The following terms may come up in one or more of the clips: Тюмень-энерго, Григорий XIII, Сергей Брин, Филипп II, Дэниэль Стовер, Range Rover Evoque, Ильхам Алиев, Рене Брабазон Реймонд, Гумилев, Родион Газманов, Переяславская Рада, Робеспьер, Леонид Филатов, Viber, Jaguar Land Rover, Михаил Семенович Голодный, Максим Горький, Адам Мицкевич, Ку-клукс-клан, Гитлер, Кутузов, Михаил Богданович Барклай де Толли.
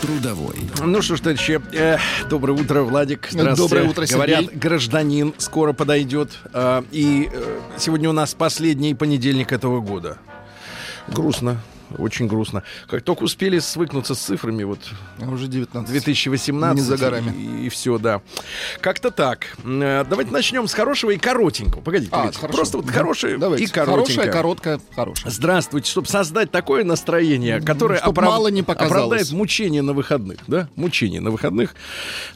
Трудовой. Ну что ж, товарищи, доброе утро, Владик. Здравствуйте. Доброе утро, Сергей. Говорят, гражданин скоро подойдет. Сегодня у нас последний понедельник этого года. Грустно. Очень грустно. Как только успели свыкнуться с цифрами, вот уже 19. 2018. Не за горами. И все, да. Как-то так. Давайте начнем с хорошего и коротенького. Погодите, просто вот хорошее и коротенькое. Хорошее, короткое, хорошее. Здравствуйте. Чтобы создать такое настроение, которое оправдает мучение на выходных. Да? Мучение на выходных.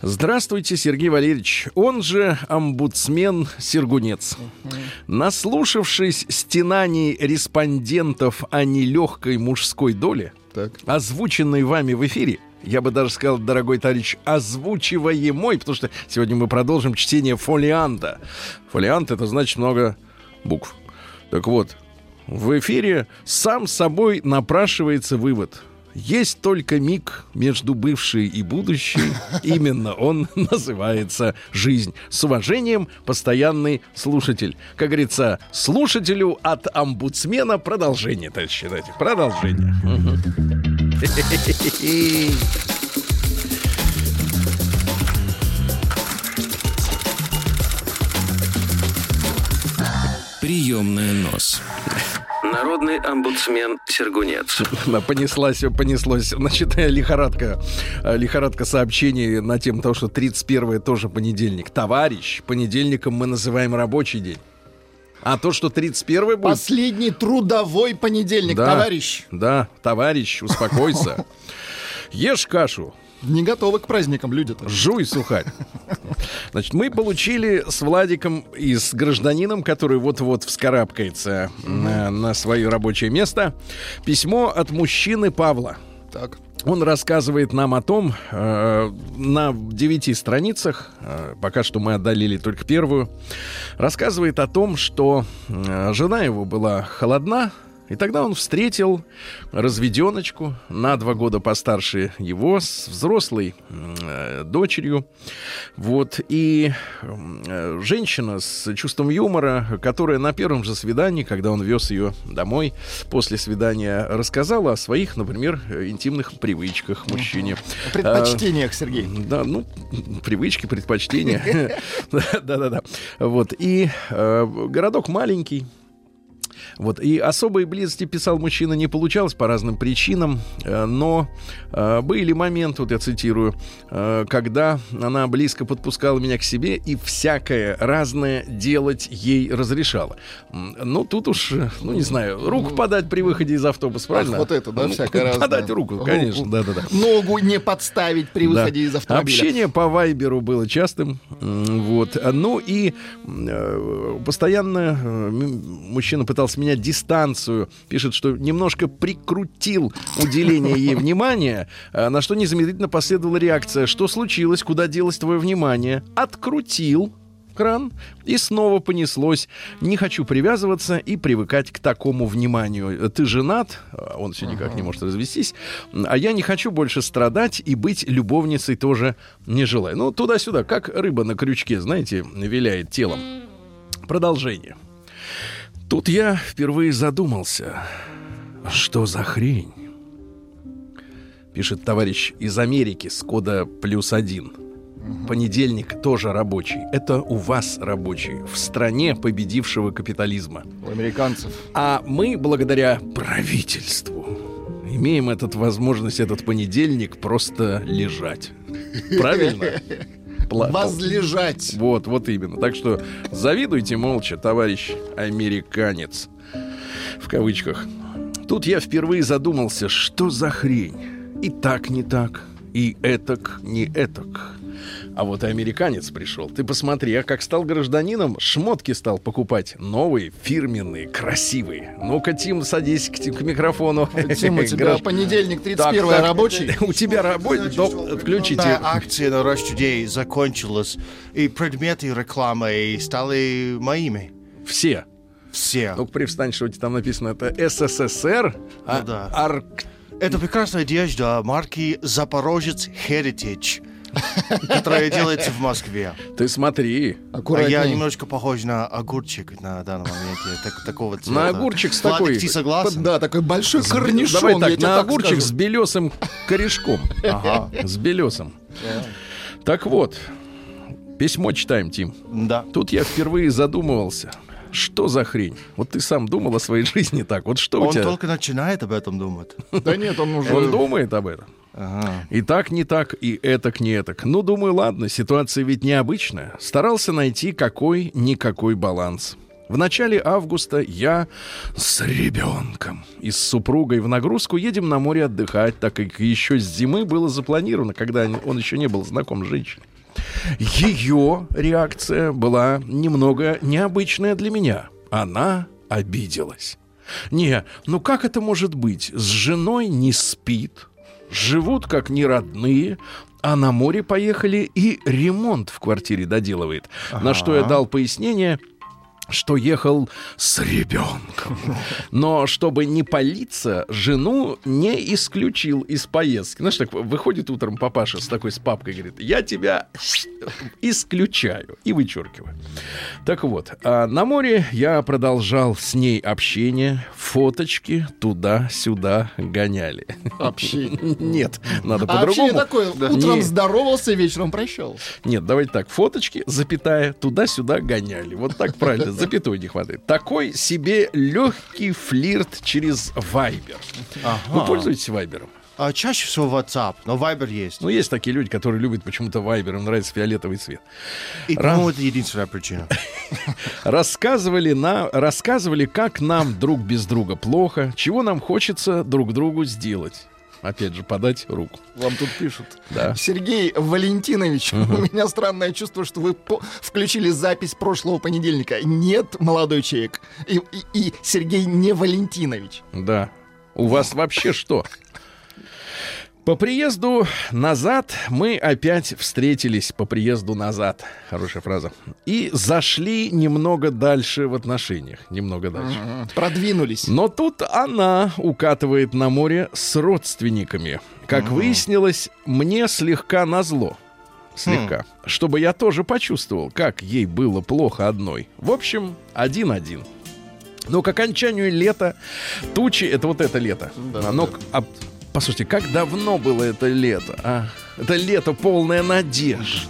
Здравствуйте, Сергей Валерьевич. Он же омбудсмен Сергунец. Наслушавшись стенаний респондентов о нелегкой мужской доли, озвученной вами в эфире, я бы даже сказал, дорогой товарищ, озвучиваемой, потому что сегодня мы продолжим чтение фолианта. Фолиант — это значит много букв. Так вот, в эфире сам собой напрашивается вывод. Есть только миг между бывшей и будущей. Именно он называется жизнь. С уважением, постоянный слушатель. Как говорится, слушателю от омбудсмена продолжение, товарищи, считайте. Продолжение. Приемная нос. Народный омбудсмен Сергунец. Понеслось, значит, лихорадка сообщений на тему того, что 31-е тоже понедельник. Товарищ, понедельником мы называем рабочий день. А то, что 31-й будет... Последний трудовой понедельник, да, товарищ. Да, товарищ, успокойся. Ешь кашу. Не готовы к праздникам люди-то. Жуй сухарь. Значит, мы получили с Владиком и с гражданином, который вот-вот вскарабкается на свое рабочее место, письмо от мужчины Павла. Так. Он рассказывает нам о том, на 9 страницах, пока что мы отдалили только первую, рассказывает о том, что жена его была холодна. И тогда он встретил разведеночку, на 2 года постарше его, с взрослой дочерью. Вот. И женщина с чувством юмора, которая на первом же свидании, когда он вез ее домой, после свидания рассказала о своих, например, интимных привычках мужчине. О предпочтениях, Сергей. Да, ну, привычки, предпочтения. Да-да-да. Вот. И городок маленький. Вот. И особой близости, писал мужчина, не получалось по разным причинам, но были моменты, вот я цитирую, когда она близко подпускала меня к себе и всякое разное делать ей разрешала. Ну, тут уж, ну, не знаю, руку подать при выходе из автобуса, правильно? Вот это, да, всякое разное. Подать руку, конечно, да-да-да. Ногу не подставить при выходе из автомобиля. Общение по Вайберу было частым, вот. Ну, и постоянно мужчина пытался менять дистанцию, пишет, что немножко прикрутил уделение ей внимания, на что незамедлительно последовала реакция: что случилось, куда делось твое внимание? Открутил кран, и снова понеслось: не хочу привязываться и привыкать к такому вниманию. Ты женат, он все никак не может развестись, а я не хочу больше страдать и быть любовницей тоже не желаю. Ну, туда-сюда, как рыба на крючке, знаете, виляет телом. Продолжение. Тут я впервые задумался, что за хрень, пишет товарищ из Америки с кода +1. Понедельник тоже рабочий. Это у вас рабочий, в стране победившего капитализма. У американцев. А мы, благодаря правительству, имеем возможность этот понедельник просто лежать. Правильно? Возлежать. Вот именно. Так что завидуйте молча, товарищ американец. В кавычках. Тут я впервые задумался, что за хрень. И так не так, и этак не этак. А вот и американец пришел. Ты посмотри, а как стал гражданином, шмотки стал покупать. Новые, фирменные, красивые. Ну-ка, Тим, садись к микрофону. Тим, у тебя понедельник 31-й рабочий. У тебя рабочий. Включите. Акция на Рождество закончилась, и предметы рекламы стали моими. Все. Все. Ну, привстань, что там написано, это СССР. Ну, да. Это прекрасная одежда марки «Запорожец Херитэч», которая делается в Москве. Ты смотри. Аккуратнее. Я немножко похож на огурчик на данном моменте. Такого цвета. На огурчик с такой... Владик, ты согласен? Да, такой большой корнишон. Давай так, на огурчик с белесым корешком. Ага. С белесым. Так вот, письмо читаем, Тим. Да. Тут я впервые задумывался... Что за хрень? Вот ты сам думал о своей жизни так. Вот что он у тебя... только начинает об этом думать. Да нет, он уже... Он думает об этом. Ага. И так не так, и этак не этак. Ну, думаю, ладно, ситуация ведь необычная. Старался найти какой-никакой баланс. В начале августа я с ребенком и с супругой в нагрузку едем на море отдыхать, так как еще с зимы было запланировано, когда он еще не был знаком с женщиной. Ее реакция была немного необычная для меня. Она обиделась. Не, ну как это может быть? С женой не спит, живут как неродные, а на море поехали и ремонт в квартире доделывает. Ага. На что я дал пояснение, что ехал с ребенком. Но чтобы не палиться, жену не исключил из поездки. Знаешь, так выходит утром папаша с такой с папкой, говорит, я тебя исключаю и вычеркиваю. Так вот, а на море я продолжал с ней общение, фоточки туда-сюда гоняли. Общение? Нет, надо по-другому. Общение такое, утром здоровался, вечером прощался. Нет, давайте так, фоточки, запятая, туда-сюда гоняли. Вот так правильно. Запятой не хватает. Такой себе легкий флирт через Viber. Ага. Вы пользуетесь Viber'ом? А чаще всего WhatsApp, но Viber есть. Ну, есть такие люди, которые любят почему-то Viber, им нравится фиолетовый цвет. И тому это единственная причина. Рассказывали, как нам друг без друга плохо, чего нам хочется друг другу сделать. Опять же, подать руку. Вам тут пишут. Да. Сергей Валентинович, у меня странное чувство, что вы включили запись прошлого понедельника. Нет, молодой человек. И Сергей не Валентинович. Да. У вас вообще что? По приезду назад мы опять встретились. По приезду назад. Хорошая фраза. И зашли немного дальше в отношениях. Немного дальше. Продвинулись. Но тут она укатывает на море с родственниками. Как выяснилось, мне слегка назло. Слегка. Чтобы я тоже почувствовал, как ей было плохо одной. В общем, 1-1. Но к окончанию лета тучи... Это вот это лето. Да, оно... Да. Послушайте, как давно было это лето, а? Это лето полное надежд,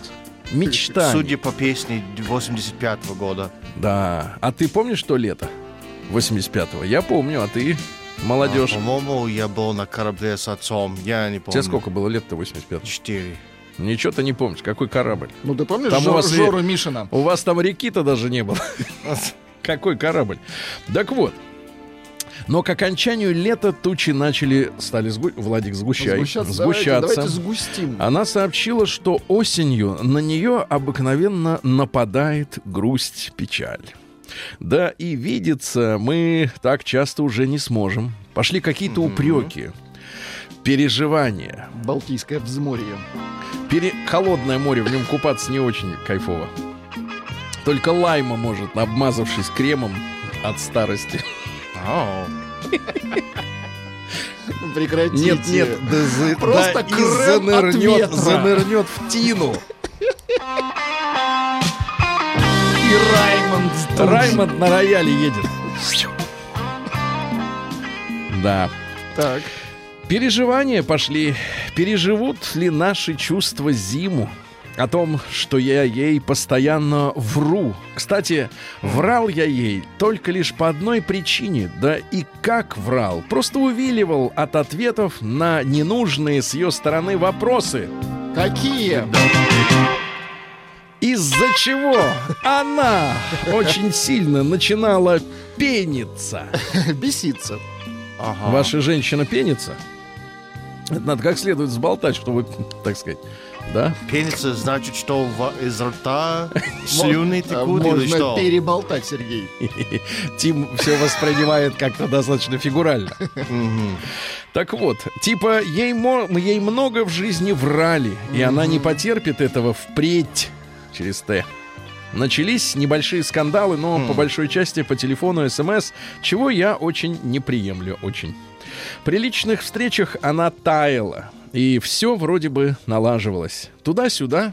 мечтаний. Судя по песне 85-го года. Да. А ты помнишь то лето 85-го? Я помню, а ты, молодежь? По-моему, я был на корабле с отцом, я не помню. Тебе сколько было лет-то 85-го? 4. Ничего ты не помнишь, какой корабль? Ну ты помнишь Жору Мишина? У вас там реки-то даже не было. Какой корабль? Так вот. Но к окончанию лета тучи стали Владик, сгущаться. Давайте сгустим. Она сообщила, что осенью на нее обыкновенно нападает грусть, печаль. Да и видеться мы так часто уже не сможем. Пошли какие-то упреки, переживания. Балтийское взморье. Холодное море, в нем купаться не очень кайфово. Только лайма может, обмазавшись кремом от старости... Прекратите. Нет, просто крем от ветра занырнет в тину. И Раймонд на рояле едет. Да. Так. Переживания пошли. Переживут ли наши чувства зиму? О том, что я ей постоянно вру. Кстати, врал я ей только лишь по одной причине. Да и как врал? Просто увиливал от ответов на ненужные с ее стороны вопросы. Какие? Из-за чего она очень сильно начинала пениться. Беситься. Ага. Ваша женщина пенится? Это надо как следует сболтать, чтобы, так сказать... Да? Пенится, значит, что из рта слюны текут или что? Можно переболтать, Сергей. Тим все воспринимает как-то достаточно фигурально. Так вот, типа, ей много в жизни врали, и она не потерпит этого впредь. Через «Т». Начались небольшие скандалы, но по большой части по телефону, СМС, чего я очень не приемлю, очень. При личных встречах она таяла, и все вроде бы налаживалось. Туда-сюда.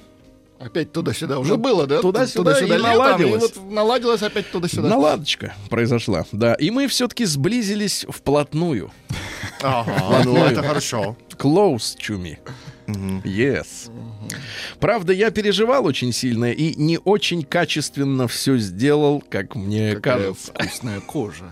Опять туда-сюда. Уже было, да? Туда-сюда и наладилось. Там, и вот наладилось опять туда-сюда. Наладочка произошла, да. И мы все-таки сблизились вплотную. Ага, ну это хорошо. Close to me. Yes. Правда, я переживал очень сильно и не очень качественно все сделал, как мне кажется. Какая вкусная кожа.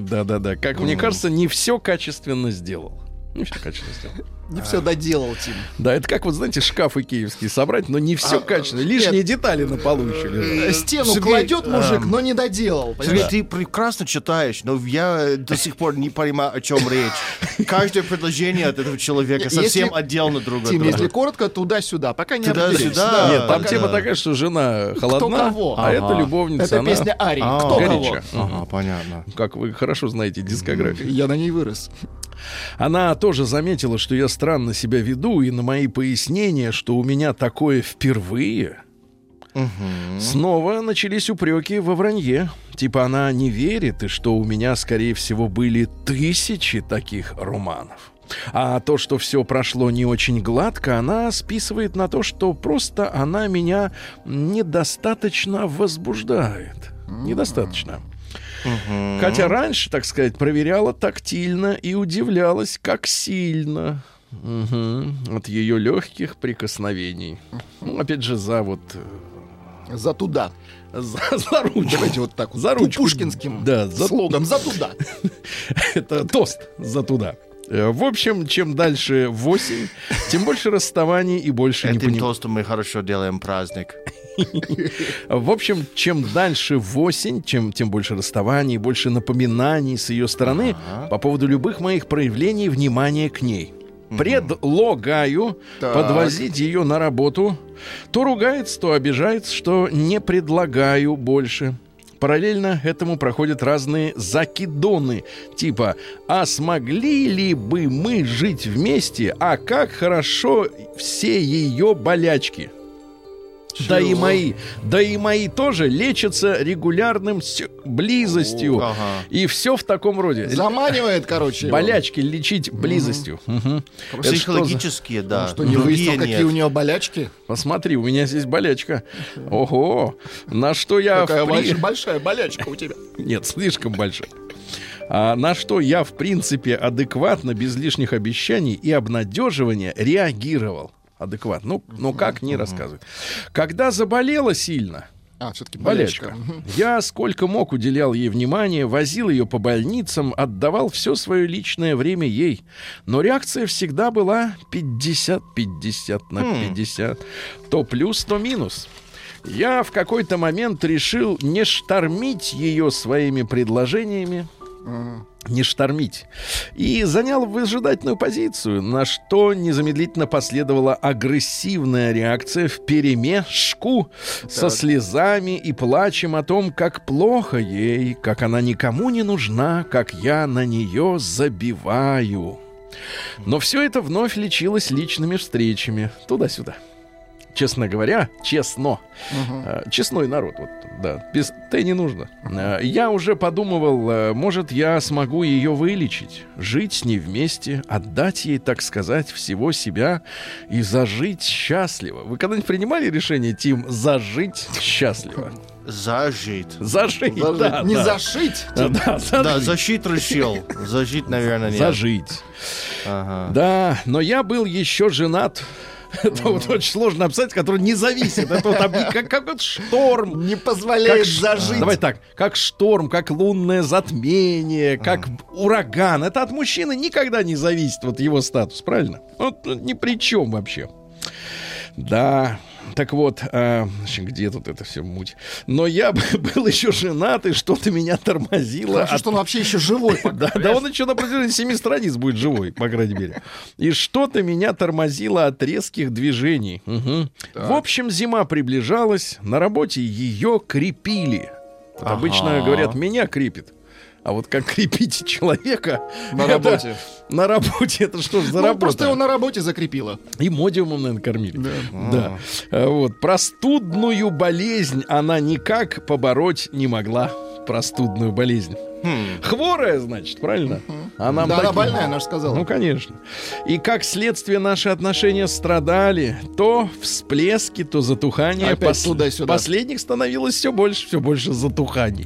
Да-да-да. Как мне кажется, не все качественно сделал. Не все качественно сделал. Не все доделал, Тим. Да, это как, вот знаете, шкафы киевские собрать, но не все качественно. Лишние детали на полу еще лежат. Стену кладет мужик, но не доделал. Сергей, ты прекрасно читаешь, но я до сих пор не понимаю, о чем речь. Каждое предложение от этого человека совсем отдельно другое. Тим, если коротко, туда-сюда. Пока не обделись. Нет, там тема такая, что жена холодна, а это любовница. Это песня Арии. Кто кого? Ага, понятно. Как вы хорошо знаете дискографию. Я на ней вырос. Она тоже заметила, что я странно себя веду, и на мои пояснения, что у меня такое впервые, снова начались упреки во вранье. Типа она не верит, и что у меня, скорее всего, были 1000 таких романов. А то, что все прошло не очень гладко, она списывает на то, что просто она меня недостаточно возбуждает. Недостаточно. Хотя раньше, так сказать, проверяла тактильно и удивлялась, как сильно от ее легких прикосновений. Ну, опять же, за вот... За туда. За ручку. Давайте вот так вот. За ручку. Пушкинским слогом. За туда. Это тост. За туда. В общем, чем дальше 8, тем больше расставаний и больше непонимания. Этим тостом мы хорошо делаем праздник. В общем, чем дальше 8, тем больше расставаний, больше напоминаний с ее стороны по поводу любых моих проявлений внимания к ней. Предлагаю подвозить ее на работу. То ругается, то обижается, что не предлагаю больше. Параллельно этому проходят разные закидоны, типа «А смогли ли бы мы жить вместе? А как хорошо все ее болячки!» Чего? Да и мои тоже лечатся регулярным близостью. И все в таком роде. Заманивает, короче. Болячки его. Лечить близостью. Психологические, да. Ну, что, не выяснил, какие у него болячки? Посмотри, у меня здесь болячка. Ого, на что я... Какая большая болячка у тебя. Нет, слишком большая. На что я, в принципе, адекватно, без лишних обещаний и обнадеживания реагировал. Адекватно. Ну как, не рассказывать. Когда заболела сильно, все-таки болячка. Я сколько мог уделял ей внимание, возил ее по больницам, отдавал все свое личное время ей. Но реакция всегда была 50-50 на 50. То плюс, то минус. Я в какой-то момент решил не штормить ее своими предложениями. Не штормить. И занял выжидательную позицию, на что незамедлительно последовала агрессивная реакция вперемешку со слезами и плачем о том, как плохо ей, как она никому не нужна, как я на нее забиваю. Но все это вновь лечилось личными встречами. Туда-сюда. Честно говоря, честной народ, вот, да, без «ты» не нужно. Я уже подумывал, может, я смогу ее вылечить, жить с ней вместе, отдать ей, так сказать, всего себя и зажить счастливо. Вы когда-нибудь принимали решение, Тим, зажить счастливо? Зажить. Да, не зашить. Зашить решил. Зажить, наверное, нет. Зажить. Ага. Да, но я был еще женат. Это вот очень сложно описать, который не зависит. Это вот как вот шторм. Не позволяет зажить. Давай так, как шторм, как лунное затмение, как ураган. Это от мужчины никогда не зависит, вот его статус, правильно? Вот ни при чем вообще. Да, так вот, где тут это все муть? Но я был еще женат, и что-то меня тормозило. Хорошо, что он вообще еще живой. Да, он еще на протяжении 7 страниц будет живой, по крайней мере. И что-то меня тормозило от резких движений. В общем, зима приближалась, на работе ее крепили. Обычно говорят, меня крепит. А вот как крепить человека на работе. На работе, это что ж за работа? Просто его на работе закрепило. И модиумом, наверное, кормили. Да. Да. Вот. Простудную болезнь она никак побороть не могла. Простудную болезнь. Хворая, значит, правильно? А нам да, такие... она больная, она же сказала. Ну, конечно. И как следствие наши отношения страдали. То всплески, то затухание. Опять туда-сюда. Последних становилось все больше затуханий.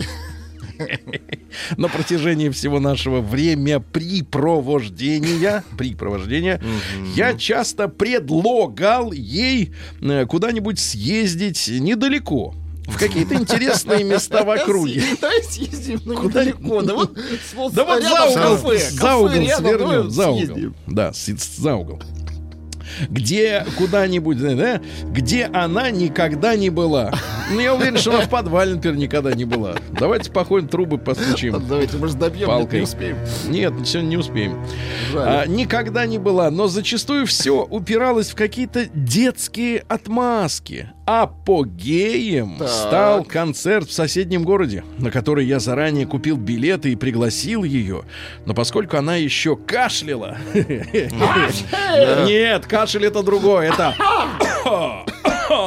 На протяжении всего нашего времяпрепровождения я часто предлагал ей куда-нибудь съездить недалеко. В какие-то интересные места в округе. Да, съездим, но недалеко. Да вот за угол. За угол свернем. За угол. Да, за угол. Где куда-нибудь, да, где она никогда не была. Ну, я уверен, что она в подвале, например, никогда не была. Давайте походим, трубы постучим. Давайте, может, добьем, палкой. Не успеем. Нет, сегодня не успеем. Никогда не была, но зачастую все упиралось в какие-то детские отмазки. Апогеем стал концерт в соседнем городе, на который я заранее купил билеты и пригласил ее. Но поскольку она еще кашляла... Нет, кашель — это другое, это...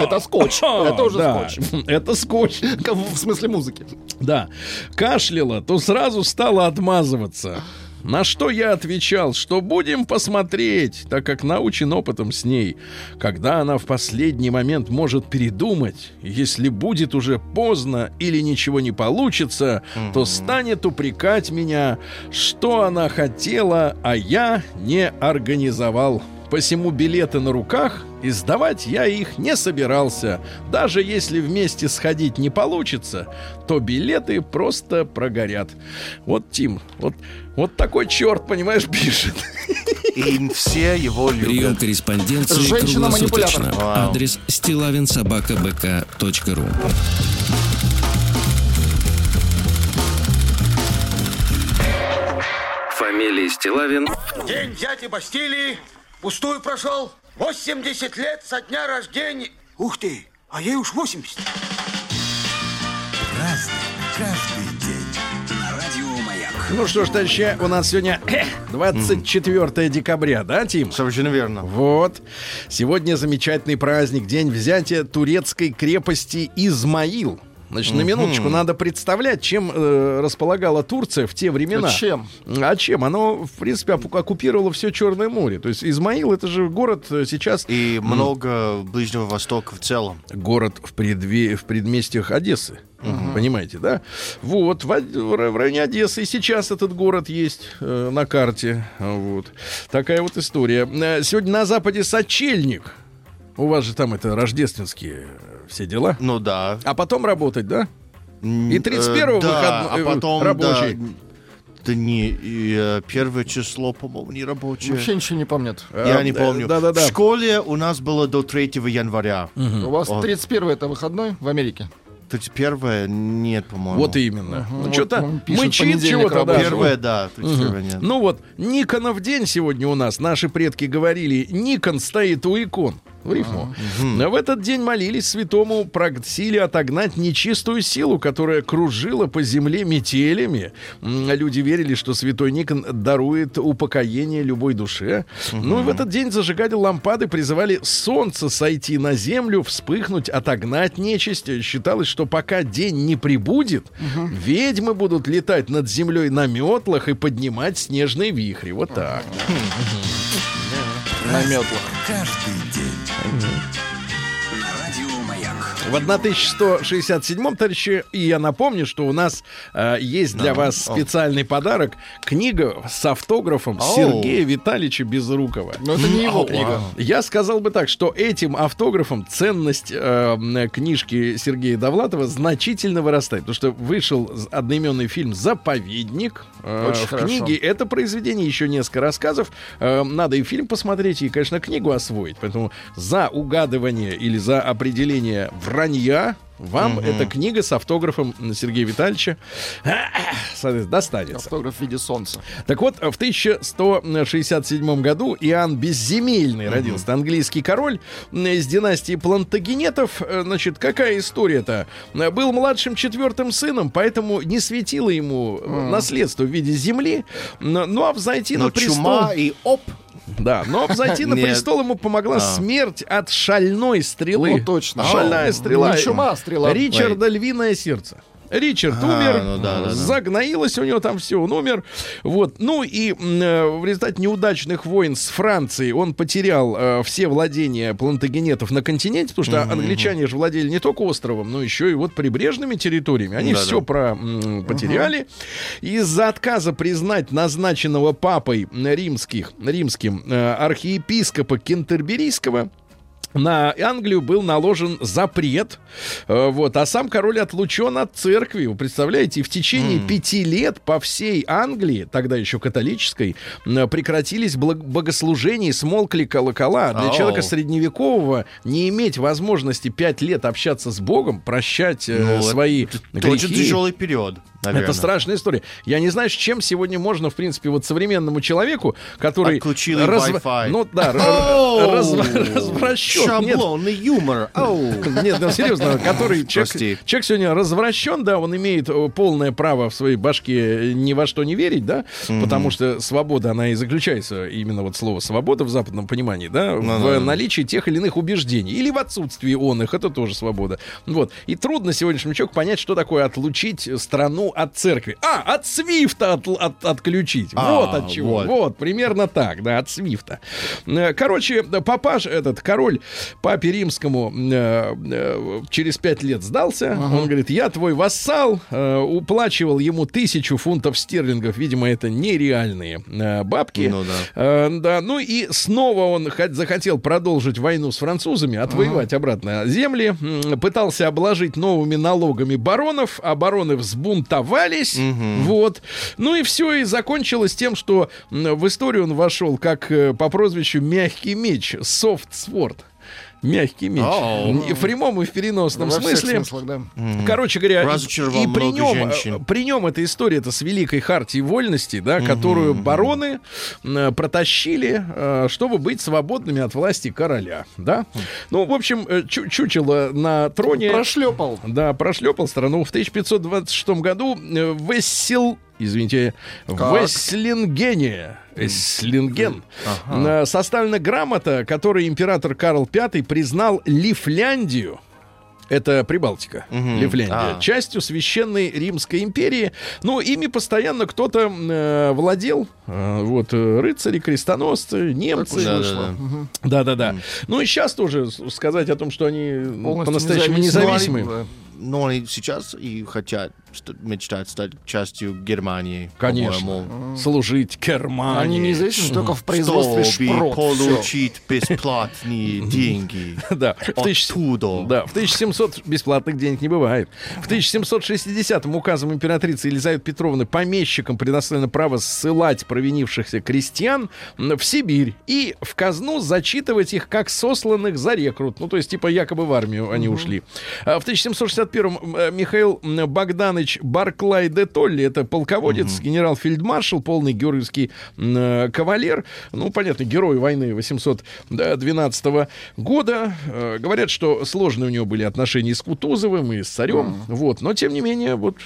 Это скотч. Это уже скотч. Это скотч. В смысле музыки. Да. Кашляла, то сразу стала отмазываться. На что я отвечал, что будем посмотреть, так как научен опытом с ней, когда она в последний момент может передумать, если будет уже поздно или ничего не получится, то станет упрекать меня, что она хотела, а я не организовал. Посему билеты на руках, и сдавать я их не собирался. Даже если вместе сходить не получится, то билеты просто прогорят. Вот, Тим, вот такой черт, понимаешь, пишет. И все его любят. Прием корреспонденции круглосуточно. Адрес stilavinsobakabk.ru. Фамилия Стиллавин. День дяди Бастилии пустую прошел. 80 лет со дня рождения. Ух ты, а ей уж 80. Разный, каждый день. Радиомаяк. Ну что ж, товарищи, у нас сегодня 24 декабря, да, Тим? Совершенно верно. Вот. Сегодня замечательный праздник. День взятия турецкой крепости Измаил. Значит, на минуточку надо представлять, чем располагала Турция в те времена. А чем? Оно, в принципе, оккупировало все Черное море. То есть Измаил — это же город сейчас... И много Ближнего Востока в целом. Город в предместьях Одессы. Понимаете, да? Вот, в районе Одессы. И сейчас этот город есть на карте. Вот. Такая вот история. Сегодня на Западе сочельник. У вас же там это рождественские все дела. Ну да. А потом работать, да? И 31-го выходной рабочий. Да не, первое число, по-моему, не рабочее. Вообще ничего не помнят. Я не помню. Да. В школе у нас было до 3 января. У вас 31-е это выходной в Америке? 31-е нет, по-моему. Вот именно. Ну, что-то мы чего-то даже. Первое, да. 31-е нет. Ну вот, Никонов день сегодня у нас. Наши предки говорили, Никон стоит у икон. В рифму. В этот день молились святому, просили отогнать нечистую силу, которая кружила по земле метелями. Люди верили, что святой Никон дарует упокоение любой душе. Ну и в этот день зажигали лампады, призывали солнце сойти на землю, вспыхнуть, отогнать нечисть. Считалось, что пока день не прибудет, ведьмы будут летать над землей на метлах и поднимать снежные вихри. Вот так. На метлах. Каждый день. На радио «Маяк». В 1167-м, товарищи, и я напомню, что у нас есть для вас специальный подарок. Книга с автографом Сергея Витальевича Безрукова. Но это не его книга. Я сказал бы так, что этим автографом ценность книжки Сергея Довлатова значительно вырастает. Потому что вышел одноименный фильм «Заповедник». В книге это произведение, еще несколько рассказов. Надо и фильм посмотреть, и, конечно, книгу освоить. Поэтому за угадывание или за определение вранья Вам эта книга с автографом Сергея Витальевича достанется. Автограф в виде солнца. Так вот, в 1167 году Иоанн Безземельный родился, английский король из династии Плантагенетов. Значит, какая история-то? Был младшим четвертым сыном, поэтому не светило ему наследство в виде земли. Ну, а взойти на престол... чума и оп! Да, но взойти на престол ему помогла смерть от шальной стрелы. Ну, точно. Шальная стрела. Не чума, а стрела. Ричарда Львиное сердце. Ричард умер, загноилось у него там все, он умер. Вот. Ну и в результате неудачных войн с Францией он потерял все владения плантагенетов на континенте, потому что англичане же владели не только островом, но еще и вот прибрежными территориями. Они все потеряли. Из-за отказа признать назначенного папой римским архиепископа Кентерберийского на Англию был наложен запрет, вот, а сам король отлучен от церкви, вы представляете, и в течение 5 лет по всей Англии, тогда еще католической, прекратились богослужения и смолкли колокола. Для человека средневекового не иметь возможности 5 лет общаться с Богом, прощать свои грехи. Это тяжелый период. Наверное. Это страшная история. Я не знаю, с чем сегодня можно, в принципе, вот современному человеку, который... Отключил Wi-Fi. Ну да, развращен. Шаблонный юмор. Нет, ну серьезно, который... Человек сегодня развращен, да, он имеет полное право в своей башке ни во что не верить, да, потому что свобода, она и заключается, именно вот слово «свобода» в западном понимании, да, в наличии тех или иных убеждений. Или в отсутствии он их, это тоже свобода. Вот. И трудно сегодняшнему человеку понять, что такое отлучить страну от церкви. От свифта отключить. Вот от чего. Вот, примерно так, да, от свифта. Короче, король папе римскому через 5 лет сдался. Он говорит, я твой вассал. Уплачивал ему 1000 фунтов стерлингов. Видимо, это нереальные бабки. Ну и снова он захотел продолжить войну с французами, отвоевать обратно земли. Пытался обложить новыми налогами баронов, а бароны взбунтовались. Вот. Ну и все, и закончилось тем, что в историю он вошел как по прозвищу «Мягкий меч», «Софтсворд». Мягкий меч. В прямом и в переносном смысле. Короче говоря, и при нем эта история-то с Великой Хартией Вольности, да, которую бароны протащили, чтобы быть свободными от власти короля. Да? Ну, в общем, чучело на троне... Прошлепал. Да, прошлепал страну. В 1526 году в Эсслингене составлена грамота, которой император Карл V признал Лифляндию. Это Прибалтика, Лифляндия, частью Священной Римской империи. Ну, ими постоянно кто-то владел. Вот рыцари, крестоносцы, немцы. Да-да-да. Ну и сейчас тоже сказать о том, что они по-настоящему независимы. Но они сейчас и хотят, мечтают стать частью Германии. Конечно. По-моему. Служить Германии. Они не зависят только в производстве шпрот. Получить бесплатные деньги. Да. Оттуда. Да, в 1700 бесплатных денег не бывает. В 1760-м указом императрицы Елизаветы Петровны помещикам предоставлено право ссылать провинившихся крестьян в Сибирь и в казну зачитывать их как сосланных за рекрут. Ну, то есть, типа, якобы в армию они ушли. А в 1761-м Михаил Богданович Барклай де Толли, это полководец, генерал-фельдмаршал, полный георгиевский кавалер, ну, понятно, герой войны 1812 года. Говорят, что сложные у него были отношения с Кутузовым и с царем, вот, но, тем не менее, вот,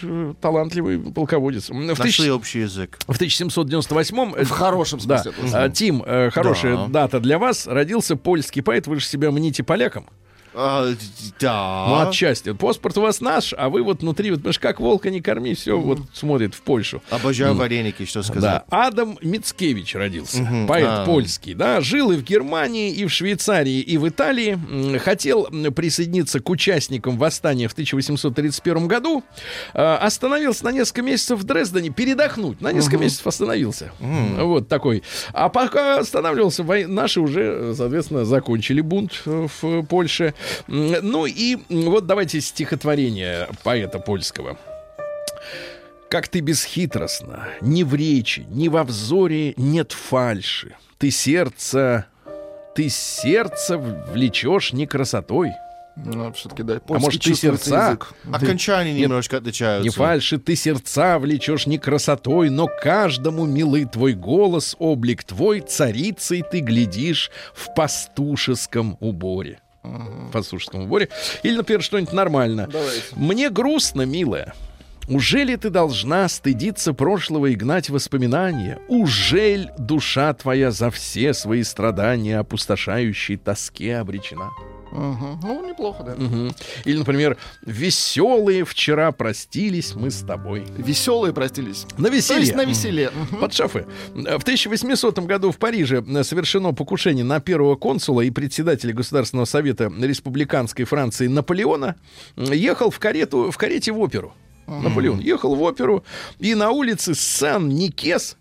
талантливый полководец. Нашли общий язык. В 1798-м... В хорошем смысле. Да, Тим, хорошая дата для вас, родился польский поэт, вы же себя мните поляком. Да. Ну, отчасти. Паспорт у вас наш, а вы вот внутри, вот, понимаешь, как волка не корми, все вот смотрит в Польшу. Обожаю вареники, что сказать. Да. Адам Мицкевич родился, поэт польский, да, жил и в Германии, и в Швейцарии, и в Италии. Хотел присоединиться к участникам восстания в 1831 году. Остановился на несколько месяцев в Дрездене передохнуть. На несколько месяцев остановился. Вот такой. А пока останавливался, наши уже, соответственно, закончили бунт в Польше. Ну и вот давайте стихотворение поэта польского. «Как ты бесхитростна, ни в речи, ни во взоре нет фальши. Ты сердце влечешь не красотой, Ну, все-таки, да, а может, ты сердца? Язык. Окончания нет, немножко отличаются. Не фальши, ты сердца влечешь не красотой, но каждому милый твой голос, облик твой, царицей ты глядишь в пастушеском уборе. В пастушеском уборе. Или, например, что-нибудь нормально. Давайте. Мне грустно, милая. Ужели ты должна стыдиться прошлого и гнать воспоминания? Ужель душа твоя за все свои страдания опустошающей тоске обречена? Угу. Ну, неплохо, да. Угу. Или, например, веселые вчера простились мы с тобой. Веселые простились. На веселье. То есть на веселье. Угу. Под шафы. В 1800 году в Париже совершено покушение на первого консула и председателя Государственного совета республиканской Франции Наполеона. Ехал в карете в оперу. Наполеон ехал в оперу, и на улице Сан-Никес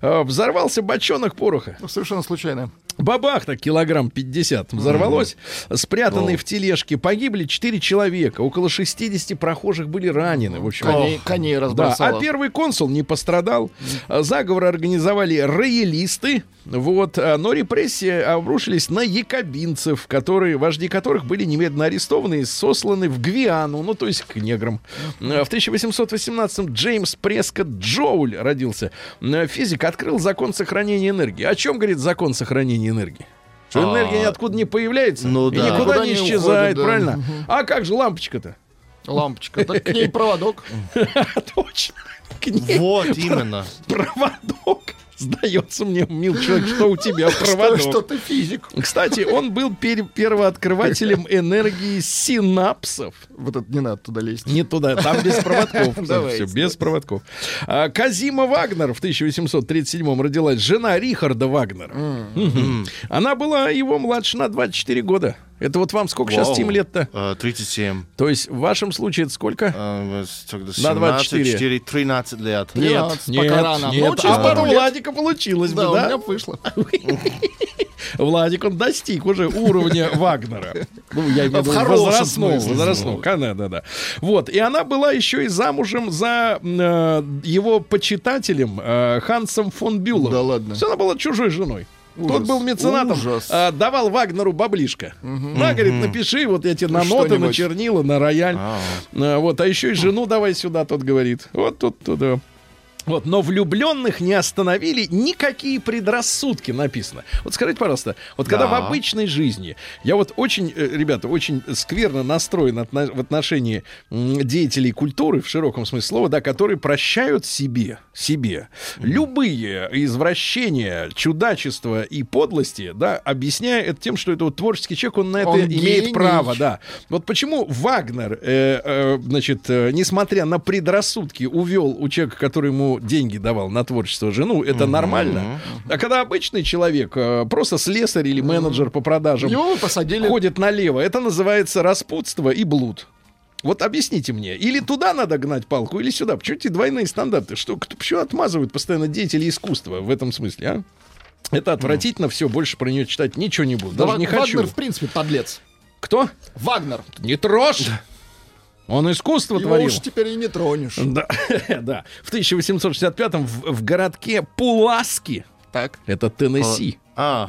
взорвался бочонок пороха. Совершенно случайно. Бабах-то, килограмм 50 взорвалось. Спрятанные в тележке погибли 4 человека. Около 60 прохожих были ранены. В общем, коней разбросало. Да. А первый консул не пострадал. Заговор организовали роялисты. Вот. Но репрессии обрушились на якобинцев, которые, вожди которых были немедленно арестованы и сосланы в Гвиану, ну, то есть к неграм. В 1818-м Джеймс Прескотт Джоуль родился. Физик, открыл закон сохранения энергии. О чем говорит закон сохранения энергии? Что энергия ниоткуда не появляется, ну, да, и никуда не исчезает, уходит, правильно? Да. А как же лампочка-то? Лампочка, так к ней проводок. Точно, к ней. Вот именно. Проводок. Сдается мне, мил человек, что у тебя проводок. Что ты физик. Кстати, он был первооткрывателем энергии синапсов. Вот это не надо туда лезть. Не туда, там без проводков. Все, без проводков. Козима Вагнер в 1837-м родилась. Жена Рихарда Вагнера. Она была его младше на 24 года. Это вот вам сколько сейчас, Тим, лет-то? 37. То есть в вашем случае это сколько? 17, на 24. 13 лет. Нет, пока рано. Нет. А потом Владика получилось бы, да? Да, у меня вышло. Владик, он достиг уже уровня Вагнера. Ну, я имею в виду возрастного. Да. Вот, и она была еще и замужем за его почитателем Хансом фон Бюлов. Да ладно. То есть она была чужой женой. Ужас. Тот был меценатом, давал Вагнеру баблишко. На, говорит, напиши, вот я тебе на ноты, что-нибудь, на чернила, на рояль. Вот, а еще и жену давай сюда, тот говорит. Вот тут, туда. Вот, но влюбленных не остановили никакие предрассудки, написано. Вот скажите, пожалуйста, вот когда в обычной жизни, я вот очень, ребята, очень скверно настроен в отношении деятелей культуры, в широком смысле слова, да, которые прощают себе любые извращения, чудачества и подлости, да, объясняя это тем, что это вот творческий человек, он на это имеет право, да. Вот почему Вагнер, несмотря на предрассудки, увел у человека, который ему деньги давал на творчество жену, это нормально. А когда обычный человек, просто слесарь или менеджер по продажам, ходит налево, это называется распутство и блуд. Вот объясните мне, или туда надо гнать палку, или сюда. Почему эти двойные стандарты? Что, почему отмазывают постоянно деятели искусства в этом смысле, а? Это отвратительно, все, больше про нее читать ничего не буду. Даже не хочу. Вагнер, в принципе, подлец. Кто? Вагнер. Не трожь! Он искусство его творил. Его уж теперь и не тронешь. Да, да. В 1865-м в городке Пуласки. Так. Это Теннесси.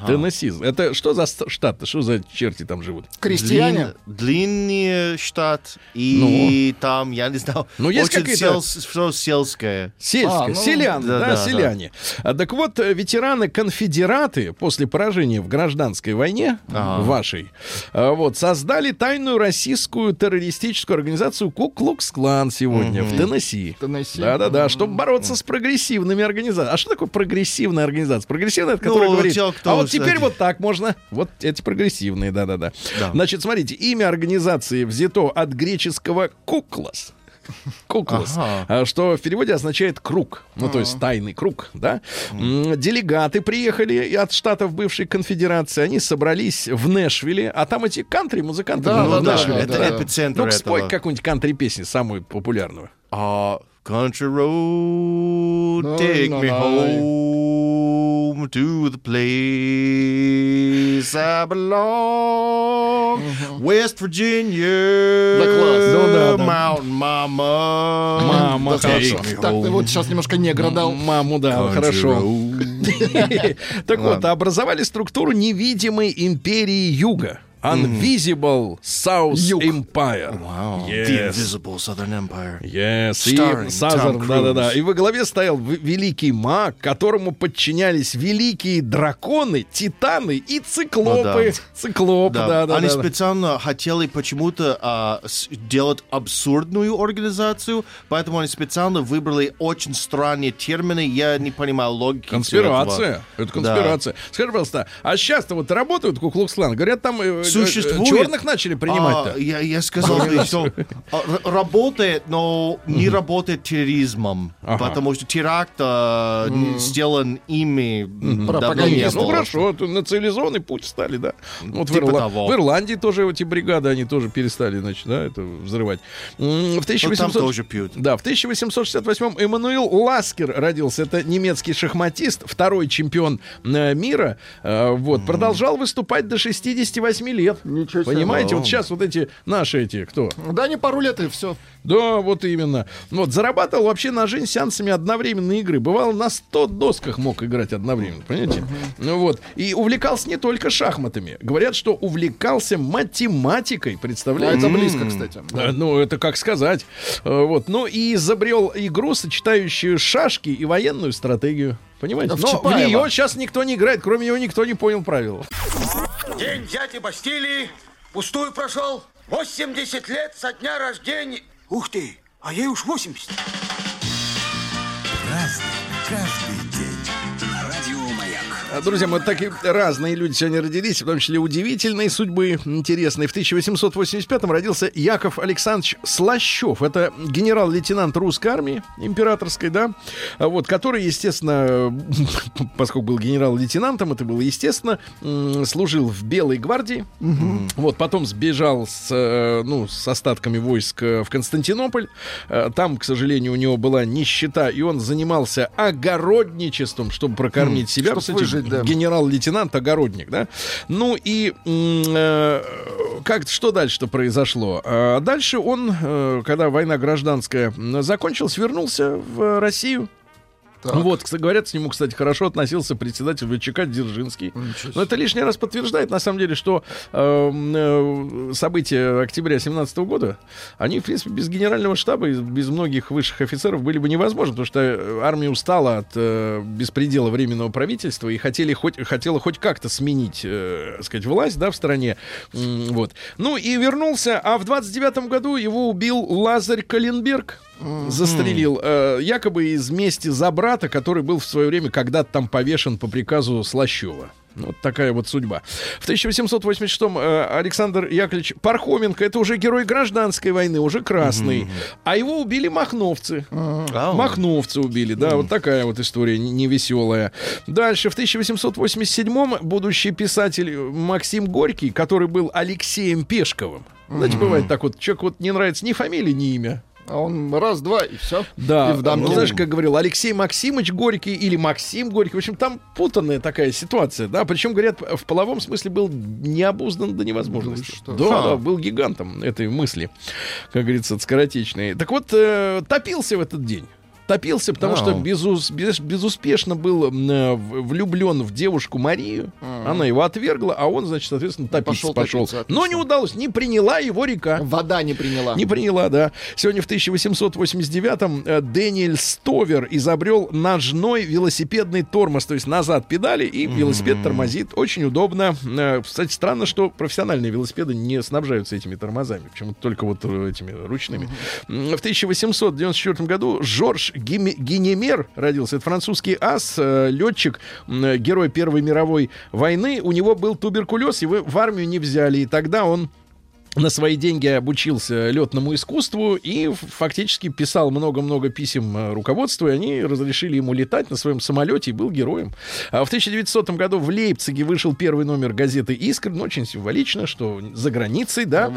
Теннесси. Это что за штат-то? Что за черти там живут? Крестьяне. Длинный штат. И там, я не знал. Ну, есть какие-то... Все сельское. Сельское. Селяне. Да, селяне. Так вот, ветераны-конфедераты после поражения в гражданской войне вашей вот создали тайную российскую террористическую организацию Ку-клукс-клан сегодня в Теннесси. Да-да-да, чтобы бороться с прогрессивными организациями. А что такое прогрессивная организация? Прогрессивная, от которой говорит... А вот теперь вот так можно. Вот эти прогрессивные, да-да-да. Значит, смотрите, имя организации взято от греческого «куклос». Куклос, что в переводе означает круг, ну то есть тайный круг, да. Делегаты приехали от штатов бывшей конфедерации, они собрались в Нэшвилле, а там эти кантри-музыканты. Да, это эпицентр. Ну-ка спой какую-нибудь кантри-песню, самую популярную. Country road, take me home to the place I belong. West Virginia, Mountain Mama. Мама, хорошо. Так, вот сейчас немножко негра дал. Маму, да, хорошо. Так вот, образовали структуру невидимой империи Юга. Unvisible South Empire. Wow. Yes. The Invisible Southern Empire. Yes. Starring Southern, да-да-да. И во главе стоял великий маг, которому подчинялись великие драконы, титаны и циклопы. Ну, да. Циклоп, да-да-да. Они специально хотели почему-то делать абсурдную организацию, поэтому они специально выбрали очень странные термины. Я не понимаю логики. Конспирация. Это конспирация. Да. Скажи, пожалуйста, а сейчас-то вот работают Ку-клукс-клан? Говорят, там... Существует. Черных начали принимать-то. Я сказал, что работает, но не работает терроризмом. Потому что теракт сделан ими. Пропагандистом. Ну хорошо, на цивилизованный путь стали, да. Вот в Ирландии тоже эти бригады, они тоже перестали, значит, да, это взрывать. Там тоже пьют. Да, в 1868-м Эммануил Ласкер родился. Это немецкий шахматист, второй чемпион мира. Вот. Продолжал выступать до 68 лет. Ничего себе. Понимаете, вот сейчас вот эти наши эти, кто? Да, они пару лет и все. Да, вот именно. Вот, зарабатывал вообще на жизнь сеансами одновременной игры. Бывало, на 100 досках мог играть одновременно, понимаете? Вот. И увлекался не только шахматами. Говорят, что увлекался математикой, представляете? Это близко, кстати. Ну, это как сказать. Вот. Ну, и изобрел игру, сочетающую шашки и военную стратегию. Понимаете? Но в нее сейчас никто не играет, кроме него никто не понял правила. День взятия Бастилии пустую прошел. 80 лет со дня рождения. Ух ты, а ей уж 80. Друзья, мы такие разные люди сегодня родились, в том числе удивительные судьбы, интересные. В 1885-м родился Яков Александрович Слащев. Это генерал-лейтенант русской армии, императорской, да, вот, который, естественно, поскольку был генерал-лейтенантом, это было естественно, служил в Белой гвардии, вот, потом сбежал с остатками войск в Константинополь. Там, к сожалению, у него была нищета, и он занимался огородничеством, чтобы прокормить себя. Да. Генерал-лейтенант, огородник, да? Ну и что дальше-то произошло? Дальше он, когда война гражданская закончилась, вернулся в Россию. Так. Вот, говорят, с нему, кстати, хорошо относился председатель ВЧК Дзержинский. Но это лишний раз подтверждает, на самом деле, что события октября 17 года, они, в принципе, без генерального штаба и без многих высших офицеров были бы невозможны, потому что армия устала от беспредела временного правительства и хотела хоть как-то сменить, сказать, власть, да, в стране. Вот. Ну и вернулся, а в 29-м году его убил Лазарь Каленберг. Застрелил якобы из мести за брата, который был в свое время когда-то там повешен по приказу Слащева. Вот такая вот судьба. В 1886-м Александр Яковлевич Пархоменко, это уже герой гражданской войны, уже красный. А его убили махновцы. Махновцы убили, да, вот такая вот история невеселая. Дальше, в 1887-м будущий писатель Максим Горький, который был Алексеем Пешковым. Знаете, бывает так вот, человек вот не нравится ни фамилия, ни имя. А он раз-два, и все. Да, и знаешь, как говорил Алексей Максимович Горький или Максим Горький. В общем, там путанная такая ситуация, да. Причем, говорят, в половом смысле был необуздан до невозможности. Да, был гигантом этой мысли, как говорится, скоротечной. Так вот, топился в этот день. Топился, потому что безуспешно был влюблен в девушку Марию. Она его отвергла, а он, значит, соответственно, пошел. Но не удалось, не приняла его река. Вода не приняла. Не приняла, да. Сегодня в 1889-м Дэниэль Стовер изобрел ножной велосипедный тормоз. То есть назад педали, и велосипед тормозит. Очень удобно. Кстати, странно, что профессиональные велосипеды не снабжаются этими тормозами. Почему-то только вот этими ручными. В 1894 году Жорж Гинемер родился. Это французский ас, летчик, герой Первой мировой войны. У него был туберкулез, его в армию не взяли. И тогда он на свои деньги обучился летному искусству и фактически писал много-много писем руководству, и они разрешили ему летать на своем самолете, и был героем. А в 1900 году в Лейпциге вышел первый номер газеты «Искра». Ну, очень символично, что за границей, да.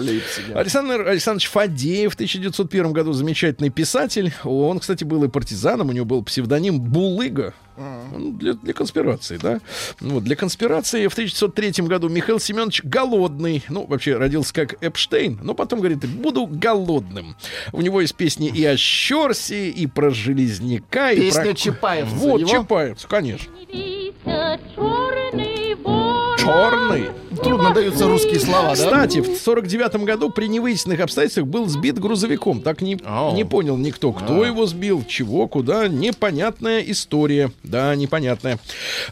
Александр Александрович Фадеев в 1901 году замечательный писатель. Он, кстати, был и партизаном, у него был псевдоним «Булыга». Для конспирации, да. Вот, для конспирации. В 1903 году Михаил Семенович Голодный. Ну, вообще родился как Эпштейн, но потом говорит: буду голодным. У него есть песни и о Щорсе, и про Железняка, и про... Песня Чапаевца. Вот, Чапаевца, конечно. Черный. Трудно даются русские слова, да? Кстати, в 49-м году при невыясненных обстоятельствах был сбит грузовиком. Так не понял никто, кто его сбил, чего, куда. Непонятная история. Да, непонятная.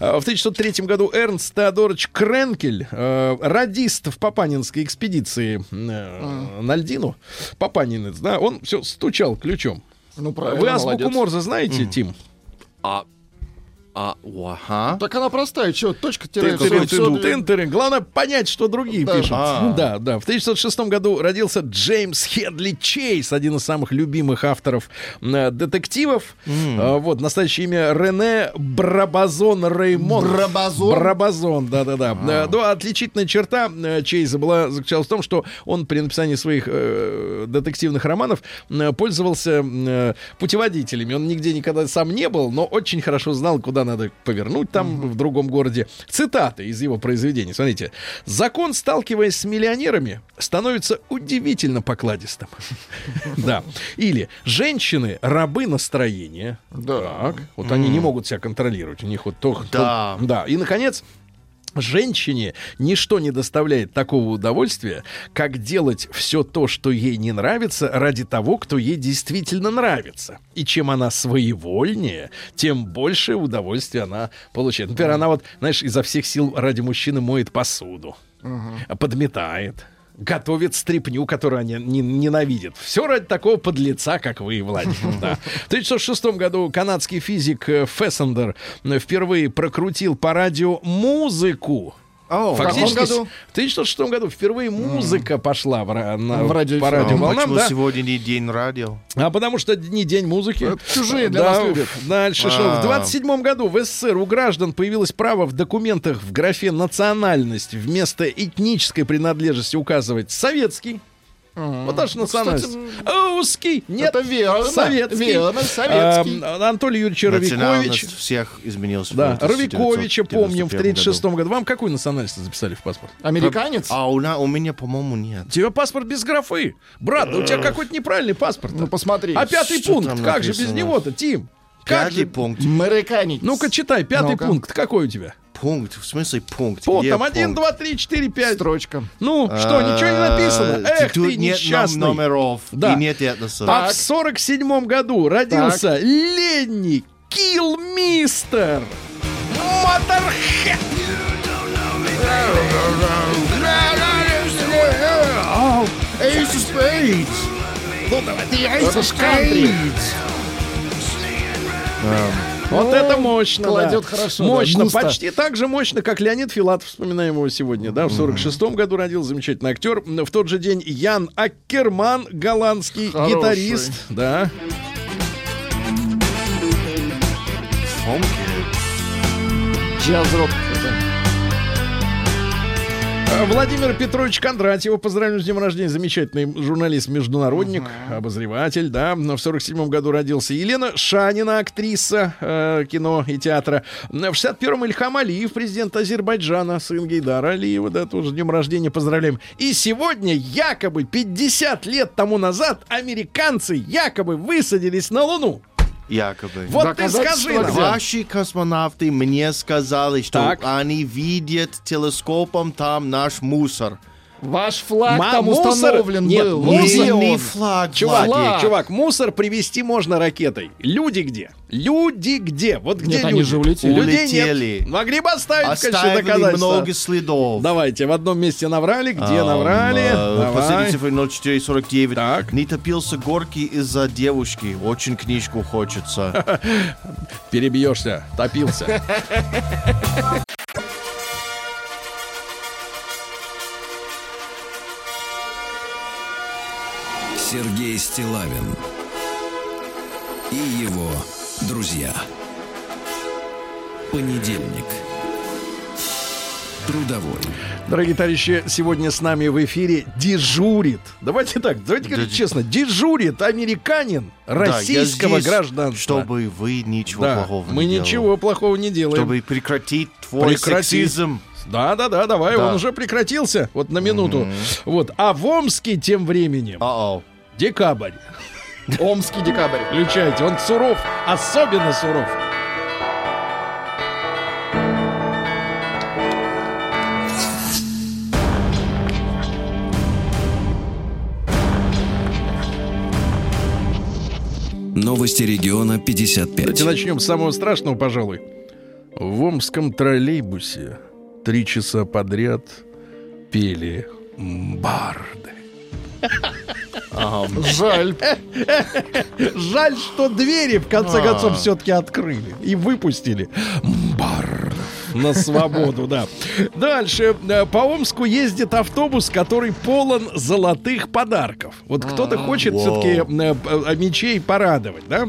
В 1903 году Эрнст Теодорович Кренкель, радист в Папанинской экспедиции на льдину. Папанинец, да, он все стучал ключом. Ну, правильно, вы азбуку Морзе знаете, Тим? Так она простая, чего? Точка, тире, тире. Главное понять, что другие пишут. Да. В 1906 году родился Джеймс Хедли Чейз, один из самых любимых авторов детективов. Вот, настоящее имя Рене Брабазон Реймонд. Брабазон, да. Да, отличительная черта Чейза была, заключалась в том, что он при написании своих детективных романов пользовался путеводителями. Он нигде никогда сам не был, но очень хорошо знал, куда надо повернуть там, в другом городе. Цитаты из его произведений. Смотрите. Закон, сталкиваясь с миллионерами, становится удивительно покладистым. Да. Или женщины рабы настроения. Так. Вот они не могут себя контролировать. У них вот то... Да. И, наконец... Женщине ничто не доставляет такого удовольствия, как делать все то, что ей не нравится, ради того, кто ей действительно нравится. И чем она своевольнее, тем больше удовольствия она получает. Например, она вот, знаешь, изо всех сил ради мужчины моет посуду, подметает, готовит стряпню, которую они ненавидят. Все ради такого подлеца, как вы, Владик. Да. В 1906 году канадский физик Фессендер впервые прокрутил по радио музыку. Фактически, в 1906 году впервые музыка пошла в радио, по радиоволнам. Почему сегодня не день радио? А потому что не день музыки. Это чужие для нас любят. Дальше шел. В 1927 году в СССР у граждан появилось право в документах в графе «национальность» вместо этнической принадлежности указывать «советский». Вот даже национальность. Русский. Нет, это верно. Советский. Верно, советский. Анатолий Юрьевич Равикович. Всех изменилось. Да. Равиковича помним в 1936 году. Вам какую национальность записали в паспорт? Американец? У меня, по-моему, нет. У тебя паспорт без графы. Брат, у тебя какой-то неправильный паспорт. Ну, посмотри. А пятый пункт, как же без него-то, Тим? Пятый пункт. Американец. Ну-ка, читай. Пятый пункт. Какой у тебя? Пункт, в смысле пункт. Там 1, 2, 3, 4, 5. Строчка. Ну, что, ничего не написано? Эх, ты несчастный. Тут нет номеров и нет адресов. А в 47-м году родился Ленни Килмистер Моторхед. Ace of Spades. Ace of Spades. Вот это мощно. Кладет хорошо. Мощно. Да, почти так же мощно, как Леонид Филатов, вспоминаем его сегодня. Да, в 46-м году родился замечательный актер. В тот же день Ян Аккерман, голландский гитарист. Да. Джаз-рок. Владимир Петрович Кондратьев, поздравляю с днем рождения, замечательный журналист-международник, обозреватель, да. В 47-м году родился Елена Шанина, актриса кино и театра. В 61-м Ильхам Алиев, президент Азербайджана, сын Гейдара Алиева, да, тоже с днем рождения поздравляем. И сегодня, якобы 50 лет тому назад, американцы якобы высадились на Луну. Якобы. Вот доказать, ты скажи нам. Ваши космонавты мне сказали, что они видят телескопом там наш мусор. Ваш флаг там установлен мусор? Был. Нет, мусор не флаг. Чувак, мусор привезти можно ракетой. Люди где? Вот где люди? Они же улетели. Людей нет. Могли бы оставить в качестве доказательства. Много следов. Давайте, в одном месте наврали. Где наврали? Последние цифры 0449. Так. Не топился Горький из-за девушки. Очень книжку хочется. Перебьешься. Топился. Сергей Стиллавин и его друзья. Понедельник. Трудовой. Дорогие товарищи, сегодня с нами в эфире дежурит. Давайте так, давайте говорить честно. Дежурит американин российского гражданства. Чтобы вы ничего плохого не делали. Мы ничего плохого не делаем. Чтобы прекратить твой сексизм. Да, давай, он уже прекратился. Вот на минуту. Вот. А в Омске тем временем декабрь. Омский декабрь. Включайте, он суров, особенно суров. Новости региона 55. Давайте начнем с самого страшного, пожалуй. В омском троллейбусе 3 часа подряд пели барды. Жаль. Жаль, что двери в конце концов все-таки открыли и выпустили бар на свободу, да. Дальше. По Омску ездит автобус, который полон золотых подарков. Вот кто-то хочет все-таки мечей порадовать, да?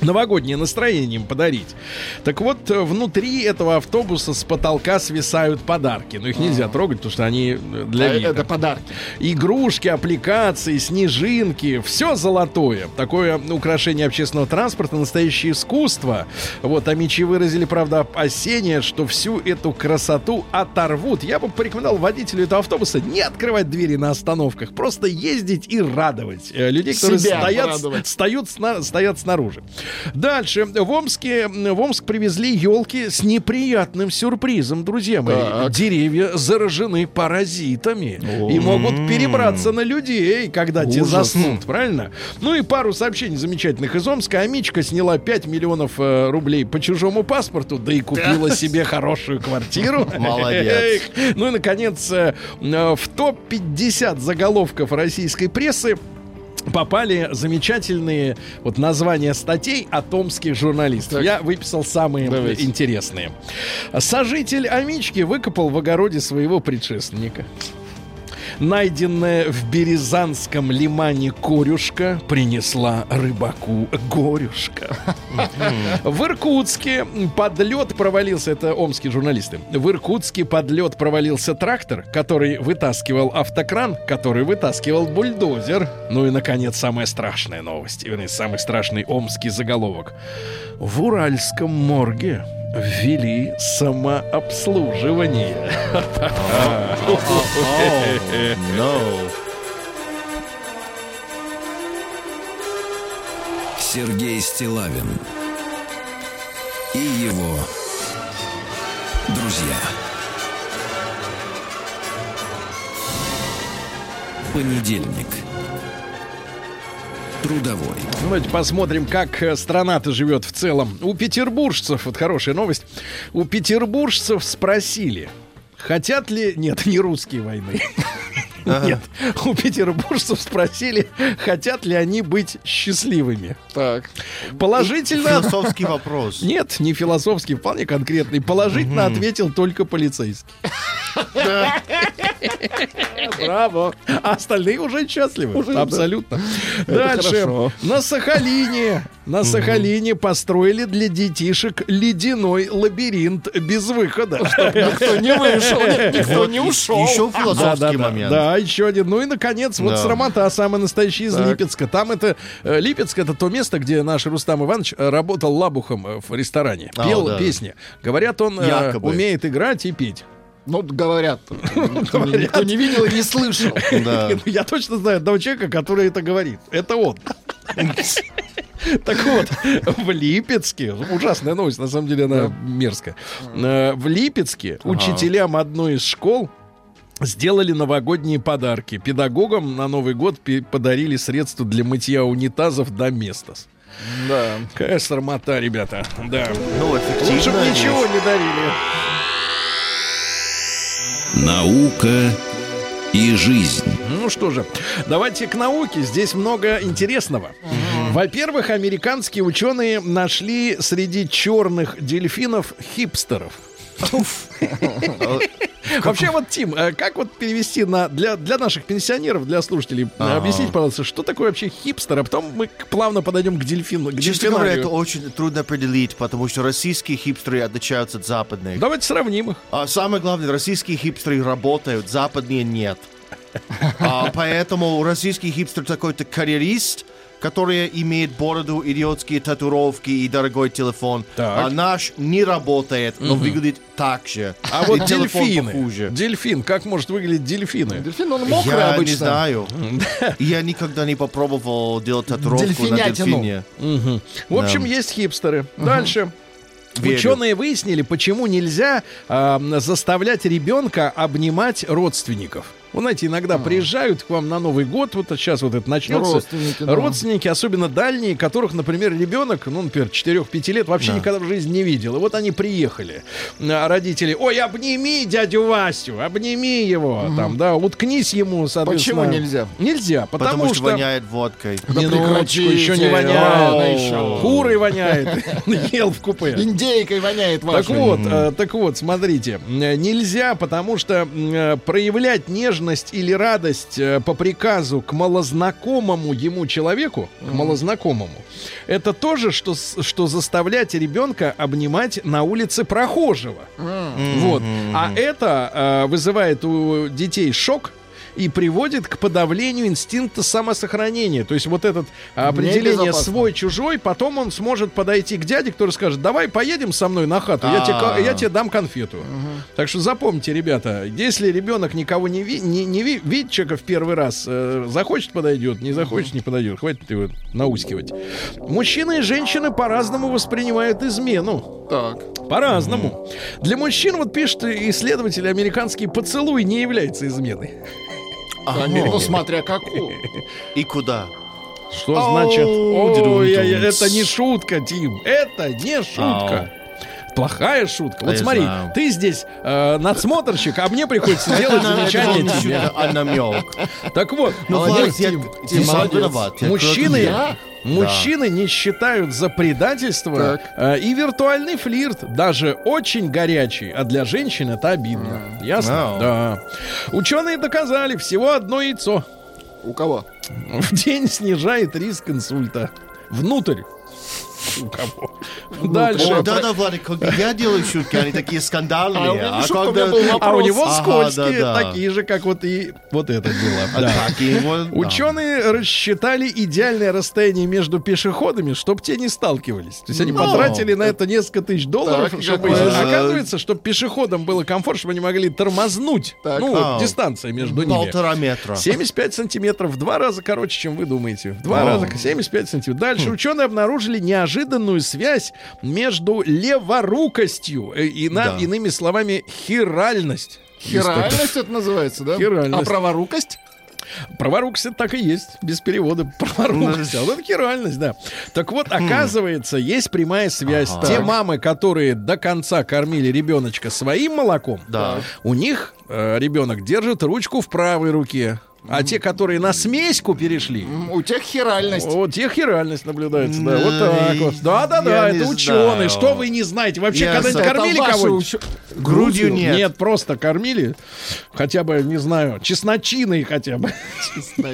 Новогоднее настроение им подарить. Так вот, внутри этого автобуса с потолка свисают подарки. Но их нельзя трогать, потому что они для вида. Это подарки. Игрушки, аппликации, снежинки. Все золотое. Такое украшение общественного транспорта — настоящее искусство. Вот, а мечи выразили, правда, опасения, что всю эту красоту оторвут. Я бы порекомендовал водителю этого автобуса не открывать двери на остановках. Просто ездить и радовать людей, которые стоят снаружи. Дальше. В Омск привезли елки с неприятным сюрпризом, друзья мои. Так. Деревья заражены паразитами и могут перебраться на людей, когда те заснут, правильно? Ну и пару сообщений замечательных из Омска. Амичка сняла 5 миллионов рублей по чужому паспорту, да и купила себе хорошую квартиру. Молодец. Ну и, наконец, в топ-50 заголовков российской прессы попали замечательные вот названия статей от омских журналистов. Так. Я выписал самые интересные. Сожитель Амички выкопал в огороде своего предшественника. Найденная в Березанском лимане корюшка принесла рыбаку горюшка. В Иркутске под лед провалился, это омские журналисты, в Иркутске под лед провалился трактор, который вытаскивал автокран, который вытаскивал бульдозер. Ну и, наконец, самая страшная новость, вернее, самый страшный омский заголовок. В уральском морге ввели самообслуживание. Сергей Стиллавин и его друзья. Понедельник. Трудовой. Давайте посмотрим, как страна-то живет в целом. У петербуржцев, вот хорошая новость, у петербуржцев спросили, хотят ли... Нет, не русские войны. Нет, у петербуржцев спросили, хотят ли они быть счастливыми. Так. Положительно... Философский вопрос. Нет, не философский, вполне конкретный. Положительно ответил только полицейский. Браво. А остальные уже счастливы. Абсолютно. Дальше. На Сахалине построили для детишек ледяной лабиринт без выхода. Никто не вышел, никто не ушел. Еще философский момент. Да, еще один. Ну и, наконец, вот срамота самая настоящая из Липецка. Там это... Липецк — это то место, где наш Рустам Иванович работал лабухом в ресторане. Пел песни. Говорят, он умеет играть и петь. Ну, говорят. Никто не видел и не слышал. Я точно знаю одного человека, который это говорит. Это он. Так вот, в Липецке, ужасная новость, на самом деле она мерзкая. В Липецке учителям одной из школ сделали новогодние подарки. Педагогам на Новый год подарили средства для мытья унитазов «Доместос». Да. Какая срамота, ребята. Да. Лучше бы ничего не дарили. Наука и жизнь. Ну что же, давайте к науке. Здесь много интересного. Во-первых, американские ученые нашли среди черных дельфинов хипстеров. Вообще, вот, Тим, как вот перевести для наших пенсионеров, для слушателей, объясните, пожалуйста, что такое вообще хипстер, а потом мы плавно подойдем к дельфину. Честно говоря, это очень трудно определить, потому что российские хипстеры отличаются от западных. Давайте сравним их. Самое главное, российские хипстеры работают, западные нет. Поэтому российский хипстер такой-то карьерист, который имеет бороду, идиотские татуировки и дорогой телефон. Так. А наш не работает, но выглядит так же. А вот дельфины. Дельфин, как может выглядеть дельфины? Дельфин, он мокрый обычно. Я не знаю. Я никогда не попробовал делать татуировку на дельфине. В общем, есть хипстеры. Дальше. Верю. Ученые выяснили, почему нельзя заставлять ребенка обнимать родственников. Вы знаете, иногда приезжают к вам на Новый год, вот сейчас вот это начнется. Родственники, особенно дальние, которых, например, ребенок, ну, например, 4-5 лет вообще никогда в жизни не видел. И вот они приехали. Родители: ой, обними дядю Васю, обними его, там, да, уткнись ему, соответственно. Почему нельзя? Нельзя, потому что воняет водкой. Да прекратите, еще не воняет. Курой воняет. Ел в купе. Индейкой воняет вашей. Так вот, смотрите, нельзя, потому что проявлять нежность или радость по приказу к малознакомому ему человеку, к малознакомому, это то же, что заставлять ребенка обнимать на улице прохожего. Вот. А это вызывает у детей шок и приводит к подавлению инстинкта самосохранения. То есть вот это определение свой-чужой, потом он сможет подойти к дяде, который скажет: давай поедем со мной на хату, я тебе дам конфету. Так что запомните, ребята, если ребенок никого не видит, человека в первый раз, захочет — подойдет, не захочет — не подойдет. Хватит его наускивать. Мужчины и женщины по-разному воспринимают измену. Так. По-разному. Для мужчин, вот пишут исследователи американские, поцелуй не является изменой. Ну, смотря какую. И куда. Что значит? Это не шутка, Тим. Это не шутка. Плохая шутка. Вот смотри, ты здесь надсмотрщик, а мне приходится делать замечание тебе. Так вот, мужчины не считают за предательство и виртуальный флирт, даже очень горячий, а для женщин это обидно. Ясно? Да. Ученые доказали: всего одно яйцо. У кого? В день снижает риск инсульта. Внутрь. У кого? Дальше. Да, Владик, когда я делаю шутки, они такие скандальные. А у него скользкие, такие же, как вот и вот это было. Ученые рассчитали идеальное расстояние между пешеходами, чтобы те не сталкивались. То есть они потратили на это несколько тысяч $. Оказывается, чтобы пешеходам было комфортно, чтобы они могли тормознуть. Ну, дистанция между ними. 1,5 метра. 75 сантиметров. В 2 раза короче, чем вы думаете. В 2 раза 75 сантиметров. Дальше ученые обнаружили неожиданную связь между леворукостью и, иными словами, хиральность. Хиральность это называется, да? Хиральность. А праворукость? Праворукость — это так и есть, без перевода. Праворукость, а вот это хиральность, да. Так вот, оказывается, есть прямая связь. Те мамы, которые до конца кормили ребеночка своим молоком, у них ребенок держит ручку в правой руке. А те, которые на смеську перешли, у тех хиральность. У тех хиральность наблюдается, да. Вот так вот. Да, это ученые. Что вы не знаете? Вообще, когда-нибудь кормили кого-нибудь? Грудью нет. Нет, просто кормили. Хотя бы, не знаю, чесночиной хотя бы.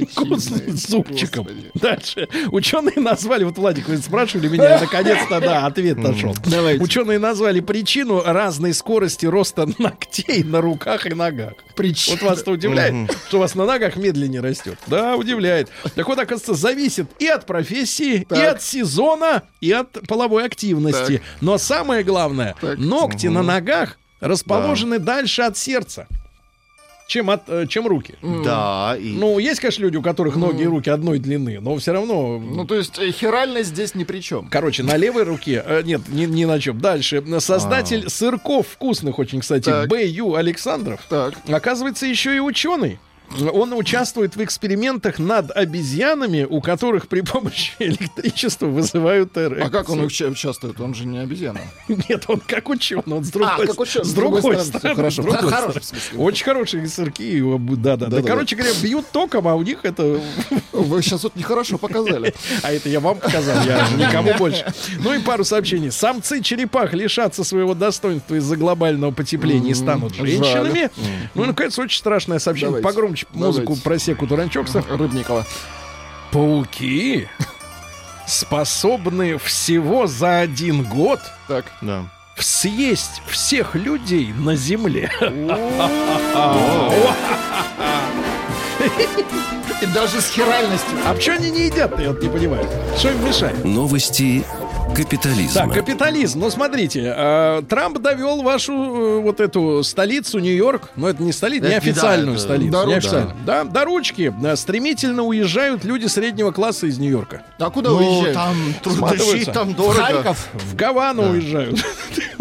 Чесночиной. Супчиком. Дальше. Ученые назвали, вот, Владик, вы спрашивали меня, наконец-то, да, ответ нашел. Ученые назвали причину разной скорости роста ногтей на руках и ногах. Вот вас-то удивляет, что у вас на ногах медленнее растет. Да, удивляет. Так вот, оказывается, зависит и от профессии, и от сезона, и от половой активности. Но самое главное, ногти на ногах расположены дальше от сердца, чем руки. Да. Ну, есть, конечно, люди, у которых ноги и руки одной длины, но все равно... Ну, то есть хиральность здесь ни при чем. Короче, на левой руке... Нет, ни на чем. Дальше. Создатель сырков вкусных очень, кстати, Б.Ю. Александров, оказывается, еще и ученый. Он участвует в экспериментах над обезьянами, у которых при помощи электричества вызывают эрекцию. А как он участвует? Он же не обезьяна. Нет, он как ученый. Он с другой стороны. Очень хорошие сырки. Да. Короче говоря, бьют током, а у них это... Вы сейчас вот нехорошо показали. А это я вам показал, я никому больше. Ну и пару сообщений. Самцы черепах лишатся своего достоинства из-за глобального потепления и станут женщинами. Ну, наконец, очень страшное сообщение. Погромче музыку про Секу Туранчокса Рыбникова. Пауки способны всего за 1 год съесть всех людей на земле. И даже с хиральностью. А почему они не едят-то, я не понимаю. Что им мешает? Новости капитализма. Да, капитализм. Ну, смотрите, Трамп довел вашу вот эту столицу, Нью-Йорк, но это не столица, неофициальную столицу. Да, до ручки. Стремительно уезжают люди среднего класса из Нью-Йорка. А куда уезжают? Там труднощи, там дорого. В Гавану уезжают.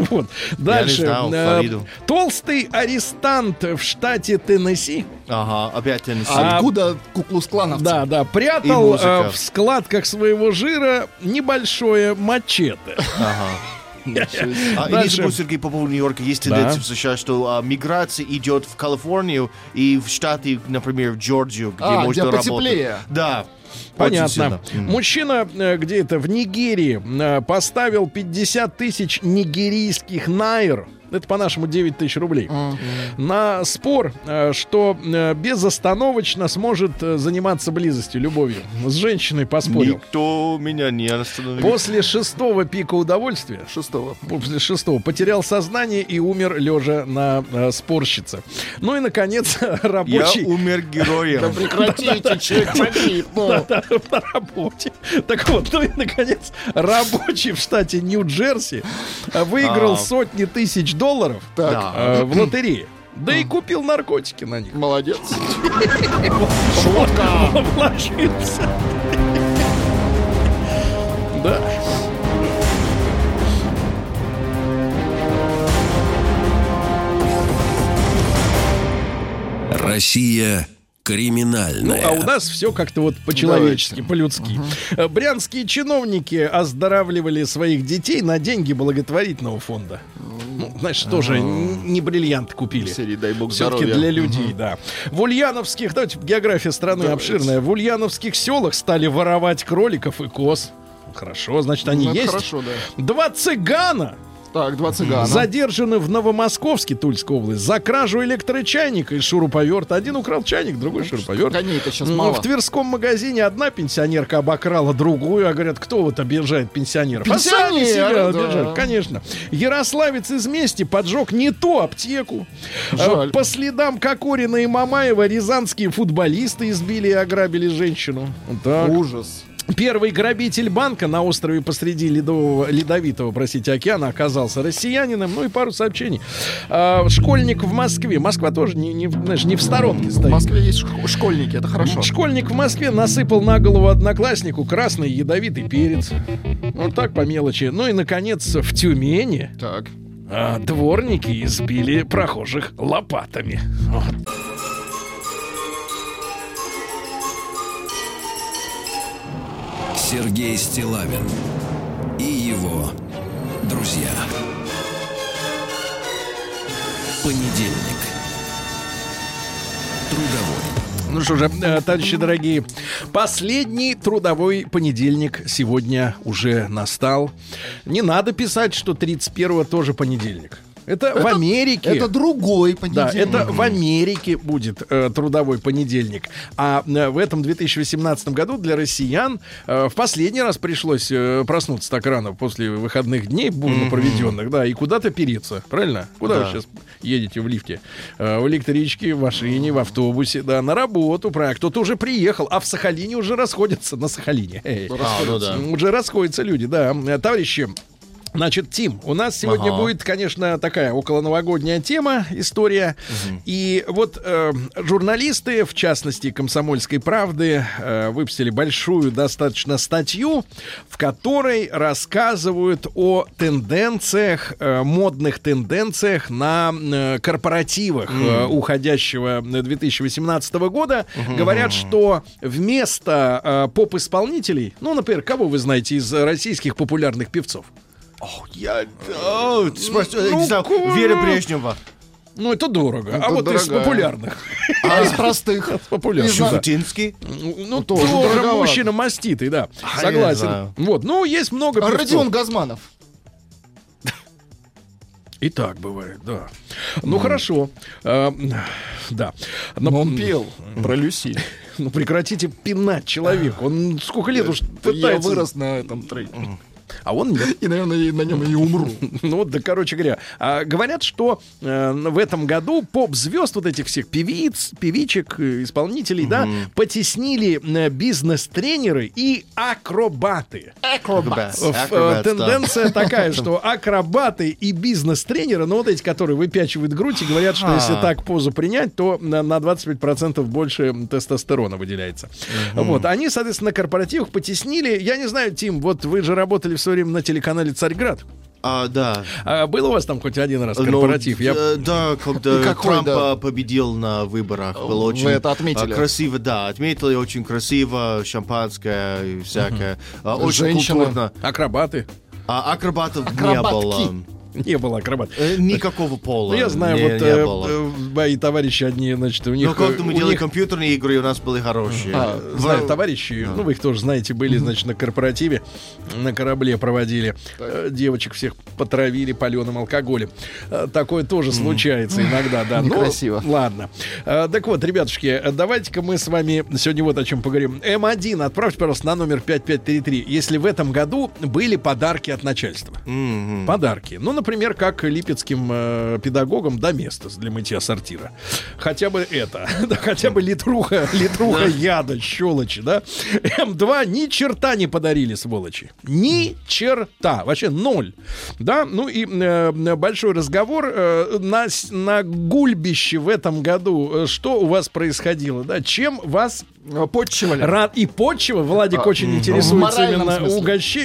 Вот. Дальше. Я не знал, толстый арестант в штате Теннесси. Ага, опять Теннесси. Откуда куклус-клановцы? Да, да. Прятал в складках своего жира небольшое мачете. Ага. Если Сергей Попов в Нью-Йорке, есть тенденция в США, что миграция идет в Калифорнию и в штаты, например, в Джорджию, где можно работать. Потеплее. Да. Понятно. Мужчина где-то в Нигерии поставил 50 тысяч нигерийских найр, это по-нашему 9 тысяч рублей, на спор, что безостановочно сможет заниматься близостью, любовью. С женщиной поспорил. Никто меня не остановил. После шестого пика удовольствия, после шестого, потерял сознание и умер лежа на спорщице. Ну и, наконец, рабочий... Я умер героем. Да прекратите, человек погиб. На работе. Так вот, ну и, наконец, рабочий в штате Нью-Джерси выиграл сотни тысяч долларов в лотерее. Да и купил наркотики на них. Молодец. Шутка. Облажился. Да. Россия... криминальное. Ну, а у нас все как-то вот по-человечески, по-людски. Угу. Брянские чиновники оздоравливали своих детей на деньги благотворительного фонда. Ну, значит, тоже не бриллиант купили. Дай бог все-таки здоровья. Для людей, да. В ульяновских, давайте география страны обширная, в ульяновских селах стали воровать кроликов и коз. Хорошо, значит, они есть. Хорошо, да. 2 цыгана задержаны в Новомосковске, Тульской области, за кражу электрочайника и шуруповерта. Один украл чайник, другой шуруповерт. Коней-то сейчас мало. В Тверском магазине одна пенсионерка обокрала другую, а говорят, кто вот объезжает пенсионеров? Пенсионеры, себя объезжают, конечно. Ярославец из Мести поджег не ту аптеку. Жаль. По следам Кокорина и Мамаева рязанские футболисты избили и ограбили женщину. Так. Ужас. Первый грабитель банка на острове посреди ледовитого океана оказался россиянином. Ну и пару сообщений. Школьник в Москве. Москва тоже не в сторонке стоит. В Москве есть школьники, это хорошо. Школьник в Москве насыпал на голову однокласснику красный ядовитый перец. Вот так, по мелочи. Ну и, наконец, в Тюмени дворники избили прохожих лопатами. Вот. Сергей Стиллавин и его друзья. Понедельник. Трудовой. Ну что же, товарищи дорогие, последний трудовой понедельник сегодня уже настал. Не надо писать, что 31-го тоже понедельник. Это в Америке. Это другой понедельник. Да, это в Америке будет трудовой понедельник. А в этом 2018 году для россиян в последний раз пришлось проснуться так рано после выходных дней, бурно проведенных, да, и куда-то переться. Правильно? Куда вы сейчас едете в лифте? В электричке, в машине, в автобусе, да, на работу, правильно. Кто-то уже приехал, а в Сахалине уже расходятся. На Сахалине. Уже расходятся люди, да. Товарищи, значит, Тим, у нас сегодня будет, конечно, такая околоновогодняя тема, история. И вот журналисты, в частности, «Комсомольской правды», выпустили большую достаточно статью, в которой рассказывают о тенденциях, модных тенденциях на корпоративах уходящего 2018 года. Говорят, что вместо поп-исполнителей, ну, например, кого вы знаете из российских популярных певцов? Вера Брежнева. Ну, это дорого. Это вот дорогая. Из популярных. Из простых. Из популярных. Латинский. Ну, тоже мужчина маститый, да. Согласен. Вот, ну, есть много певцов. Родион Газманов. И так бывает, да. Ну, хорошо. Да. Но он пел про Люси. Ну, прекратите пинать человека. Он сколько лет уж пытается. Я вырос на этом треке. А он нет. И, наверное, на нем и умру. Ну, да, короче говоря. Говорят, что в этом году поп-звезд, вот этих всех певиц, певичек, исполнителей, да, потеснили бизнес-тренеры и акробаты. Тенденция такая, что акробаты и бизнес-тренеры, ну, вот эти, которые выпячивают грудь и говорят, что если так позу принять, то на 25% больше тестостерона выделяется. Вот. Они, соответственно, на корпоративах потеснили. Я не знаю, Тим, вот вы же работали в свое время на телеканале «Царьград». Да. Был у вас там хоть один раз корпоратив? Да, когда Трамп победил на выборах. Было очень... Вы это отметили? Красиво, да. Отметили очень красиво. Шампанское и всякое. Очень культурно. Акробаты? Акробатов не было. Не было акробат. Никакого пола. Я знаю, мои товарищи одни, значит, у них... Ну, когда мы делали компьютерные игры, и у нас были хорошие. Знаю, товарищи, ну, вы их тоже знаете, были, значит, на корпоративе, на корабле проводили. Девочек всех потравили паленым алкоголем. Такое тоже случается иногда, да. Некрасиво. Ладно. Так вот, ребятушки, давайте-ка мы с вами сегодня вот о чем поговорим. М1 отправьте, пожалуйста, на номер 5533, если в этом году были подарки от начальства. Подарки. Ну, например, как липецким педагогам доместос для мытья сортира. Хотя бы это. Да, хотя бы литруха яда, щелочи, да. М2 ни черта не подарили, сволочи. Ни черта. Вообще ноль. Да, ну и большой разговор на гульбище в этом году. Что у вас происходило, да? Чем вас... Подчивали. И подчивали. Владик очень интересуется именно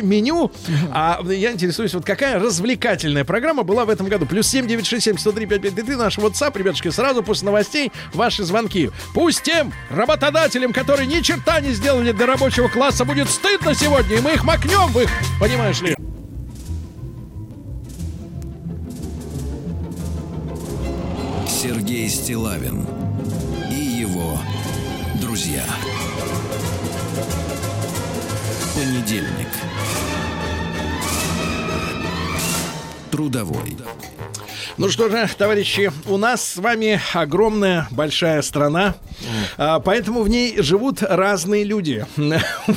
меню. А я интересуюсь, вот какая развлекательная программа была в этом году. Плюс 7-967-103-553 наш WhatsApp. Ребятушки, сразу после новостей ваши звонки. Пусть тем работодателям, которые ни черта не сделали для рабочего класса, будет стыдно сегодня. И мы их макнем в их, понимаешь ли. Сергей Стиллавин и его... друзья. Понедельник. Трудовой. Ну что же, товарищи, у нас с вами огромная, большая страна, поэтому в ней живут разные люди.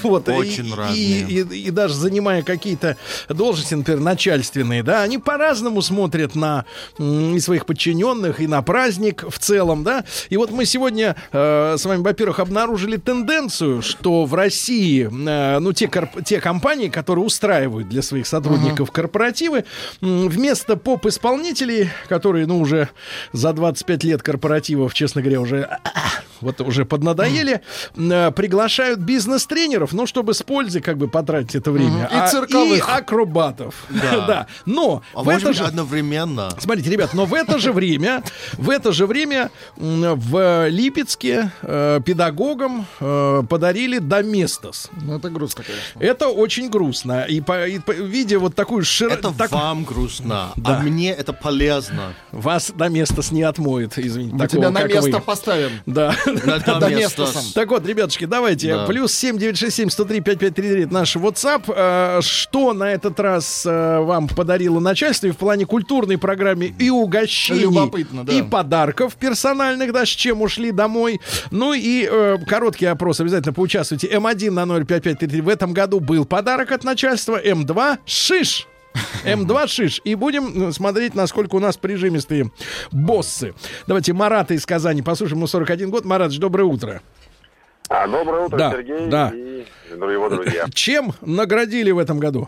Вот, очень разные. И даже занимая какие-то должности, например, начальственные, да, они по-разному смотрят на и своих подчиненных, и на праздник в целом, да. И вот мы сегодня с вами, во-первых, обнаружили тенденцию, что в России, ну, те компании, которые устраивают для своих сотрудников корпоративы, вместо поп-исполнителей, которые, ну, уже за 25 лет корпоративов, честно говоря, уже поднадоели, приглашают бизнес-тренеров, ну, чтобы с пользой как бы потратить это время. И цирковых. И акробатов. Да. Да. Но в это же... одновременно. Смотрите, ребят, но в это же время в Липецке педагогам подарили доместос. Ну, это грустно, конечно. Это очень грустно. И видя вот такую широту... Это вам грустно, да. А мне это полезно. Вас на место не отмоет, извините. Мы такого, тебя на место поставим. Да. На место. Так вот, ребятушки, давайте. Да. Плюс 7-967-103-553 наш WhatsApp. Что на этот раз вам подарило начальство и в плане культурной программы и угощений, да, и подарков персональных, да, с чем ушли домой. Ну и короткий опрос. Обязательно поучаствуйте. М1 на 05533. В этом году был подарок от начальства. М2 шиш. М2 шиш. И будем смотреть, насколько у нас прижимистые боссы. Давайте Марата из Казани послушаем. Ему 41 год. Маратыч, доброе утро. Доброе утро, да, Сергей, да, и его друзья. Чем наградили в этом году?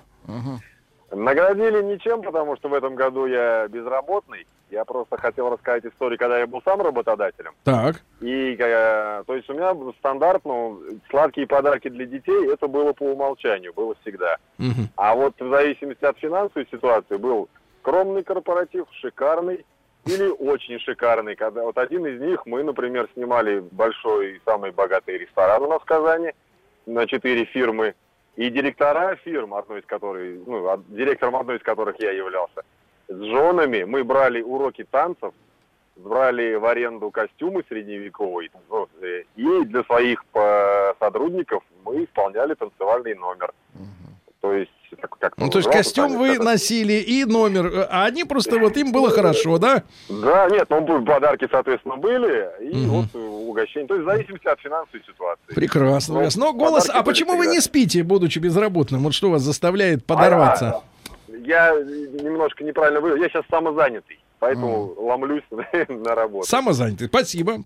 Наградили ничем, потому что в этом году я безработный. Я просто хотел рассказать историю, когда я был сам работодателем. Так. И, то есть у меня стандартно, сладкие подарки для детей, это было по умолчанию, было всегда. Угу. А вот в зависимости от финансовой ситуации был скромный корпоратив, шикарный или очень шикарный. Когда вот один из них мы, например, снимали большой и самый богатый ресторан у нас в Казани на 4 фирмы. И директора фирм, директором одной из которых я являлся, с женами мы брали уроки танцев, брали в аренду костюмы средневековые, и для своих сотрудников мы исполняли танцевальный номер. То есть, то есть костюм вы носили и номер, а они просто вот им было хорошо, да? Да, нет, подарки, соответственно, были, и вот угощение. То есть в зависимости от финансовой ситуации. Прекрасно. Но голос... А почему вы не спите, будучи безработным? Вот что вас заставляет подорваться? Я немножко неправильно выразил. Я сейчас самозанятый, поэтому ломлюсь на работу. Самозанятый. Спасибо.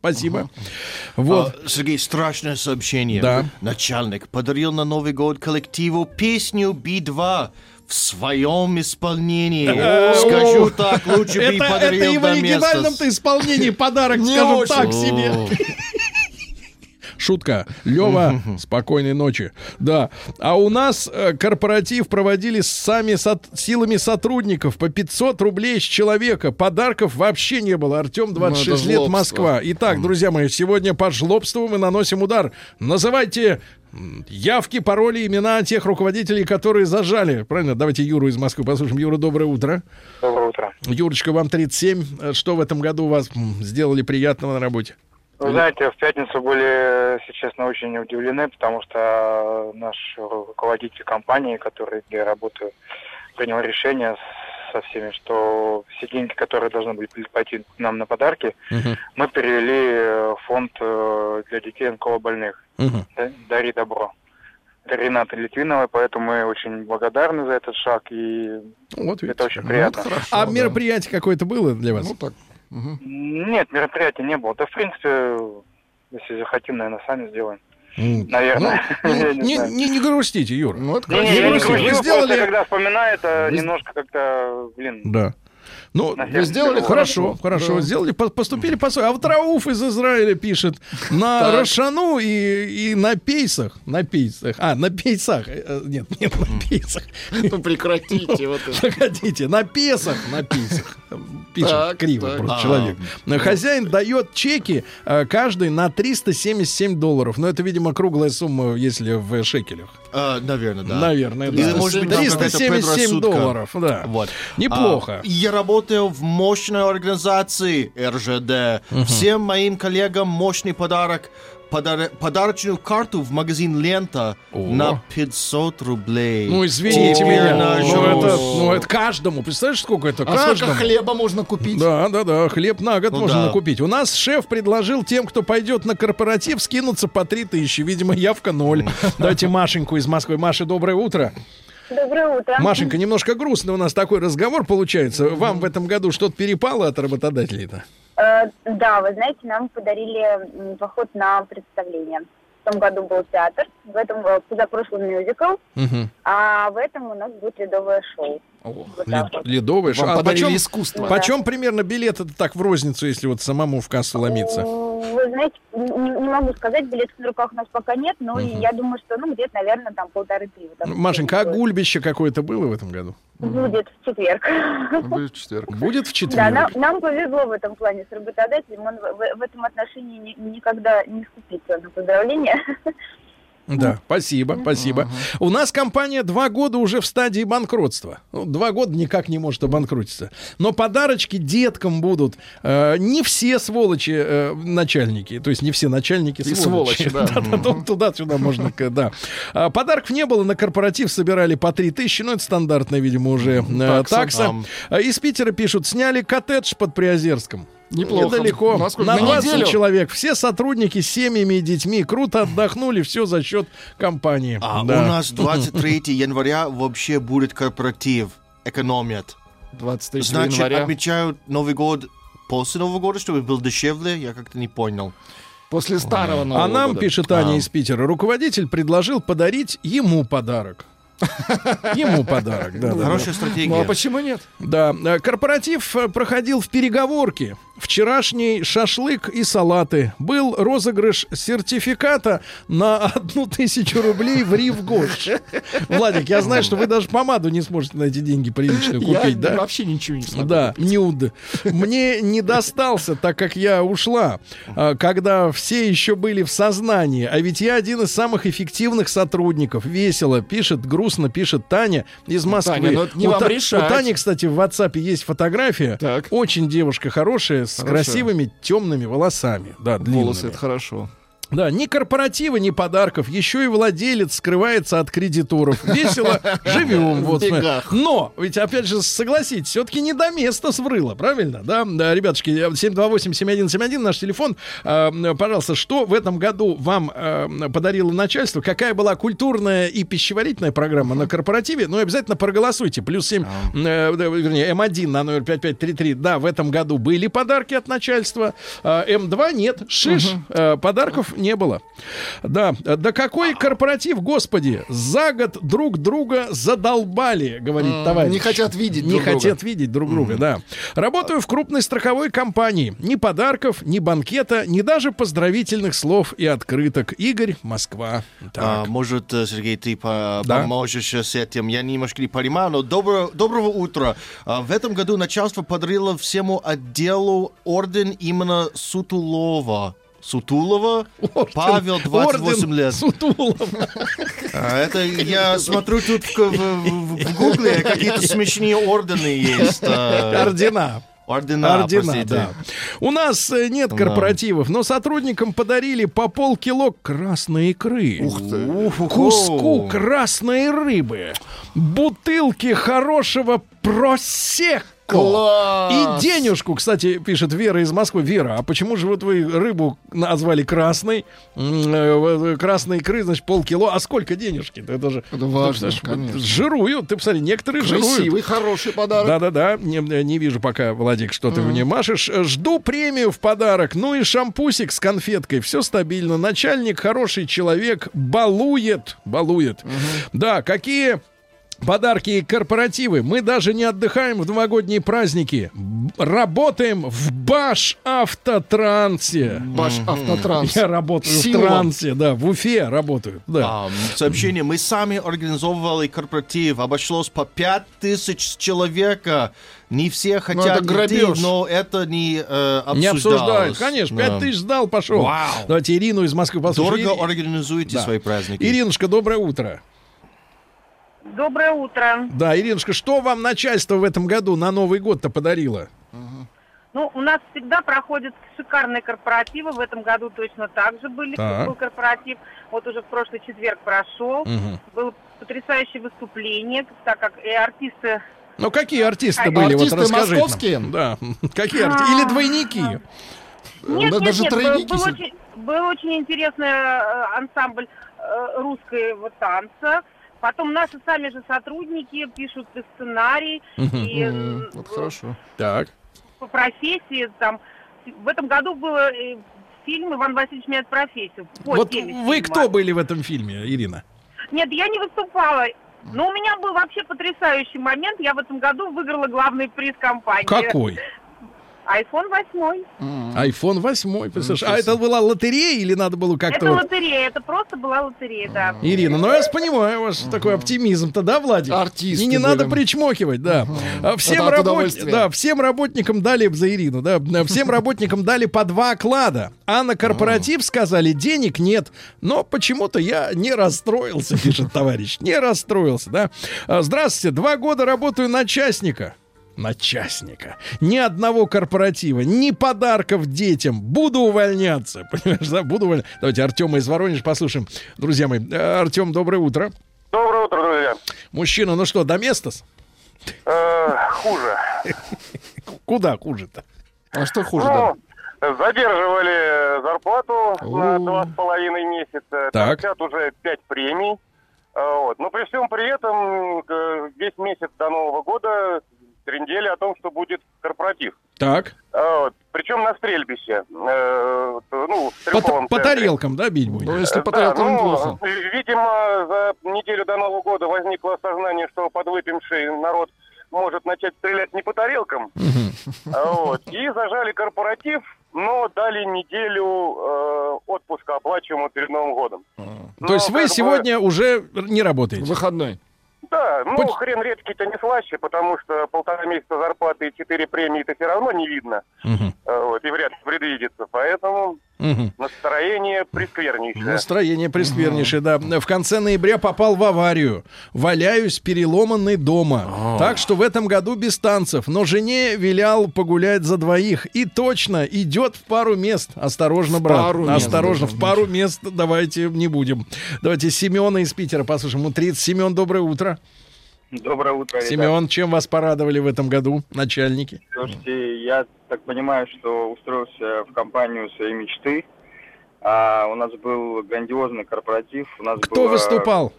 Вот. Сергей, страшное сообщение. Да. Начальник подарил на Новый год коллективу песню «Би-2» в своем исполнении. Скажу так, лучше бы подарил доместос. Это и в оригинальном-то исполнении подарок, скажу так себе. Шутка. Лёва, спокойной ночи. Да. А у нас корпоратив проводили сами силами сотрудников. По 500 рублей с человека. Подарков вообще не было. Артём, 26 лет, Москва. Итак, друзья мои, сегодня по жлобству мы наносим удар. Называйте... явки, пароли, имена тех руководителей, которые зажали. Правильно? Давайте Юру из Москвы послушаем. Юра, доброе утро. Доброе утро. Юрочка, вам 37. Что в этом году у вас сделали приятного на работе? Вы знаете, в пятницу были, если честно, очень удивлены, потому что наш руководитель компании, который, где я работаю, принял решение со всеми, что все деньги, которые должны были пойти нам на подарки, мы перевели в фонд для детей онкобольных. Дари добро. Рената Литвиновой, поэтому мы очень благодарны за этот шаг, и вот это очень приятно. Вот хорошо, а мероприятие какое-то было для вас? Ну, так. Нет, мероприятия не было. Да, в принципе, если захотим, наверное, сами сделаем. Наверное. Не грустите, Юра. Не грустите. Вы сделали... Когда вспоминаю, это немножко как-то, Да. Ну, вы сделали хорошо, да. Сделали, поступили по своему. А вот Рауф из Израиля пишет: на Рошану и на пейсах. На пейсах. Ну, прекратите вот это. Погодите, на пейсах. Пишет криво просто человек. Хозяин дает чеки каждый на $377. Но это, видимо, круглая сумма, если в шекелях. Наверное, да. $377. Да. Вот. Неплохо. Я работаю в мощной организации РЖД. Всем моим коллегам мощный подарок. Подарочную карту в магазин «Лента» на 500 рублей. Ну, извините меня. Это каждому. Представляешь, сколько это? А сколько хлеба можно купить? Да. Хлеб на год можно купить. У нас шеф предложил тем, кто пойдет на корпоратив, скинуться по 3000. Видимо, явка 0. Давайте Машеньку из Москвы. Маша, доброе утро. Доброе утро. Машенька, немножко грустно у нас такой разговор получается. Вам в этом году что-то перепало от работодателей-то? Да, вы знаете, нам подарили поход на представление. В том году был театр, в этом позапрошлый мюзикл, а в этом у нас будет ледовое шоу. Ледовое шоу. А почем искусство? Почем примерно билет так в розницу, если вот самому в кассу ломиться? Вы знаете, не могу сказать, билетов на руках у нас пока нет, но я думаю, что где-то, наверное, там 1,5-3. Машенька, а гульбище какое-то было в этом году? Будет в четверг. Да, нам повезло в этом плане с работодателем. Он в этом отношении никогда не скупится на поздравления. Да, спасибо. У нас компания 2 года уже в стадии банкротства. 2 года никак не может обанкротиться. Но подарочки деткам будут. Не все сволочи начальники. То есть не все начальники сволочи. Туда-сюда можно. Подарков не было. На корпоратив собирали по 3000. Но это стандартная, видимо, уже такса. Из Питера пишут. Сняли коттедж под Приозерском. Неплохо. Недалеко. На 20 человек. Все сотрудники с семьями и детьми круто отдохнули. Все за счет компании. У нас 23 января вообще будет корпоратив. Экономят. 23 Значит, января. Отмечают Новый год после Нового года, чтобы был дешевле. Я как-то не понял. После старого Нового года. А нам, пишет Аня из Питера, руководитель предложил подарить ему подарок. Ему подарок, да. Хорошая стратегия. Ну а почему нет? Да, корпоратив проходил в Переговорке. Вчерашний шашлык и салаты. Был розыгрыш сертификата на 1000 рублей в Ривгош. Владик, я знаю, что вы даже помаду не сможете на эти деньги приличную купить, да? Я вообще ничего не смогу. Да, нюд. Мне не достался, так как я ушла, когда все еще были в сознании. А ведь я один из самых эффективных сотрудников. Весело пишет, грустно пишет Таня из Москвы. Таня, но это не вам решать. У Тани, кстати, в WhatsApp есть фотография. Так. Очень девушка хорошая, с красивыми темными волосами. Да, волосы — это хорошо. Да, ни корпоратива, ни подарков. Еще и владелец скрывается от кредиторов. Весело живем. Вот. Но, ведь, опять же, согласитесь, все-таки не до места сврыло, правильно? Да, ребятушки, 728-7171, наш телефон. Пожалуйста, что в этом году вам подарило начальство? Какая была культурная и пищеварительная программа на корпоративе? Ну, обязательно проголосуйте. +7, вернее, М1 на номер 5533. Да, в этом году были подарки от начальства. М2 нет. Шиш. Подарков не было. Да, да какой корпоратив, господи, за год друг друга задолбали, говорит товарищ. Не хотят видеть друг друга. Не хотят видеть друг друга, да. Работаю в крупной страховой компании. Ни подарков, ни банкета, ни даже поздравительных слов и открыток. Игорь, Москва. А, может, Сергей, ты поможешь с этим? Я немножко не понимаю, но доброго утра. В этом году начальство подарило всему отделу орден имени Сутулова, орден, Павел, 28 лет. Сутулов. Это я смотрю тут в Гугле, какие-то смешные ордены есть. Ордена, да. У нас нет корпоративов, но сотрудникам подарили по полкило красной икры. Ух ты. Куску красной рыбы. Бутылки хорошего просекко. Класс. И денежку, кстати, пишет Вера из Москвы. Вера, а почему же вот вы рыбу назвали красной? Красной икры, значит, полкило. А сколько денежки-то? Это же важно, конечно. Жируют. Ты посмотри, некоторые красивый, жируют. Красивый, хороший подарок. Да-да-да. Не вижу пока, Владик, что ты мне машешь. Жду премию в подарок. Ну и шампусик с конфеткой. Все стабильно. Начальник хороший человек. Балует. Да, какие... Подарки и корпоративы. Мы даже не отдыхаем в новогодние праздники. Работаем в Башавтотрансе. Башавтотранс. Я работаю в трансе, да. В Уфе работаю. Да. Сообщение. Мы сами организовывали корпоратив. Обошлось по 5000 человека. Не все хотят идти, но это не обсуждалось. Не обсуждают. Конечно, 5000 сдал, пошел. Вау. Давайте Ирину из Москвы послушаем. Дорого организуйте свои праздники. Иринушка, доброе утро. Доброе утро. Да, Иринушка, что вам начальство в этом году на Новый год-то подарило? Ну, у нас всегда проходят шикарные корпоративы. В этом году точно так же были. Был корпоратив, вот уже в прошлый четверг прошел. Было потрясающее выступление, так как и артисты... Ну, какие артисты были? Артисты вот московские? Да, какие артисты? Или двойники? Нет, был очень интересный ансамбль русского танца. Потом наши сами же сотрудники пишут сценарий. Вот хорошо. Так. По профессии там. В этом году был фильм «Иван Васильевич меняет профессию». Вот вы кто были в этом фильме, Ирина? Нет, я не выступала. Но у меня был вообще потрясающий момент. Я в этом году выиграла главный приз компании. Какой? iPhone 8. iPhone 8, послушай. А это была лотерея или надо было как-то... Это лотерея, это просто была лотерея, да. Ирина, ну я понимаю, у вас такой оптимизм-то, да, Владик? Артисты. И не надо причмокивать, да. Всем работникам дали, за Ирину, да, всем работникам дали по 2 оклада, а на корпоратив сказали, денег нет, но почему-то я не расстроился, пишет товарищ, не расстроился, да. Здравствуйте, 2 года работаю на частника. Ни одного корпоратива, ни подарков детям. Буду увольняться. Понимаешь, да? Давайте Артема из Воронежа послушаем. Друзья мои, Артем, доброе утро. Доброе утро, друзья. Мужчина, ну что, Доместос? Хуже. Куда хуже-то? А что хуже? Задерживали зарплату на 2,5 месяца. Сейчас уже 5 премий. Но при всем при этом весь месяц до Нового года... 3 недели о том, что будет корпоратив. Так. Причем на стрельбище. По тарелкам, да, бить будет? Ну, если по тарелкам плохо. Видимо, за неделю до Нового года возникло осознание, что подвыпивший народ может начать стрелять не по тарелкам. И зажали корпоратив, но дали неделю отпуска оплачиваемого перед Новым годом. То есть вы сегодня уже не работаете? Выходной. Да, хрен редкий-то не слаще, потому что 1,5 месяца зарплаты и 4 премии-то все равно не видно. И вряд ли предвидится. Поэтому настроение присквернейшее. В конце ноября попал в аварию. Валяюсь переломанный дома. Так что в этом году без танцев. Но жене вилял погулять за двоих. И точно идет в пару мест. Осторожно, брат. Осторожно, в пару мест давайте не будем. Давайте Семена из Питера послушаем. Ему 30. Семен, доброе утро. Доброе утро, Семен, чем вас порадовали в этом году начальники? Слушайте, я так понимаю, что устроился в компанию своей мечты. У нас был грандиозный корпоратив. Кто выступал?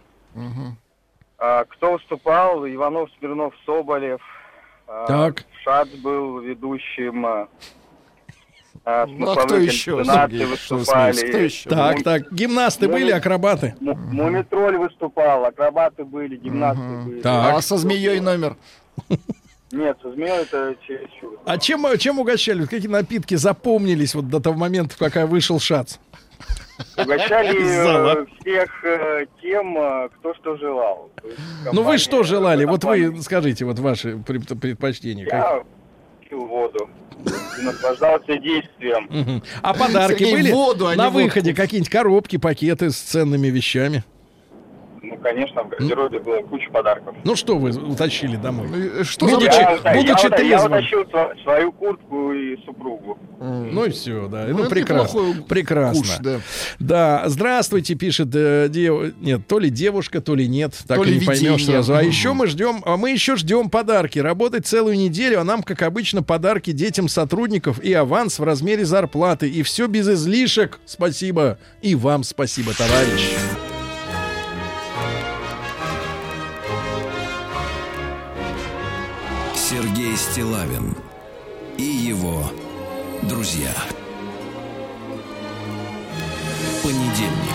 Кто выступал? Иванов, Смирнов, Соболев. Так. Шац был ведущим. Гимнасты выступали. Так, гимнасты были, акробаты? Мумитроль выступал, акробаты были, гимнасты были. А со змеей номер? Нет, со змеей это чересчур. А чем угощали? Какие напитки запомнились вот до того момента, пока вышел шац? Угощали всех тем, кто что желал. Ну вы что желали? Вот вы скажите, вот ваши предпочтения. Я пил воду. Наслаждался действием. А подарки были? На выходе какие-нибудь коробки, пакеты с ценными вещами? Ну, конечно, в гардеробе было куча подарков. Ну, что вы утащили домой? Я утащил свою куртку и супругу. Ну, и все, да. Ну, прекрасно. Прекрасно. Да, здравствуйте, пишет... Нет, то ли девушка, то ли нет. Так и не поймешь сразу. А еще мы ждем... А мы еще ждем подарки. Работать целую неделю, а нам, как обычно, подарки детям сотрудников и аванс в размере зарплаты. И все без излишек. Спасибо. И вам спасибо, товарищ. Сергей Стиллавин и его друзья. Понедельник.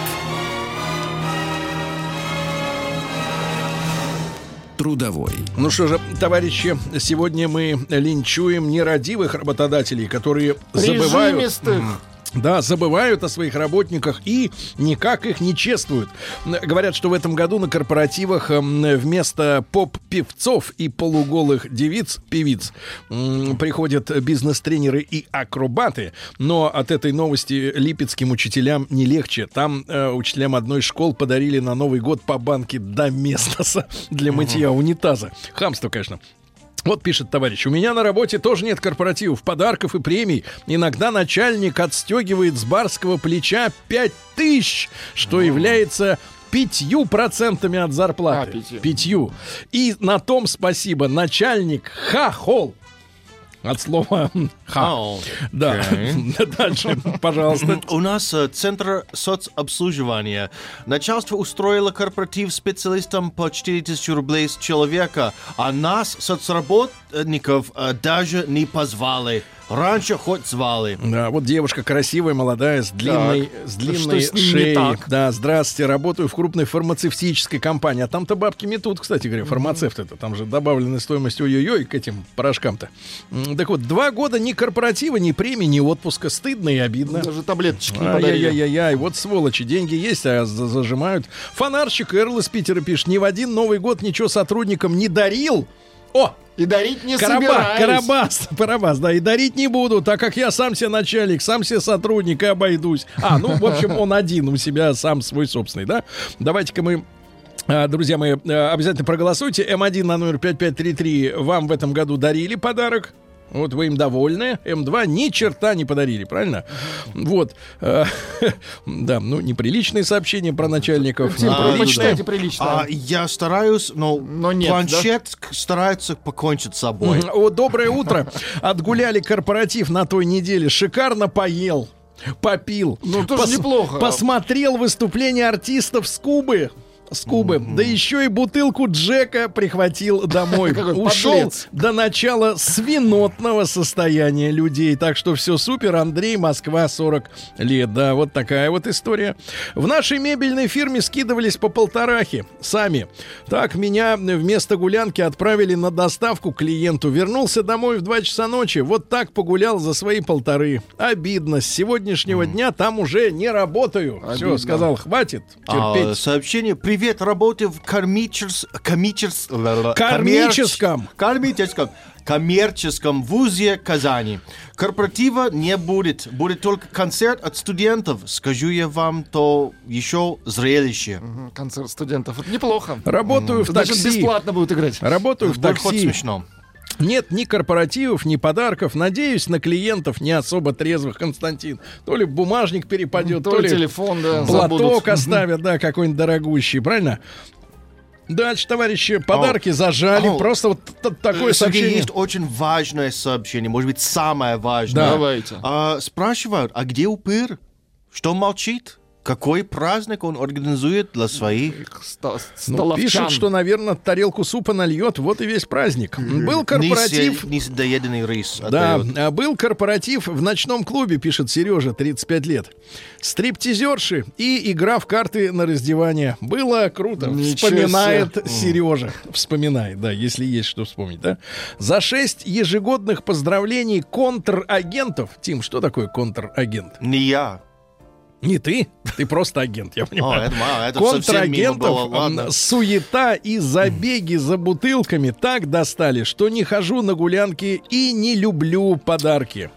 Трудовой. Ну что же, товарищи, сегодня мы линчуем нерадивых работодателей, которые забывают о своих работниках и никак их не чествуют. Говорят, что в этом году на корпоративах вместо поп-певцов и полуголых девиц-певиц приходят бизнес-тренеры и акробаты. Но от этой новости липецким учителям не легче. Там учителям одной из школ подарили на Новый год по банке доместоса для мытья унитаза. Хамство, конечно. Вот пишет товарищ: у меня на работе тоже нет корпоративов, подарков и премий. Иногда начальник отстегивает с барского плеча 5000, что является 5% от зарплаты. 5%. И на том спасибо. Начальник хохол. От слова «хао». Да. Дальше, пожалуйста. У нас Центр соцобслуживания. Начальство устроило корпоратив специалистам по 4000 рублей с человека, а нас, соцработников, даже не позвали. Раньше хоть звали. Да, вот девушка красивая, молодая, с длинной шеей. Да, здравствуйте, работаю в крупной фармацевтической компании. А там-то бабки метут, кстати говоря, фармацевты-то. Там же добавленная стоимость ой-ой-ой к этим порошкам-то. Так вот, 2 года ни корпоратива, ни премии, ни отпуска. Стыдно и обидно. Даже таблеточки не подарили. Ай-яй-яй-яй, вот сволочи, деньги есть, а зажимают. Фонарщик Эрл из Питера пишет: ни в один Новый год ничего сотрудникам не дарил. О! И дарить не собираюсь. Карабас, да, и дарить не буду, так как я сам себе начальник, сам себе сотрудник и обойдусь. А, ну, в общем, он один у себя, сам свой собственный, да? Давайте-ка мы... Друзья мои, обязательно проголосуйте. М1 на номер 5533 вам в этом году дарили подарок. Вот вы им довольны. М2 ни черта не подарили, правильно? Вот. Да, ну, неприличные сообщения про начальников. Прочитайте прилично. Я стараюсь, но нет, планшет старается покончить с собой. О, доброе утро. Отгуляли корпоратив на той неделе. Шикарно поел, попил. Ну, тоже неплохо. Посмотрел выступление артистов с Кубы. Да еще и бутылку Джека прихватил домой. Ушел до начала свинотного состояния людей. Так что все супер. Андрей, Москва, 40 лет. Да, вот такая вот история. В нашей мебельной фирме скидывались по 1,5 сами. Так меня вместо гулянки отправили на доставку к клиенту. Вернулся домой в 2 часа ночи. Вот так погулял за свои 1,5. Обидно. С сегодняшнего дня там уже не работаю. Все, сказал, хватит терпеть. Сообщение: привет. Привет, работаю в коммерческом вузе Казани. Корпоратива не будет. Будет только концерт от студентов. Скажу я вам, то еще зрелище. Концерт студентов. Это неплохо. Работаю в такси. Значит, бесплатно будут играть. Работаю в такси. Хоть смешно. Нет ни корпоративов, ни подарков. Надеюсь, на клиентов не особо трезвых, Константин. То ли бумажник перепадет, то ли телефон, да, платок забудут. Оставят, да, какой-нибудь дорогущий, правильно? Дальше, товарищи, подарки зажали. Просто вот такое сообщение. Есть очень важное сообщение, может быть, самое важное. Давайте. Спрашивают, а где упырь? Что молчит? Какой праздник он организует для своих столовчан? Пишет, что, наверное, тарелку супа нальет. Вот и весь праздник. Был корпоратив... Недоеденный рис. Да, был корпоратив в ночном клубе, пишет Сережа, 35 лет. Стриптизерши и игра в карты на раздевание. Было круто. Вспоминает Сережа. Вспоминает, да, если есть что вспомнить, да. За 6 ежегодных поздравлений контрагентов. Тим, что такое контрагент? Не я. Не ты, ты просто агент, я понимаю. Контрагентов суета и забеги за бутылками так достали, что не хожу на гулянки и не люблю подарки.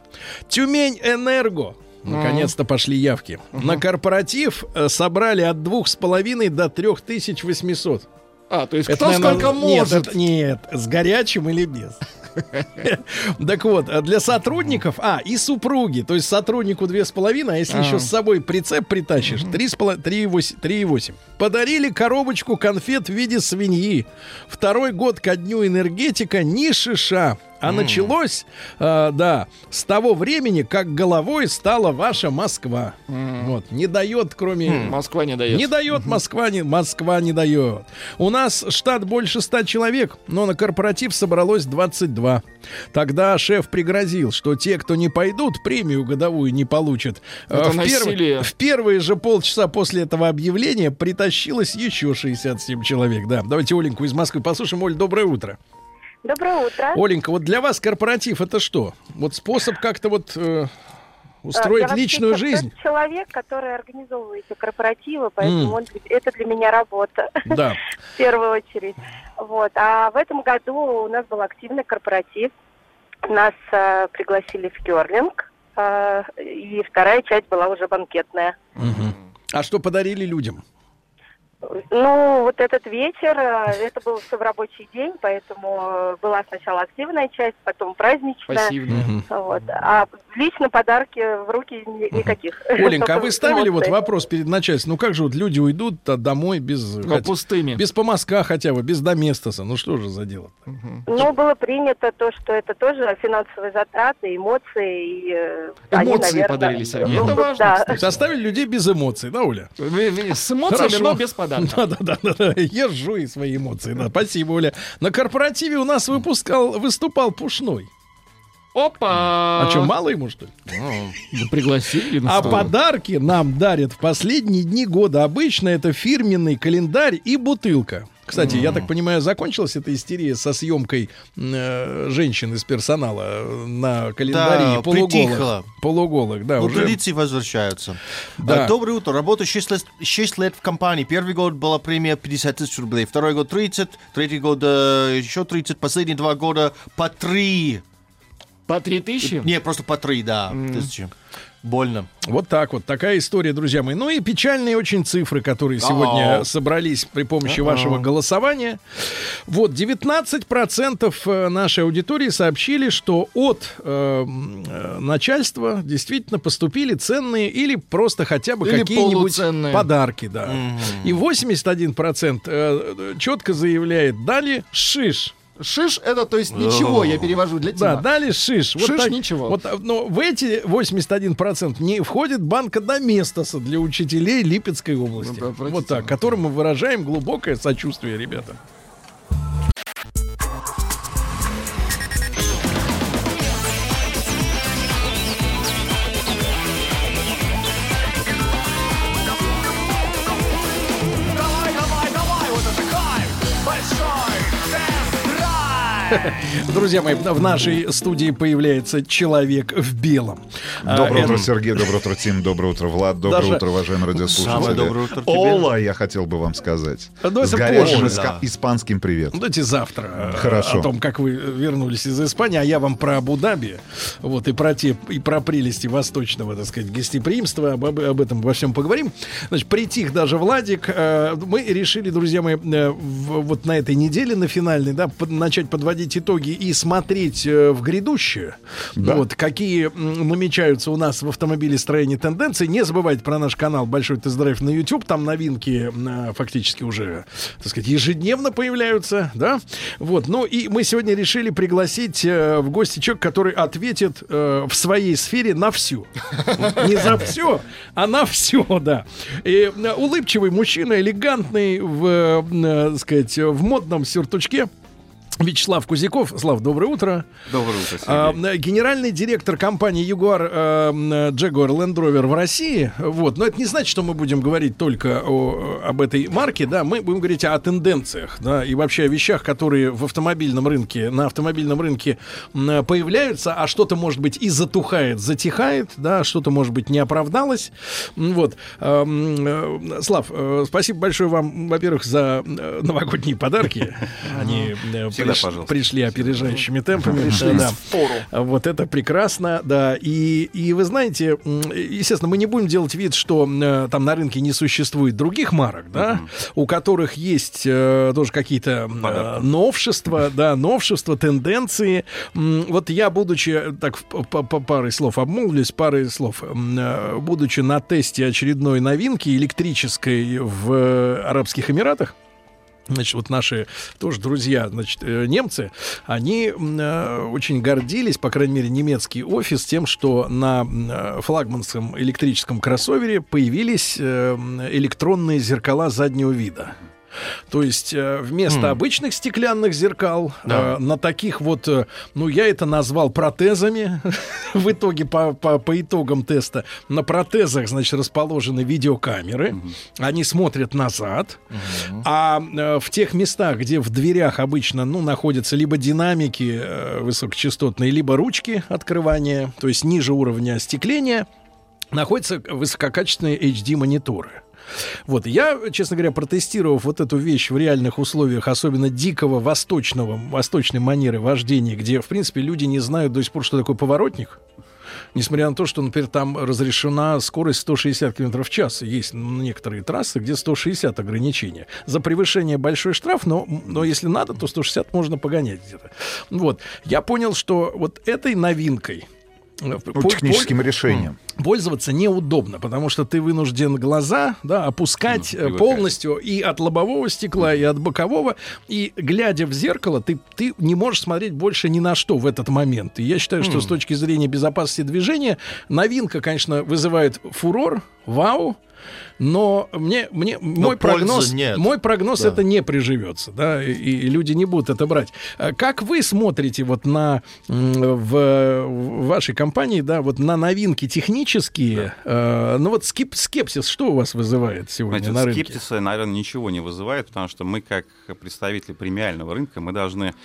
Тюмень-энерго. Наконец-то пошли явки. На корпоратив собрали от 2,5 до 3800. А, то есть это, кто, наверное, сколько может? Нет, это, нет, с горячим или без. Так вот, для сотрудников, и супруги, то есть сотруднику 2,5, а если еще с собой прицеп притащишь, 3,8. Подарили коробочку конфет в виде свиньи. Второй год ко дню энергетика ни шиша. А началось, с того времени, как головой стала ваша Москва. Вот, не дает, кроме... Москва не дает. Не дает, Москва не дает. У нас штат больше 100 человек, но на корпоратив собралось 22. Тогда шеф пригрозил, что те, кто не пойдут, премию годовую не получат. В первые же полчаса после этого объявления притащилось еще 67 человек. Да. Давайте Оленьку из Москвы послушаем. Оль, доброе утро. Доброе утро. Оленька, вот для вас корпоратив — это что? Вот способ как-то вот устроить личную жизнь? Я человек, который организовывает корпоративы, поэтому это для меня работа. Да. В первую очередь. Вот. А в этом году у нас был активный корпоратив. Нас пригласили в кёрлинг, и вторая часть была уже банкетная. А что подарили людям? Ну, вот этот вечер, это был в рабочий день, поэтому была сначала активная часть, потом праздничная. Пассивная. Вот. А лично подарки в руки никаких. Оленька, а вы ставили вот вопрос перед начальством, ну как же вот люди уйдут домой без... пустыми. Без помазка хотя бы, без доместоса, ну что же за дело? Ну, было принято то, что это тоже финансовые затраты, эмоции. Эмоции подарили сами. Это важно. Оставили людей без эмоций, да, Оля? С эмоциями, но без подарков. Да. Я жжу и свои эмоции. Да. Спасибо, Оля. На корпоративе у нас выступал Пушной. Опа! А что, мало ему, что ли? Да пригласили на стол. А подарки нам дарят в последние дни года. Обычно это фирменный календарь и бутылка. Кстати, я так понимаю, закончилась эта истерия со съемкой женщин из персонала на календаре, да, полуголых. Да, традиции возвращаются. Да. Доброе утро. Работаю 6 лет в компании. Первый год была премия 50 тысяч рублей. Второй год 30. Третий год еще 30. Последние 2 года по 3. По 3 тысячи? Не, просто по 3, да, тысячи. Больно. Вот так вот. Такая история, друзья мои. Ну и печальные очень цифры, которые сегодня собрались при помощи вашего голосования. Вот, 19% нашей аудитории сообщили, что от начальства действительно поступили ценные или просто хотя бы какие-нибудь подарки. Да. И 81% четко заявляет, дали шиш. Шиш — это, то есть, ничего, я перевожу для тебя. Да, дали шиш. Вот шиш так, ничего. Вот, но в эти 81% не входит банка доместоса для учителей Липецкой области. Ну, да, вот так, которым мы выражаем глубокое сочувствие, ребята. Друзья мои, в нашей студии появляется человек в белом. Доброе утро, Сергей, доброе утро, Тим, доброе утро, Влад, доброе утро, уважаемые радиослушатели. Ола, я хотел бы вам сказать. С горячим испанским привет. Давайте завтра о том, как вы вернулись из Испании, а я вам про Абу-Даби, вот, и про прелести восточного, так сказать, гостеприимства, об этом во всем поговорим. Значит, притих даже Владик. Мы решили, друзья мои, вот на этой неделе, на финальной, да, начать подводить подводить итоги и смотреть в грядущее, да, вот, какие намечаются у нас в автомобилестроении тенденции. Не забывайте про наш канал «Большой тест-драйв» на YouTube. Там новинки фактически уже, так сказать, ежедневно появляются, да? Вот. Ну и мы сегодня решили пригласить в гости человека, который ответит в своей сфере на все. Не за все, а на все, да. И улыбчивый мужчина, элегантный, в, так сказать, в модном сюртучке. Вячеслав Кузяков. Слав, доброе утро. Доброе утро, Сергей. Генеральный директор компании Jaguar Land Rover в России. Вот. Но это не значит, что мы будем говорить только об этой марке. Да? Мы будем говорить о тенденциях, да, и вообще о вещах, которые в автомобильном рынке, на автомобильном рынке появляются, а что-то, может быть, и затухает, затихает, да? Что-то, может быть, не оправдалось. Вот. Слав, спасибо большое вам, во-первых, за новогодние подарки. Они... пришли опережающими темпами. Да. Вот это прекрасно, да. И вы знаете, естественно, мы не будем делать вид, что там на рынке не существует других марок, да, у которых есть тоже какие-то новшества, да, новшества, тенденции. Вот я, будучи, так, парой слов обмолвлюсь, парой слов, будучи на тесте очередной новинки электрической в Арабских Эмиратах, значит, вот наши тоже друзья, значит, немцы, они очень гордились, по крайней мере, немецкий офис, тем, что на флагманском электрическом кроссовере появились электронные зеркала заднего вида. То есть вместо обычных стеклянных зеркал, да, на таких вот, ну я это назвал протезами, в итоге по итогам теста на протезах, значит, расположены видеокамеры, они смотрят назад, а в тех местах, где в дверях обычно, ну, находятся либо динамики высокочастотные, либо ручки открывания, то есть ниже уровня остекления, находятся высококачественные HD-мониторы. Вот, я, честно говоря, протестировав вот эту вещь в реальных условиях, особенно дикого восточной манеры вождения, где, в принципе, люди не знают до сих пор, что такое поворотник. Несмотря на то, что, например, там разрешена скорость 160 км в час. Есть некоторые трассы, где 160 ограничения. За превышение большой штраф, но если надо, то 160 можно погонять где-то. Вот, я понял, что вот этой новинкой... техническим решением пользоваться неудобно, потому что ты вынужден глаза, да, опускать полностью и от лобового стекла, и от бокового, и глядя в зеркало, ты не можешь смотреть больше ни на что в этот момент. И я считаю, что с точки зрения безопасности движения новинка, конечно, вызывает фурор, вау. Но мой прогноз, да, это не приживется, да, и люди не будут это брать. Как вы смотрите вот на в вашей компании, да, вот на новинки технические? Да. Ну вот скепсис, что у вас вызывает сегодня, знаете, на рынке? Скепсиса, наверное, ничего не вызывает, потому что мы как представители премиального рынка мы должны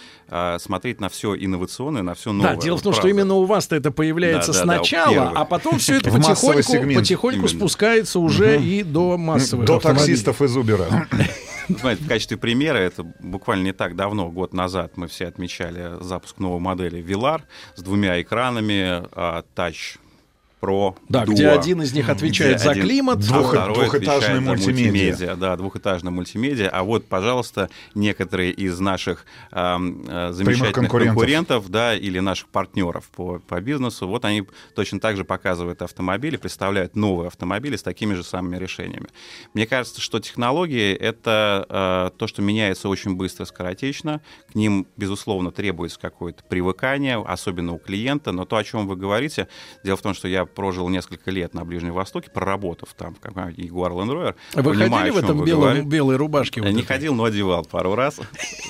смотреть на все инновационное, на все новое. Да, дело в том, что именно у вас-то это появляется сначала, а потом все это потихоньку спускается уже. И до массовых автомобилей. Таксистов из Uber. Знаете, в качестве примера, это буквально не так давно, год назад, мы все отмечали запуск новой модели Velar с двумя экранами, Touch Pro, да, Duo, где один из них отвечает за климат, двухэтажный мультимедиа. Да, двухэтажный мультимедиа. А вот, пожалуйста, некоторые из наших замечательных конкурентов, да, или наших партнеров по бизнесу, вот они точно так же показывают автомобили, представляют новые автомобили с такими же самыми решениями. Мне кажется, что технологии — это то, что меняется очень быстро, скоротечно. К ним, безусловно, требуется какое-то привыкание, особенно у клиента. Но то, о чем вы говорите, дело в том, что я прожил несколько лет на Ближнем Востоке, проработав там в компании Jaguar Land Rover. Вы понимаю, ходили в этом белой рубашке? Вот не этой? Ходил, но одевал пару раз.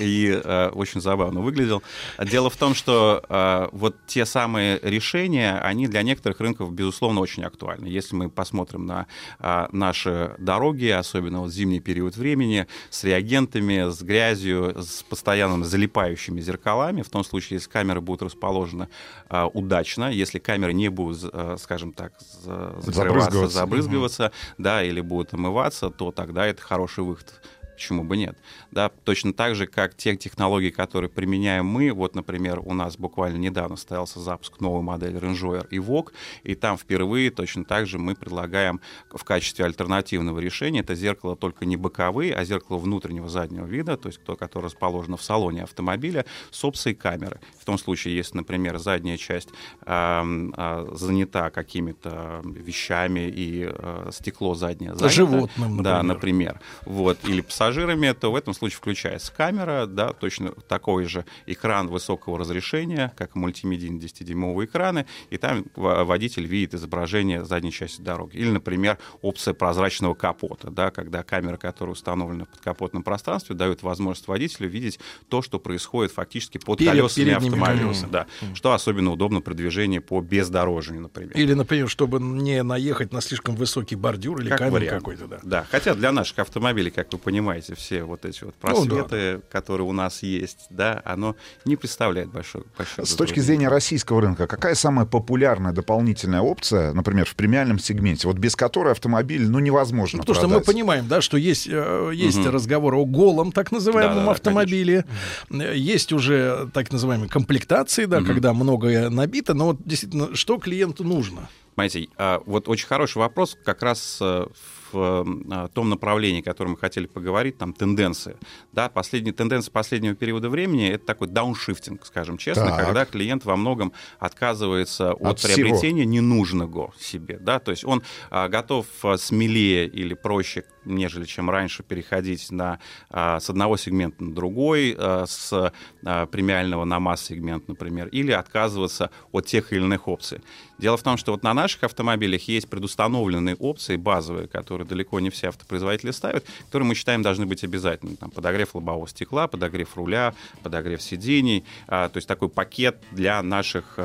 И очень забавно выглядел. Дело в том, что вот те самые решения, они для некоторых рынков, безусловно, очень актуальны. Если мы посмотрим на наши дороги, особенно в зимний период времени, с реагентами, с грязью, с постоянно залипающими зеркалами, в том случае, если камеры будут расположены удачно, если камеры не будут, скажем так, закрываться, забрызгиваться, да, или будут омываться, то тогда это хороший выход Почему бы нет? Да, точно так же, как те технологии, которые применяем мы. Вот, например, у нас буквально недавно состоялся запуск новой модели Range Rover Evoque, и там впервые точно так же мы предлагаем в качестве альтернативного решения это зеркало только не боковые, а зеркало внутреннего заднего вида, то есть то, которое расположено в салоне автомобиля, с опцией камеры. В том случае, если, например, задняя часть занята какими-то вещами и стекло заднее занято. Животным, да, например. Вот, или пса, то в этом случае включается камера, да, точно такой же экран высокого разрешения, как мультимедийные 10-дюймовые экраны, и там водитель видит изображение задней части дороги. Или, например, опция прозрачного капота, да, когда камера, которая установлена в подкапотном пространстве, дает возможность водителю видеть то, что происходит фактически под колесами автомобиля, да, что особенно удобно при движении по бездорожью, например. Или, например, чтобы не наехать на слишком высокий бордюр или камень какой-то. Да. Да, хотя для наших автомобилей, как вы понимаете, все вот эти вот просветы, ну, да, которые у нас есть, да, оно не представляет большой. С точки зрения российского рынка, какая самая популярная дополнительная опция, например, в премиальном сегменте, вот без которой автомобиль, ну, невозможно продать? Потому что мы понимаем, да, что есть разговор о голом, так называемом, автомобиле, конечно. Есть уже так называемые комплектации, да, когда многое набито, но вот действительно, что клиенту нужно? Понимаете, вот очень хороший вопрос как раз в том направлении, о котором мы хотели поговорить, там тенденции. Да, тенденция последнего периода времени — это такой дауншифтинг, скажем честно, когда клиент во многом отказывается от приобретения ненужного себе. Да? То есть он готов смелее или проще, нежели чем раньше, переходить с одного сегмента на другой, с премиального на масс-сегмент, например, или отказываться от тех или иных опций. Дело в том, что вот на наших автомобилях есть предустановленные опции, базовые, которые далеко не все автопроизводители ставят, которые мы считаем должны быть обязательными. Там подогрев лобового стекла, подогрев руля, подогрев сидений. То есть такой пакет для наших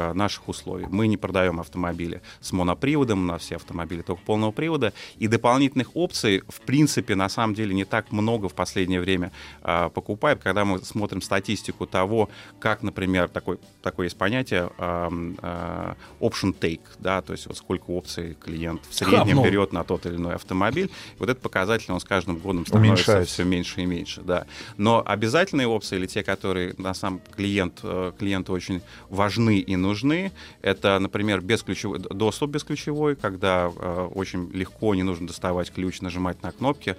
условий. Мы не продаем автомобили с моноприводом, на все автомобили только полного привода. И дополнительных опций, в принципе, на самом деле не так много в последнее время покупаем. Когда мы смотрим статистику того, как, например, такое есть понятие option take, да, то есть вот сколько опций клиент в среднем берет на тот или иной автомобиль. Вот этот показатель, он с каждым годом становится все меньше и меньше. Да. Но обязательные опции, или те, которые на самом клиенту очень важны и нужны, это, например, доступ бесключевой, когда очень легко, не нужно доставать ключ, нажимать на кнопки,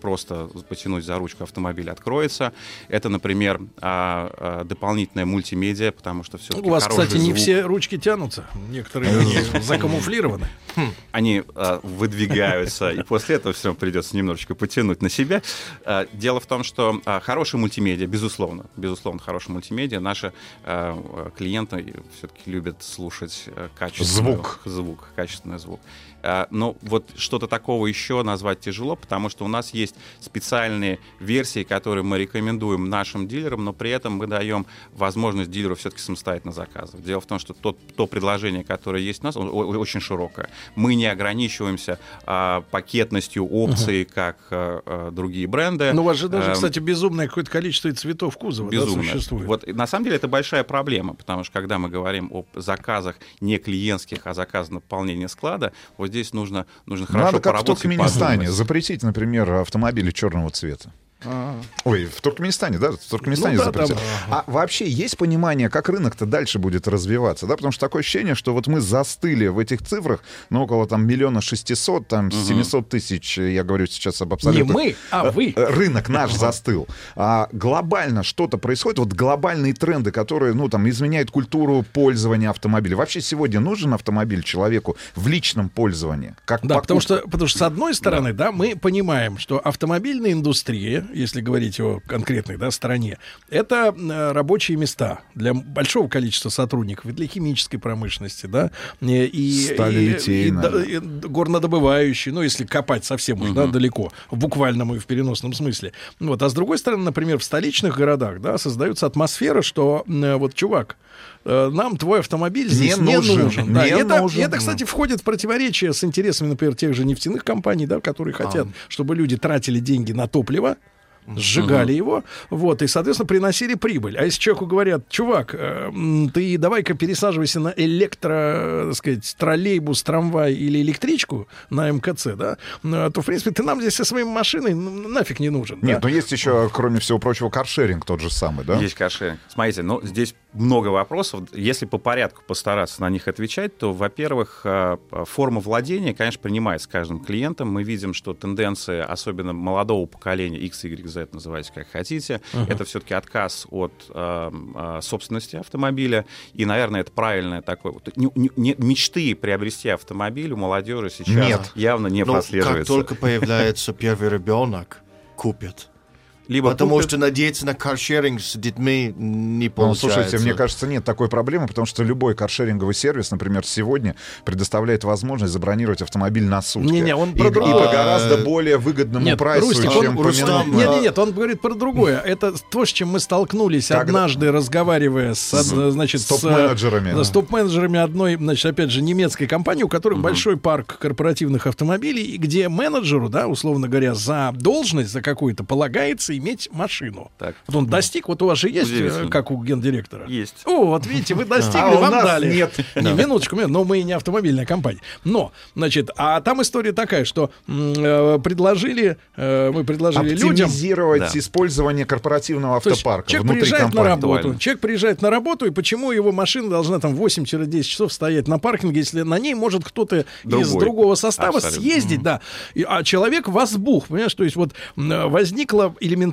просто потянуть за ручку, автомобиля откроется. Это, например, дополнительная мультимедиа, потому что все-таки у вас, кстати, не все ручки тянутся, некоторые закамуфлированы. Они выдвигаются, и после этого все придется немножечко потянуть на себя. Дело в том, что хорошая мультимедиа, безусловно, хорошая мультимедиа. Наши клиенты все-таки любят слушать качественный звук. Но вот что-то такого еще назвать тяжело, потому что у нас есть специальные версии, которые мы рекомендуем нашим дилерам, но при этом мы даем возможность дилеру все-таки самостоятельно заказывать. Дело в том, что то предложение, которое есть у нас, очень широкое. Мы не ограничиваемся пакетностью опций, как другие бренды. Но у вас же даже, кстати, безумное какое-то количество и цветов кузова, да, существует. Вот, на самом деле это большая проблема, потому что когда мы говорим о заказах не клиентских, а заказах на пополнение склада, вот здесь нужно хорошо поработать. Надо как в Туркменистане запретить, например, автомобили черного цвета. Ой, в Туркменистане запретили. А вообще есть понимание, как рынок-то дальше будет развиваться, да? Потому что такое ощущение, что вот мы застыли в этих цифрах, ну, около 1 600 000, 700 тысяч, я говорю сейчас об абсолютных... Не мы, а вы. Рынок наш застыл. Глобально что-то происходит, вот глобальные тренды, которые, изменяют культуру пользования автомобиля. Вообще сегодня нужен автомобиль человеку в личном пользовании? Как потому что с одной стороны, да, мы понимаем, что автомобильная индустрия, если говорить о конкретной, да, стране, это рабочие места для большого количества сотрудников и для химической промышленности, да, и горнодобывающей, если копать совсем уж далеко, в буквальном и в переносном смысле. Вот. А с другой стороны, например, в столичных городах, да, создается атмосфера, что вот, чувак, нам твой автомобиль здесь не нужен. Да, это, кстати, входит в противоречие с интересами, например, тех же нефтяных компаний, да, которые хотят, чтобы люди тратили деньги на топливо, сжигали его, вот, и, соответственно, приносили прибыль. А если человеку говорят: чувак, ты давай-ка пересаживайся на электро, так сказать, троллейбус, трамвай или электричку на МКЦ, да, то, в принципе, ты нам здесь со своей машиной нафиг не нужен. Нет, да? Но есть еще, кроме всего прочего, каршеринг тот же самый, да? Есть каршеринг. Смотрите, ну, здесь много вопросов. Если по порядку постараться на них отвечать, то, во-первых, форма владения, конечно, принимается каждым клиентом. Мы видим, что тенденция, особенно молодого поколения, X, Y, Z, называйте как хотите, это все-таки отказ от собственности автомобиля. И, наверное, это правильное такое... мечты приобрести автомобиль у молодежи сейчас явно не прослеживается. Как только появляется первый ребенок, купят. Либо потому что надеяться на каршеринг с детьми не получается. Ну, слушайте, мне кажется, нет такой проблемы, потому что любой каршеринговый сервис, например, сегодня предоставляет возможность забронировать автомобиль на сутки. Не-не, он про другое. И по гораздо более выгодному прайсу, Рустик, чем помянутый. Нет-нет, он говорит про другое. Это то, с чем мы столкнулись однажды, разговаривая с топ-менеджерами. С топ-менеджерами одной, значит, опять же, немецкой компании, у которой большой парк корпоративных автомобилей, и где менеджеру, да, условно говоря, за должность, за какую-то полагается иметь машину. Так. Вот он достиг, вот у вас же есть, как у гендиректора? Есть. О, вот видите, вы достигли, вам дали. Нет. Не, минуточку, но мы и не автомобильная компания. Но, значит, а там история такая, что мы предложили людям... Оптимизировать использование корпоративного автопарка внутри компании. Человек приезжает на работу, и почему его машина должна там 8-10 часов стоять на паркинге, если на ней может кто-то из другого состава съездить, да. А человек возбух, понимаешь, то есть вот возникла элементарная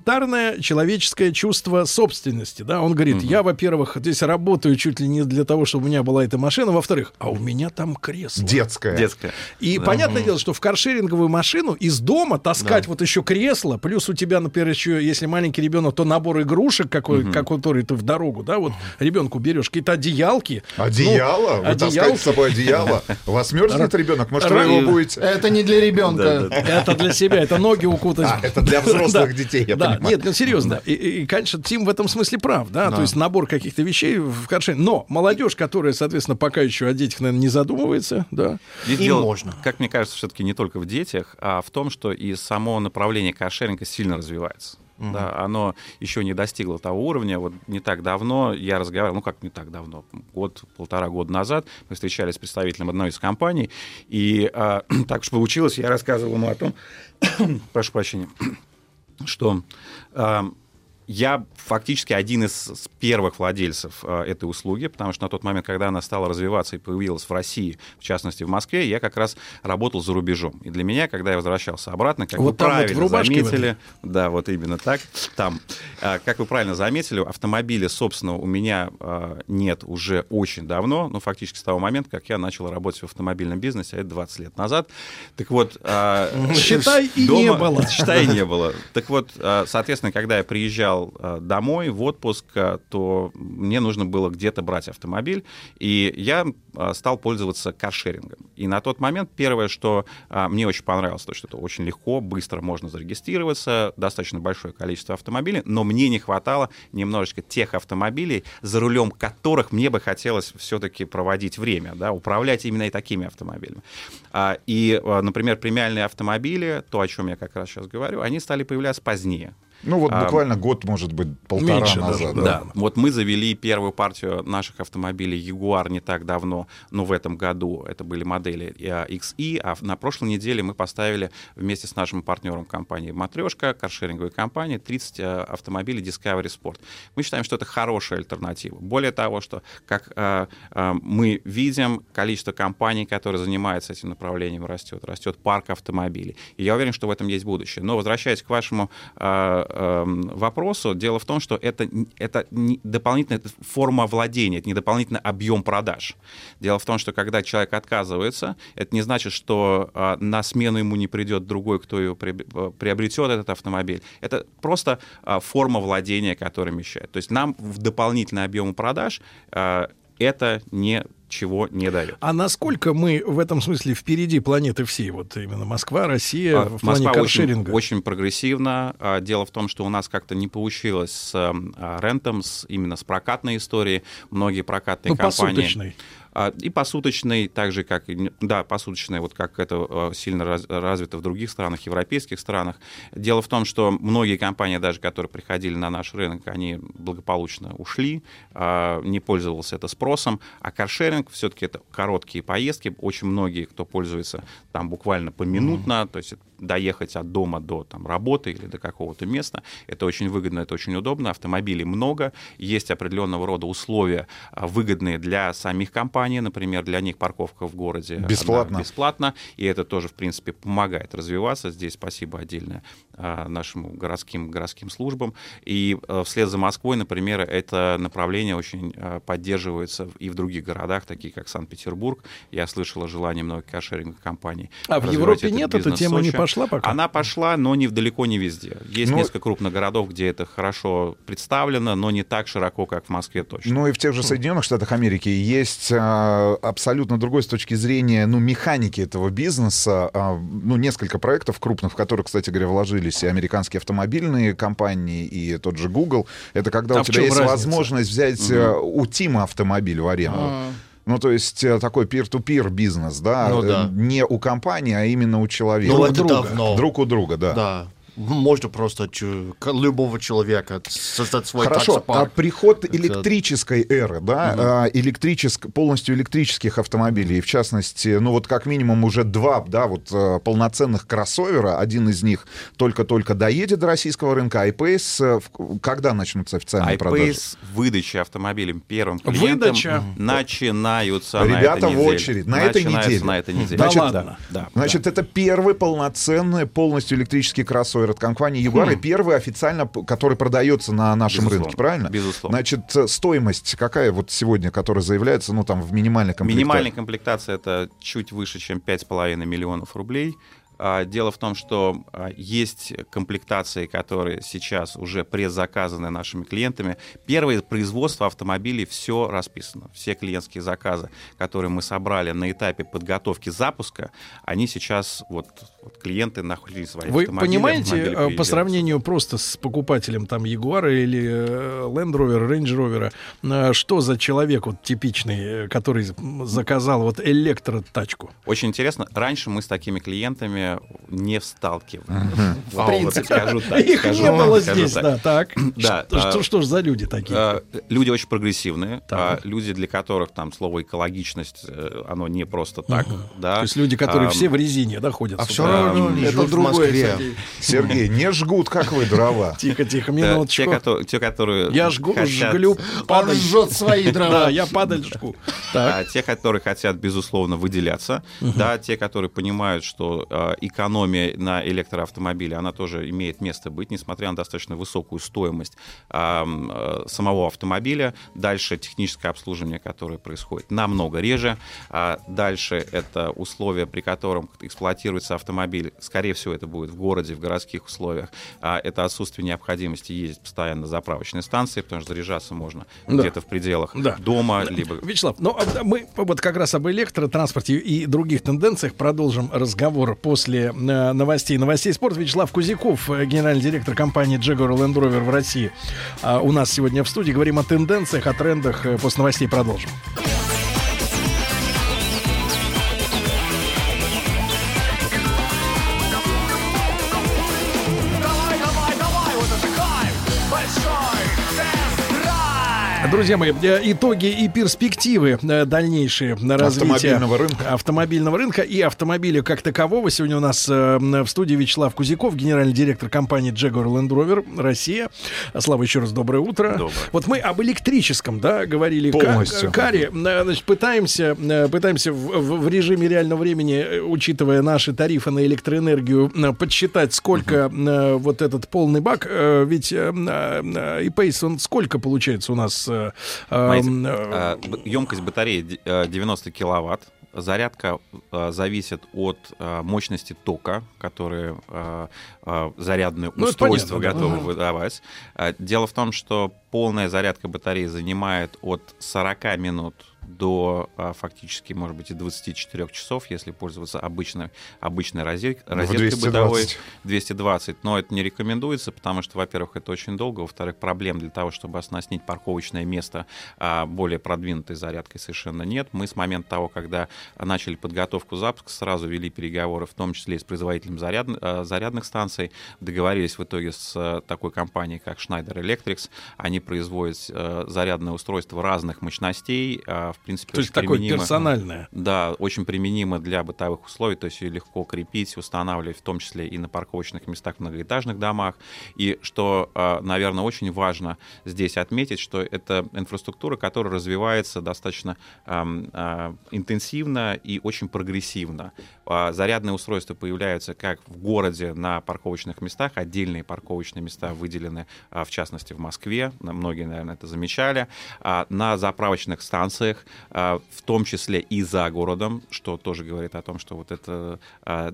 человеческое чувство собственности, да, он говорит, я, во-первых, здесь работаю чуть ли не для того, чтобы у меня была эта машина, во-вторых, а у меня там кресло. Детское. И понятное дело, что в каршеринговую машину из дома таскать вот еще кресло, плюс у тебя, например, еще, если маленький ребенок, то набор игрушек, который ты в дорогу, да, вот ребенку берешь, какие-то одеялки. Одеяло? Вы таскаете с собой одеяло? У вас мерзнет ребенок? Может, вы его будете? Это не для ребенка. Это для себя, это ноги укутать. А, это для взрослых детей. Да, нет, ну серьезно. И, конечно, Тим в этом смысле прав, да? То есть набор каких-то вещей в каршеринге. Но молодежь, которая, соответственно, пока еще о детях, наверное, не задумывается, да? И можно. Как мне кажется, все-таки не только в детях, а в том, что и само направление каршеринга сильно развивается. Да, оно еще не достигло того уровня. Вот не так давно я разговаривал, ну как не так давно, полтора года назад мы встречались с представителем одной из компаний, и так уж получилось, я рассказывал ему о том, прошу прощения, что я фактически один из первых владельцев этой услуги, потому что на тот момент, когда она стала развиваться и появилась в России, в частности в Москве, я как раз работал за рубежом. И для меня, когда я возвращался обратно, как вот вы правильно заметили, да, вот именно так, там, как вы правильно заметили, автомобиля, собственно, у меня нет уже очень давно, ну, фактически с того момента, как я начал работать в автомобильном бизнесе, а это 20 лет назад. Так вот... Считай, и не было. Считай, и не было. Так вот, соответственно, когда я приезжал домой в отпуск, то мне нужно было где-то брать автомобиль, и я стал пользоваться каршерингом. И на тот момент первое, что мне очень понравилось, то, что это очень легко, быстро можно зарегистрироваться, достаточно большое количество автомобилей, но мне не хватало немножечко тех автомобилей, за рулем которых мне бы хотелось все-таки проводить время, да, управлять именно и такими автомобилями. И, например, премиальные автомобили, то, о чем я как раз сейчас говорю, они стали появляться позднее. Ну вот буквально год, может быть, полтора назад. Да. Вот мы завели первую партию наших автомобилей Jaguar не так давно, но в этом году это были модели XE, а на прошлой неделе мы поставили вместе с нашим партнером компании «Матрешка», каршеринговой компании, 30 автомобилей Discovery Sport. Мы считаем, что это хорошая альтернатива. Более того, что, как мы видим, количество компаний, которые занимаются этим направлением, растет. Растет парк автомобилей. И я уверен, что в этом есть будущее. Но, возвращаясь к вашему вопросу. Дело в том, что это не дополнительная форма владения, это не дополнительный объем продаж. Дело в том, что когда человек отказывается, это не значит, что на смену ему не придет другой, кто его приобретет, этот автомобиль. Это просто форма владения, которая мешает. То есть нам в дополнительный объем продаж это не чего не дает. А насколько мы в этом смысле впереди планеты всей? Вот именно Москва, Россия в плане каршеринга. Очень прогрессивно. Дело в том, что у нас как-то не получилось с рентом, именно с прокатной историей. Многие прокатные компании... Посуточной. И посуточный, так же как, да, посуточный, вот как это сильно развито в других странах, европейских странах. Дело в том, что многие компании, даже которые приходили на наш рынок, они благополучно ушли, не пользовался это спросом. А каршеринг все-таки это короткие поездки. Очень многие, кто пользуется там буквально поминутно, то есть доехать от дома до там, работы или до какого-то места. Это очень выгодно, это очень удобно. Автомобилей много. Есть определенного рода условия, выгодные для самих компаний. Например, для них парковка в городе бесплатно. Бесплатно. И это тоже, в принципе, помогает развиваться. Здесь спасибо отдельное нашим городским службам. И вслед за Москвой, например, это направление очень поддерживается и в других городах, такие как Санкт-Петербург. Я слышал о желании многих каршеринговых компаний. А в Европе нет, эта тема не пошла пока? Она пошла, но не далеко не везде. Есть несколько крупных городов, где это хорошо представлено, но не так широко, как в Москве точно. Ну и в тех же Соединенных Штатах Америки есть абсолютно другой с точки зрения механики этого бизнеса. Несколько проектов крупных, в которые, кстати говоря, вложились и американские автомобильные компании, и тот же Google. Это когда у тебя есть возможность взять у Тима автомобиль в аренду. То есть такой peer-to-peer бизнес, да? Не у компании, а именно у человека. Друг у друга, да. Можно просто любого человека создать свой таксопарк. Хорошо, приход электрической эры, да, полностью электрических автомобилей, в частности, как минимум уже два, полноценных кроссовера, один из них только-только доедет до российского рынка, I-Pace, когда начнутся официальные продажи? I-Pace, выдача автомобилем первым клиентам начинаются Ребята в очередь, на этой неделе. Значит, это первый полноценный полностью электрический кроссовер от компании Jaguar, первый официально, который продается на нашем рынке, правильно? Безусловно. Значит, стоимость какая вот сегодня, которая заявляется, в минимальной комплектации? Минимальная комплектация — это чуть выше, чем 5,5 миллионов рублей. Дело в том, что есть комплектации, которые сейчас уже предзаказаны нашими клиентами. Первое производство автомобилей все расписано. Все клиентские заказы, которые мы собрали на этапе подготовки запуска, они сейчас клиенты нахуй свои автомобили. Вы понимаете, по сравнению просто с покупателем там Jaguar или Land Rover, Range Rover, что за человек типичный, который заказал электротачку? Очень интересно. Раньше мы с такими клиентами не сталкивались. В принципе, скажу так. Их не было здесь, да, так. Что ж за люди такие? Люди очень прогрессивные, люди, для которых там слово экологичность, оно не просто так. То есть люди, которые все в резине, ходят. А все равно это другое. Сергей, не жгут, как вы, дрова. Тихо, минуточку. Те, которые... Я жглю, он жжет свои дрова. Да, я падаль жгу. Те, которые хотят, безусловно, выделяться, да, те, которые понимают, что экономия на электроавтомобиле, она тоже имеет место быть, несмотря на достаточно высокую стоимость самого автомобиля. Дальше техническое обслуживание, которое происходит намного реже. Дальше это условия, при котором эксплуатируется автомобиль. Скорее всего, это будет в городе, в городских условиях. Это отсутствие необходимости ездить постоянно на заправочные станции, потому что заряжаться можно где-то в пределах дома. Либо... Вячеслав, мы как раз об электротранспорте и других тенденциях продолжим разговор после новостей спорта. Вячеслав Кузяков, генеральный директор компании Jaguar Land Rover в России, у нас сегодня в студии. Говорим о тенденциях, о трендах. После новостей продолжим. Друзья мои, итоги и перспективы дальнейшие развития автомобильного рынка и автомобиля как такового. Сегодня у нас в студии Вячеслав Кузяков, генеральный директор компании Jaguar Land Rover Россия. Слава, еще раз доброе утро. Доброе. Мы об электрическом, говорили. Полностью. Каре. Значит, пытаемся в режиме реального времени, учитывая наши тарифы на электроэнергию, подсчитать, сколько вот этот полный бак. Ведь I-Pace, он сколько получается у нас? Емкость батареи 90 киловатт. Зарядка зависит от мощности тока, которые зарядные устройства готовы выдавать. Дело в том, что полная зарядка батареи занимает от 40 минут до фактически, может быть, и 24 часов, если пользоваться обычной розеткой бытовой. 220. Но это не рекомендуется, потому что, во-первых, это очень долго, во-вторых, проблем для того, чтобы оснастить парковочное место более продвинутой зарядкой, совершенно нет. Мы с момента того, когда начали подготовку запуска, сразу вели переговоры, в том числе и с производителем зарядных станций, договорились в итоге с такой компанией, как Schneider Electric. Они производят зарядное устройство разных мощностей, в принципе, то есть такое персональное. Да, очень применимо для бытовых условий, то есть ее легко крепить, устанавливать, в том числе и на парковочных местах в многоэтажных домах. И что, наверное, очень важно здесь отметить, что это инфраструктура, которая развивается достаточно интенсивно и очень прогрессивно. Зарядные устройства появляются как в городе на парковочных местах, отдельные парковочные места выделены, в частности, в Москве, многие, наверное, это замечали, на заправочных станциях, в том числе и за городом, что тоже говорит о том, что вот это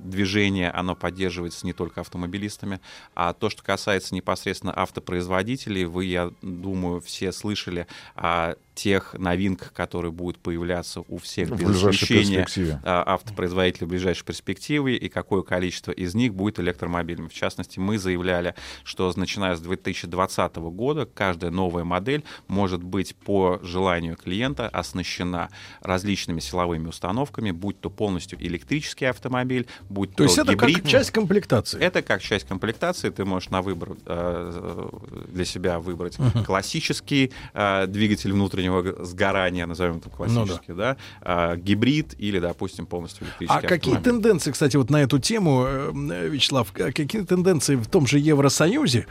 движение, оно поддерживается не только автомобилистами. А то, что касается непосредственно автопроизводителей, вы, я думаю, все слышали о тех новинках, которые будут появляться у всех без исключения автопроизводителей в ближайшей перспективе, и какое количество из них будет электромобилями. В частности, мы заявляли, что начиная с 2020 года каждая новая модель может быть по желанию клиента оснащена различными силовыми установками, будь то полностью электрический автомобиль, будь то гибрид. То есть это как часть комплектации? Это как часть комплектации. Ты можешь на выбор для себя выбрать классический двигатель внутреннего сгорания, назовем это классически, гибрид или, допустим, полностью электрический автомобиль. А какие тенденции, кстати, вот на эту тему, Вячеслав, какие тенденции в том же Евросоюзе,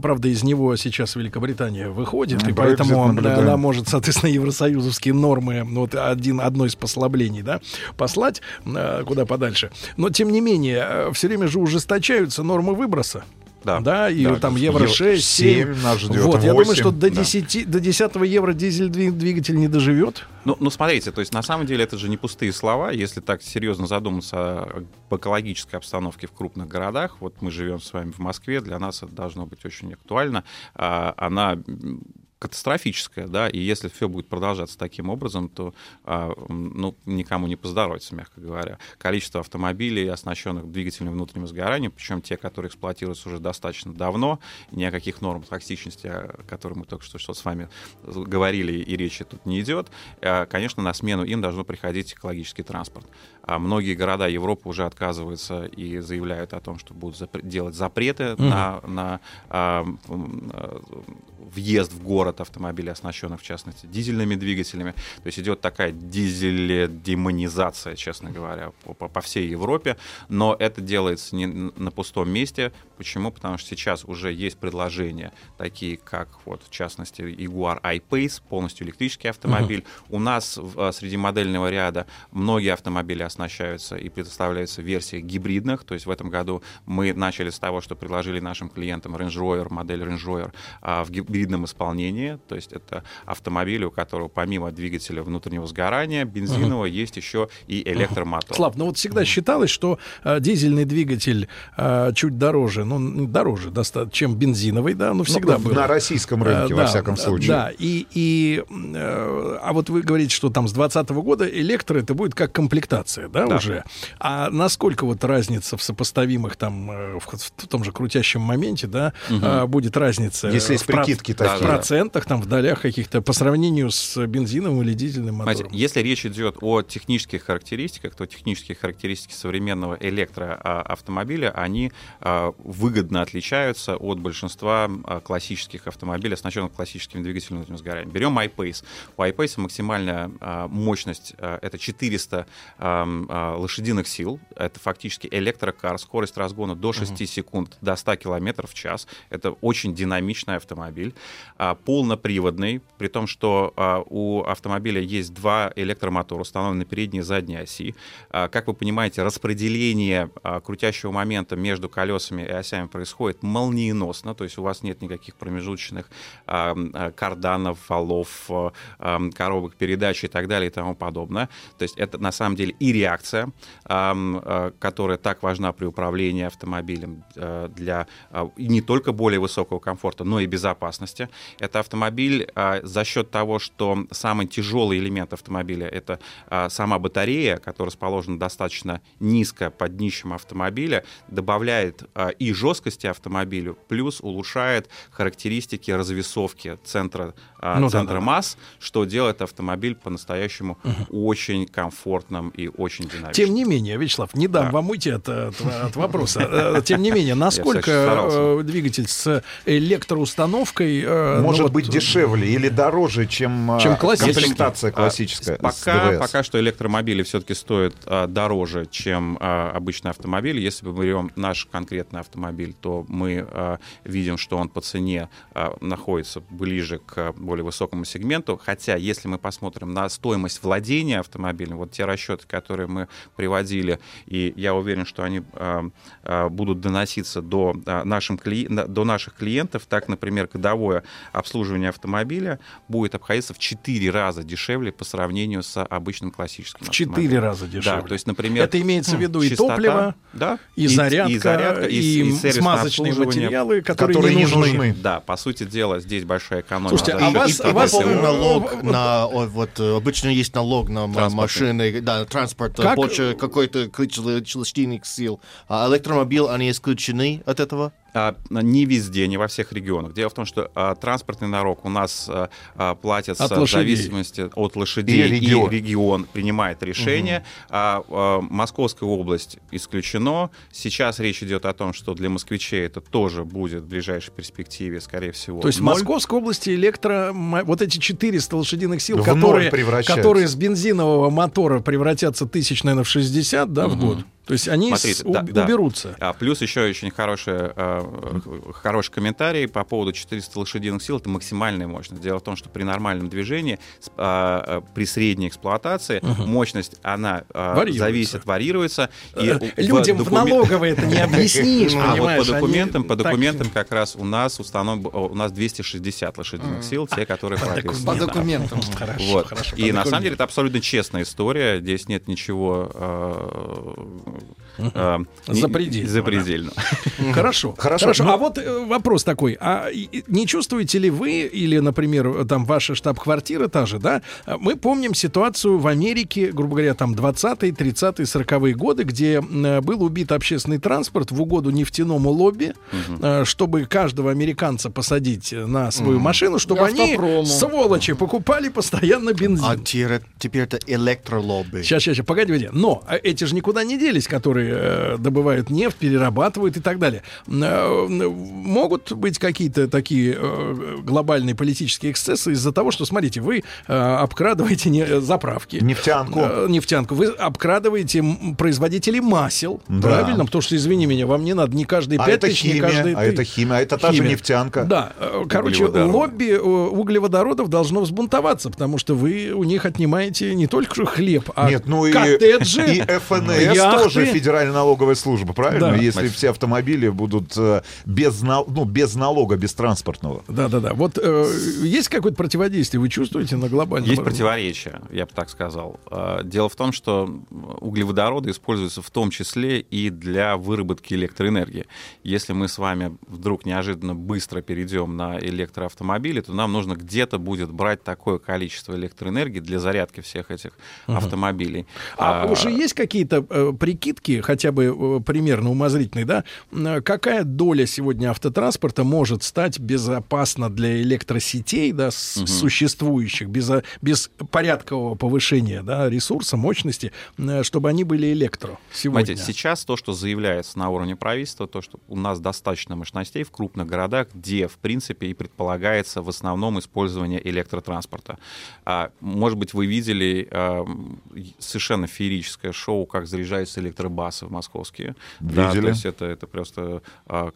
правда, из него сейчас Великобритания выходит, и поэтому она может, соответственно, евросоюзовские нормы, вот одно из послаблений, да, послать куда подальше. Но, тем не менее, все время же ужесточаются нормы выброса. Да, и там евро 6, 7. Нас ждет, вот, 8, я думаю, что до 10 евро дизель-двигатель не доживет. Ну, смотрите, то есть на самом деле это же не пустые слова. Если так серьезно задуматься об экологической обстановке в крупных городах, вот мы живем с вами в Москве, для нас это должно быть очень актуально. Она катастрофическая, да, и если все будет продолжаться таким образом, то никому не поздоровится, мягко говоря. Количество автомобилей, оснащенных двигателем внутреннего сгорания, причем те, которые эксплуатируются уже достаточно давно, ни о каких нормах токсичности, о которых мы только что с вами говорили, и речи тут не идет, конечно, на смену им должно приходить экологический транспорт. Многие города Европы уже отказываются и заявляют о том, что будут делать запреты на въезд в город автомобилей, оснащенных, в частности, дизельными двигателями. То есть идет такая дизель-демонизация, честно говоря, по всей Европе. Но это делается не на пустом месте. Почему? Потому что сейчас уже есть предложения, такие как, вот, в частности, Jaguar I-Pace, полностью электрический автомобиль. У нас среди модельного ряда многие автомобили оснащаются и предоставляются в версиях гибридных. То есть в этом году мы начали с того, что предложили нашим клиентам Range Rover, модель Range Rover в гибридном исполнении. То есть это автомобиль, у которого помимо двигателя внутреннего сгорания, бензинового, есть еще и электромотор. Слав, ну вот всегда считалось, что дизельный двигатель чуть дороже, дороже достаточно, чем бензиновый, да, всегда был. На российском рынке, во всяком случае. Да, а вот вы говорите, что там с 2020 года электро это будет как комплектация, да, уже? А насколько вот разница в сопоставимых там, в том же крутящем моменте, да, будет разница? Если есть прикидки такие. В долях каких-то, по сравнению с бензиновым или дизельным мотором. Если речь идет о технических характеристиках, то технические характеристики современного электроавтомобиля, они выгодно отличаются от большинства классических автомобилей, оснащенных классическим двигателем внутреннего сгорания. Берем I-Pace. У I-Pace максимальная мощность — это 400 лошадиных сил. Это фактически электрокар, скорость разгона до 6 секунд, до 100 км в час. Это очень динамичный автомобиль. Полноприводный, при том, что у автомобиля есть два электромотора, установлены передние и задние оси. Как вы понимаете, распределение крутящего момента между колесами и осями происходит молниеносно, то есть у вас нет никаких промежуточных карданов, валов, коробок передач и так далее и тому подобное. То есть это на самом деле и реакция, которая так важна при управлении автомобилем для не только более высокого комфорта, но и безопасности. безопасности. Это автомобиль за счет того, что самый тяжелый элемент автомобиля — это сама батарея, которая расположена достаточно низко под днищем автомобиля, добавляет и жесткости автомобилю, плюс улучшает характеристики развесовки центра масс, что делает автомобиль по-настоящему очень комфортным и очень динамичным. Тем не менее, Вячеслав, не дам вам уйти от вопроса. Тем не менее, насколько двигатель с электроустановкой может быть дешевле или дороже, чем комплектация классическая? Пока что электромобили все-таки стоят дороже, чем обычный автомобиль. Если мы берем наш конкретный автомобиль, то мы видим, что он по цене находится ближе к более высокому сегменту. Хотя, если мы посмотрим на стоимость владения автомобилем, вот те расчеты, которые мы приводили, и я уверен, что они будут доноситься до наших клиентов, так, например, годовое обслуживание автомобиля будет обходиться в 4 раза дешевле по сравнению с обычным классическим автомобилем. В 4 раза дешевле. Да, то есть, например, это имеется в виду чистота, и топливо, да, и зарядка, и смазочные материалы, которые не нужны. Да, по сути дела, здесь большая экономия. Слушайте, обычно есть налог на машины, да, транспорт, больше какой-то количественных сил. А электромобиль, они исключены от этого? Не везде, не во всех регионах. Дело в том, что транспортный налог у нас платится в зависимости от лошадей, и регион принимает решение. Московская область исключена. Сейчас речь идет о том, что для москвичей это тоже будет в ближайшей перспективе, скорее всего. То есть в Московской области вот эти 400 лошадиных сил, которые с бензинового мотора превратятся тысяч, наверное, в 60, да, в год. То есть они уберутся. Да. Плюс еще очень хороший комментарий по поводу 400 лошадиных сил. Это максимальная мощность. Дело в том, что при нормальном движении, при средней эксплуатации, мощность, она варьируется. И людям в налоговой это не объяснишь. А вот по документам как раз у нас 260 лошадиных сил, те, которые прописаны. По документам. Хорошо. И на самом деле это абсолютно честная история. Здесь нет ничего... Запредельно. Хорошо. А вот вопрос такой: а не чувствуете ли вы, или, например, там ваша штаб-квартира та же, да? Мы помним ситуацию в Америке, грубо говоря, там 20-е, 30-е, 40-е годы, где был убит общественный транспорт в угоду нефтяному лобби, чтобы каждого американца посадить на свою машину, чтобы они, сволочи, покупали постоянно бензин. А теперь это электролобби. Сейчас, погоди. Но эти же никуда не делись, которые добывают нефть, перерабатывают и так далее. Могут быть какие-то такие глобальные политические эксцессы из-за того, что, смотрите, вы обкрадываете заправки. Нефтянку. Вы обкрадываете производителей масел. Да. Правильно? Потому что, извини меня, вам не надо ни каждые 5 тысяч, ни каждые 3. А это химия. А это та же нефтянка. Да. Короче, лобби углеводородов должно взбунтоваться, потому что вы у них отнимаете не только хлеб, коттеджи. И ФНС тоже Федеральная налоговая служба, правильно? Да. Если все автомобили будут без налога, без транспортного. Да. Вот есть какое-то противодействие? Вы чувствуете на глобальном уровне? Есть противоречие, я бы так сказал. Дело в том, что углеводороды используются в том числе и для выработки электроэнергии. Если мы с вами вдруг неожиданно быстро перейдем на электроавтомобили, то нам нужно где-то будет брать такое количество электроэнергии для зарядки всех этих автомобилей. А уже есть какие-то прикидки, хотя бы примерно умозрительные, да, какая доля сегодня автотранспорта может стать безопасна для электросетей, да, существующих, без порядкового повышения, да, ресурса, мощности, чтобы они были электро сегодня? Смотрите, сейчас то, что заявляется на уровне правительства, то, что у нас достаточно мощностей в крупных городах, где, в принципе, и предполагается в основном использование электротранспорта. Может быть, вы видели совершенно феерическое шоу, как заряжаются электробасы в московские. Да, то есть это просто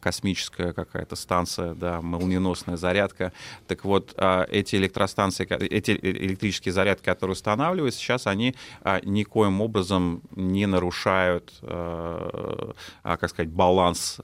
космическая какая-то станция, да, молниеносная зарядка. Так вот, эти электростанции, эти электрические зарядки, которые устанавливаются, сейчас они никоим образом не нарушают, как сказать, баланс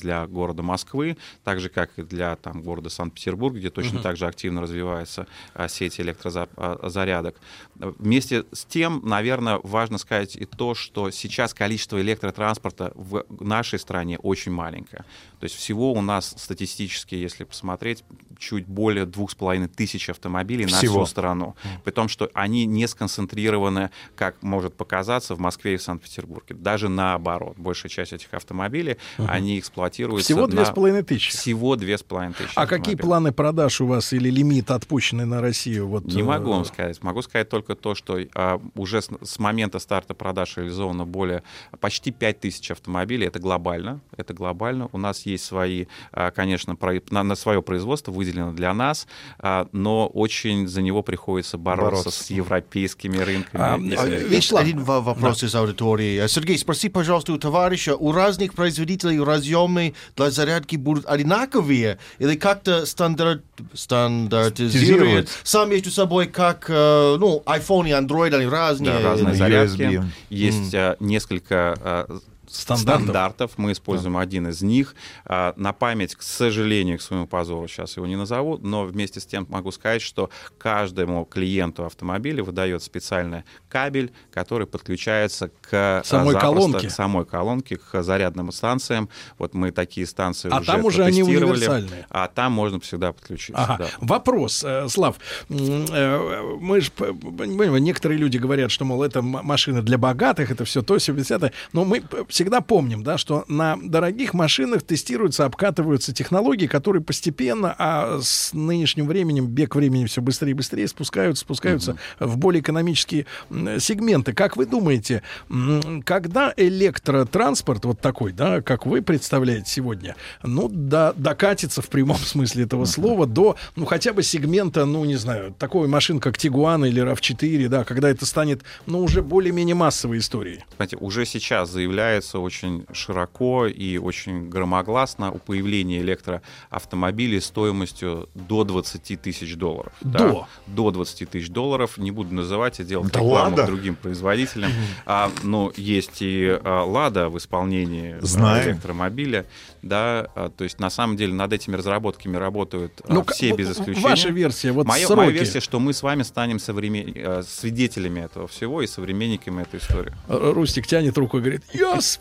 для города Москвы, так же, как и для там, города Санкт-Петербург, где точно так же активно развиваются сети электрозарядок. Вместе с тем, наверное, важно сказать и то, что сейчас количество электротранспорта в нашей стране очень маленькое. То есть всего у нас статистически, если посмотреть, чуть более 2500 автомобилей всего на всю страну. При том, что они не сконцентрированы, как может показаться, в Москве и в Санкт-Петербурге. Даже наоборот. Большая часть этих автомобилей, они эксплуатируются... Всего 2500? Всего 2500. А какие планы продаж у вас или лимит, отпущенный на Россию? Вот... Не могу вам сказать. Могу сказать только то, что уже с момента старта продаж реализовано почти 5000 автомобилей. Это глобально. Это глобально. У нас есть свои, конечно, на свое производство выделено для нас, но очень за него приходится бороться с европейскими рынками. Вячеслав, один вопрос из аудитории. Сергей, спроси, пожалуйста, у товарища, у разных производителей разъемы для зарядки будут одинаковые или как-то стандартизируют сам между собой, как iPhone и Android, они разные. Да, разные зарядки. USB. Есть несколько... Стандартов. Мы используем один из них. На память, к сожалению, к своему позору сейчас его не назову, но вместе с тем могу сказать, что каждому клиенту автомобиля выдает специальный кабель, который подключается к самой колонке, к зарядным станциям. Вот мы такие станции уже протестировали. А там уже они универсальные. А там можно всегда подключиться. Ага. Да. Вопрос, Слав. Мы же понимаем, некоторые люди говорят, что, мол, это машина для богатых, это все то, все десятое. Но мы всегда помним, да, что на дорогих машинах тестируются, обкатываются технологии, которые постепенно, с нынешним временем, бег времени все быстрее и быстрее, спускаются в более экономические сегменты. Как вы думаете, когда электротранспорт, вот такой, да, как вы представляете сегодня, докатится в прямом смысле этого слова до, хотя бы сегмента, не знаю, такой машин, как Тигуан или RAV4, да, когда это станет, уже более-менее массовой историей? Смотрите, уже сейчас заявляется очень широко и очень громогласно о появлении электроавтомобилей стоимостью до $20 000. До $20 000. Не буду называть и делать рекламу другим производителям. Но есть и «Лада» в исполнении электромобиля. Да, то есть на самом деле над этими разработками работают все без исключения. Ваша версия, моя версия, что мы с вами станем свидетелями этого всего и современниками этой истории. Рустик тянет руку и говорит: «Я свидетель!»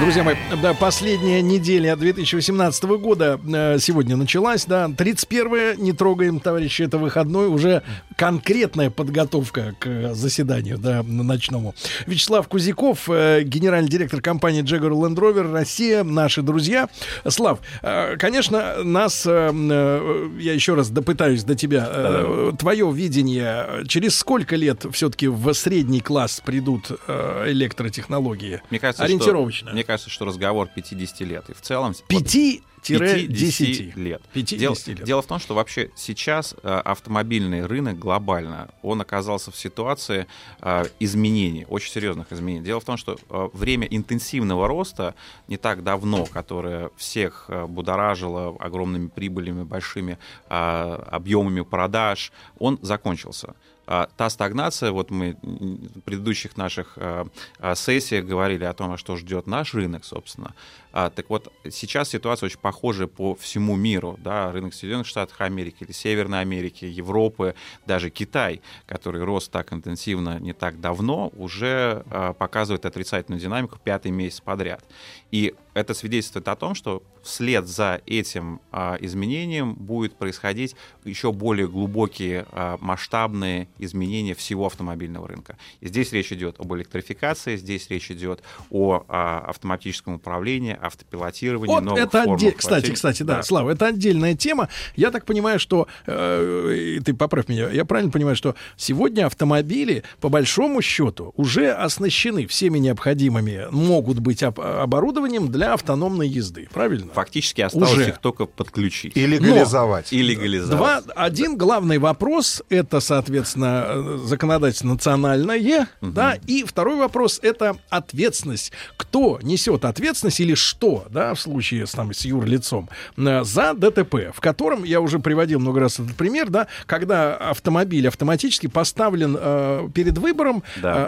Друзья мои, последняя неделя 2018 года сегодня началась. 31-е, не трогаем, товарищи, это выходной. Уже конкретная подготовка к заседанию ночному. Вячеслав Кузяков, генеральный директор компании Jaguar Land Rover Россия, наши друзья. Слав, конечно, я еще раз допытаюсь до тебя. Твое видение, через сколько лет все-таки в средний класс придут электротехнологии? Мне кажется, ориентировочно. Мне кажется, что разговор 50 лет. И в целом... 5-10 лет. Дело в том, что вообще сейчас автомобильный рынок глобально, он оказался в ситуации изменений, очень серьезных изменений. Дело в том, что время интенсивного роста не так давно, которое всех будоражило огромными прибылями, большими объемами продаж, он закончился. Та стагнация, вот мы в предыдущих наших сессиях говорили о том, что ждет наш рынок, собственно. Так вот, сейчас ситуация очень похожа по всему миру. Да? Рынок Соединенных Штатов Америки или Северной Америки, Европы, даже Китай, который рос так интенсивно не так давно, уже показывает отрицательную динамику 5-й месяц подряд. И это свидетельствует о том, что вслед за этим изменением будет происходить еще более глубокие, масштабные изменения всего автомобильного рынка. И здесь речь идет об электрификации, здесь речь идет о автоматическом управлении, автопилотировании, новых формах. Кстати, Слава, это отдельная тема. Я так понимаю, что... ты поправь меня. Я правильно понимаю, что сегодня автомобили, по большому счету, уже оснащены всеми необходимыми, могут быть, оборудованием для автономной езды, правильно? Фактически осталось их только подключить. И легализовать. Один главный вопрос — это, соответственно, законодательство национальное, и второй вопрос — это ответственность. Кто несет ответственность или что, в случае с юрлицом, за ДТП, в котором, я уже приводил много раз этот пример, когда автомобиль автоматически поставлен перед выбором,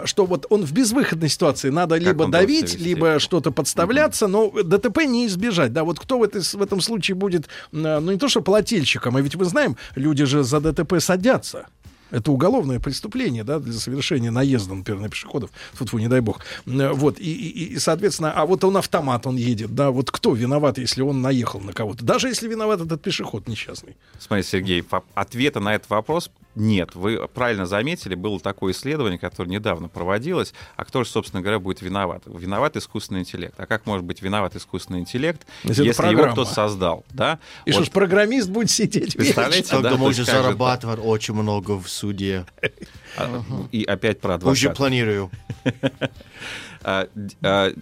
что он в безвыходной ситуации, надо либо давить, либо что-то подставляться, но Ну, ДТП не избежать, да, вот кто в этом случае будет, ну, не то что плательщиком, а ведь мы знаем, люди же за ДТП садятся. Это уголовное преступление, да, для совершения наезда, например, на пешеходов. Фу-фу, не дай бог. Вот, и, соответственно, а вот он автомат, он едет, да, вот кто виноват, если он наехал на кого-то? Даже если виноват этот пешеход несчастный. Смотри, Сергей, ответа на этот вопрос нет. Вы правильно заметили, было такое исследование, которое недавно проводилось, а кто же, собственно говоря, будет виноват? Виноват искусственный интеллект. А как может быть виноват искусственный интеллект, если его кто-то создал, да? И вот, что ж, программист будет сидеть. Представляете, да? Кто-то может зарабатывать очень много в суде. И опять про адвоката. Уже планирую.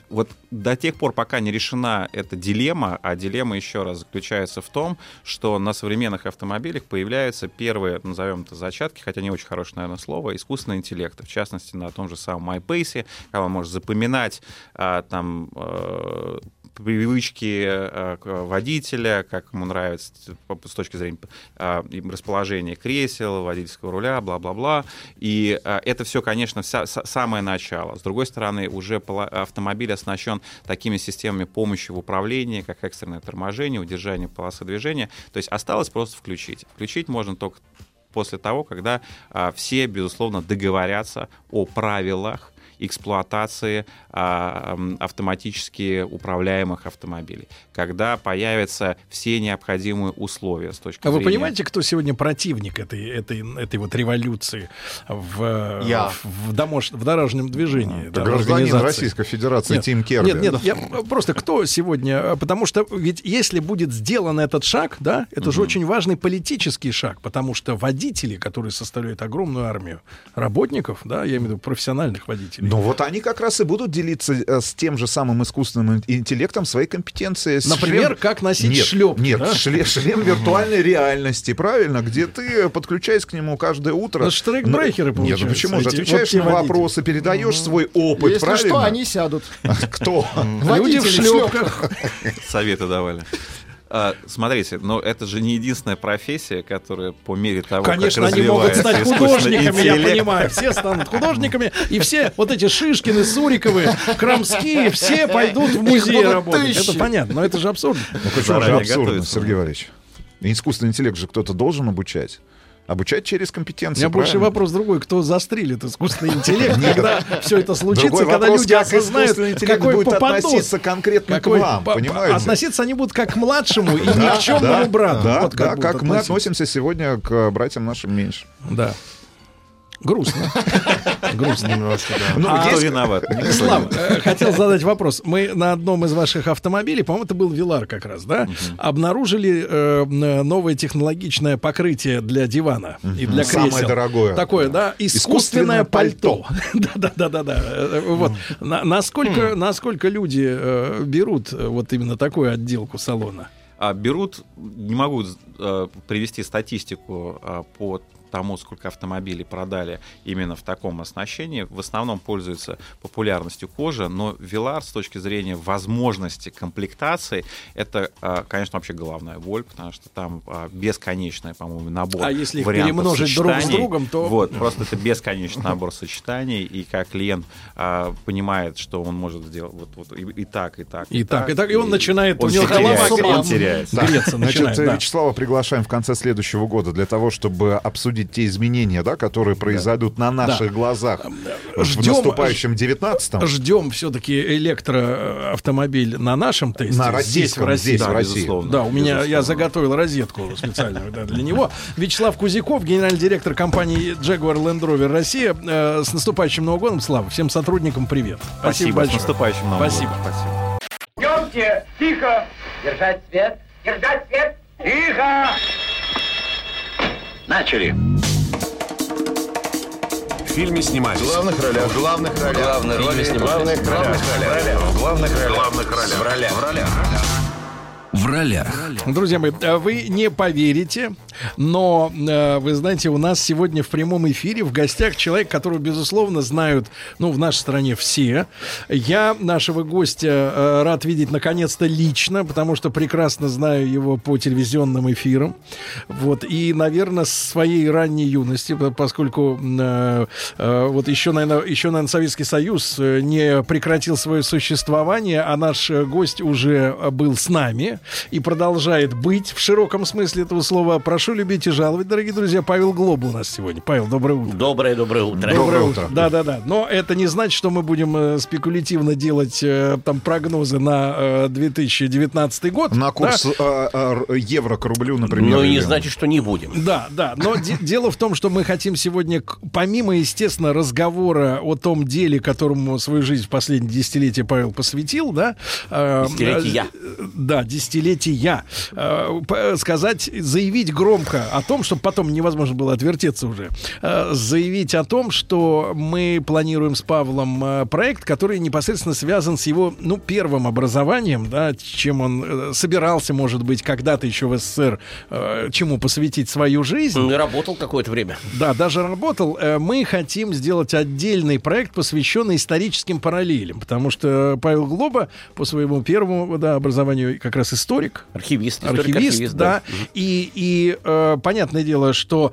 Вот до тех пор, пока не решена эта дилемма, а дилемма, еще раз, заключается в том, что на современных автомобилях появляются первые, назовем это, зачатки, хотя не очень хорошее, наверное, слово, искусственного интеллекта. В частности, на том же самом I-Pace, когда он может запоминать там привычки водителя, как ему нравится с точки зрения расположения кресел, водительского руля, бла-бла-бла. И это все, конечно, самое начало. С другой стороны, уже автомобиль оснащен такими системами помощи в управлении, как экстренное торможение, удержание полосы движения. То есть осталось просто включить. Включить можно только после того, когда все, безусловно, договорятся о правилах эксплуатации автоматически управляемых автомобилей, когда появятся все необходимые условия с точки зрения... А вы понимаете, кто сегодня противник этой вот революции в дорожном движении? Да, гражданин Российской Федерации Тим Керби. Нет, я просто кто сегодня... Потому что ведь если будет сделан этот шаг, да, это же очень важный политический шаг, потому что водители, которые составляют огромную армию работников, да, я имею в виду профессиональных водителей, ну вот они как раз и будут делиться с тем же самым искусственным интеллектом своей компетенцией. Например, как носить шлёпки. Нет, да? шлем виртуальной реальности, правильно? Где ты подключаешься к нему каждое утро. Это штрейкбрейкеры получаются. Нет, почему же? Отвечаешь на вопросы, передаешь свой опыт, если правильно? Если что, они сядут. Кто? Люди в шлёпках. Советы давали. Смотрите, но это же не единственная профессия, которая по мере того, конечно, как развивается искусственный интеллект... Конечно, они могут стать художниками, я понимаю. Все станут художниками, и все вот эти Шишкины, Суриковы, Крамские, все пойдут в музей работать. Это понятно, но это же абсурдно. Ну, почему же абсурдно, Сергей Валерьевич? Искусственный интеллект же кто-то должен обучать. Обучать через компетенции. У меня больше вопрос другой. Кто застрелит искусственный интеллект, когда все это случится, когда люди осознают, какой попадут. Относиться конкретно к вам, понимаете? Относиться они будут как к младшему и никчемному брату. Да, как мы относимся сегодня к братьям нашим меньше. Да. Грустно. Грустно немножко, да. Кто виноват? Слава, хотел задать вопрос. Мы на одном из ваших автомобилей, по-моему, это был Вилар как раз, да? Обнаружили новое технологичное покрытие для дивана и для кресел. Самое дорогое. Такое, да? Искусственное пальто. Да-да-да. Насколько люди берут вот именно такую отделку салона? Берут, не могу привести статистику по тому, сколько автомобилей продали именно в таком оснащении. В основном пользуется популярностью кожа, но Velar с точки зрения возможности комплектации, это, конечно, вообще головная боль, потому что там бесконечный, по-моему, набор вариантов. А если их перемножить друг с другом, то... Вот, просто это бесконечный набор сочетаний, и как клиент понимает, что он может сделать вот и так, и он начинает... Он теряется. Значит, Вячеслава приглашаем в конце следующего года для того, чтобы обсудить те изменения, да, которые произойдут на наших глазах в наступающем 19-м. Ждем все-таки электроавтомобиль на нашем тесте. На российском, здесь, в России. Да, у меня, я заготовил розетку специальную для него. Вячеслав Кузяков, генеральный директор компании Jaguar Land Rover Россия. С наступающим Новым годом, Слава. Всем сотрудникам привет. Спасибо большое. С наступающим Новым годом. Идемте, тихо. Держать свет. Держать свет. Тихо. Начали. В фильме снимались. В главных ролях. Друзья мои, вы не поверите, Но, вы знаете, у нас сегодня в прямом эфире в гостях человек, которого, безусловно, знают, ну, в нашей стране все. Я нашего гостя рад видеть, наконец-то, лично, потому что прекрасно знаю его по телевизионным эфирам. Вот. И, наверное, с своей ранней юности, поскольку вот еще, наверное, Советский Союз не прекратил свое существование, а наш гость уже был с нами и продолжает быть в широком смысле этого слова. Прошу любить и жаловать, дорогие друзья. Павел Глоба у нас сегодня. Павел, доброе утро. Доброе утро. Доброе утро. Да-да-да. Но это не значит, что мы будем спекулятивно делать там прогнозы на 2019 год. На курс евро к рублю, например. Ну, не значит, что не будем. Да-да. Но дело в том, что мы хотим сегодня, помимо, естественно, разговора о том деле, которому свою жизнь в последние десятилетия Павел посвятил, да? Десятилетия. Да, десятилетия. Сказать, заявить громко о том, чтобы потом невозможно было отвертеться уже, заявить о том, что мы планируем с Павлом проект, который непосредственно связан с его, ну, первым образованием, да, чем он собирался, может быть, когда-то еще в СССР, чему посвятить свою жизнь. Он работал какое-то время. Да, даже работал. Мы хотим сделать отдельный проект, посвященный историческим параллелям, потому что Павел Глоба по своему первому, да, образованию как раз историк. Архивист, да. И понятное дело, что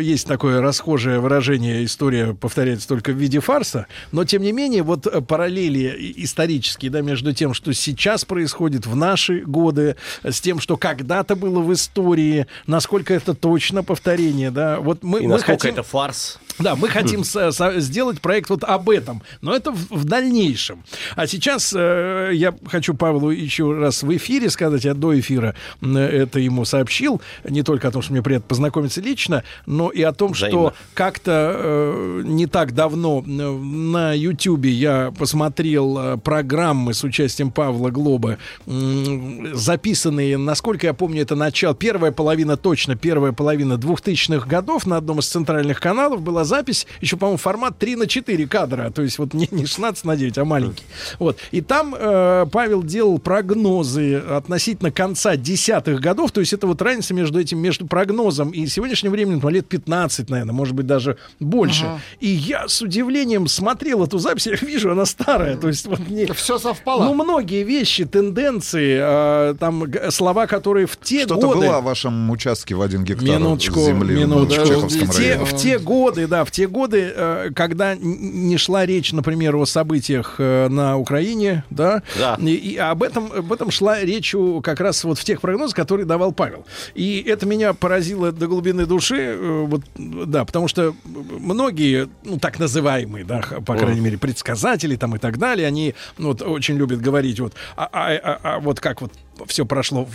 есть такое расхожее выражение «история повторяется только в виде фарса», но, тем не менее, вот параллели исторические, да, между тем, что сейчас происходит в наши годы, с тем, что когда-то было в истории, насколько это точно повторение, да, вот мы насколько хотим... это фарс. Да, мы хотим сделать проект вот об этом, но это в дальнейшем. А сейчас я хочу Павлу еще раз в эфире сказать, я до эфира это ему сообщил, не только о том, что мне приятно познакомиться лично, но и о том, что как-то не так давно на Ютьюбе я посмотрел программы с участием Павла Глоба, записанные, насколько я помню, это начало, первая половина 2000-х годов на одном из центральных каналов была запись, еще, по-моему, формат 3:4 кадра, то есть вот не 16:9, а маленький. Вот. И там Павел делал прогнозы относительно конца десятых годов, то есть это вот разница между прогнозом и сегодняшним временем, ну, лет 15, наверное, может быть, даже больше. Ага. И я с удивлением смотрел эту запись, я вижу, она старая, то есть вот мне... Все совпало. Ну, многие вещи, тенденции, там, слова, которые в те годы... Что-то было в вашем участке в 1 гектар земли в Чеховском районе. В те годы, да, в те годы, когда не шла речь, например, о событиях на Украине, да, да. И об этом шла речь как раз вот в тех прогнозах, которые давал Павел. И это меня поразило до глубины души, вот, да, потому что многие, ну, так называемые, да, по крайней мере, предсказатели там и так далее, они, ну, вот, очень любят говорить, вот, вот как вот все прошло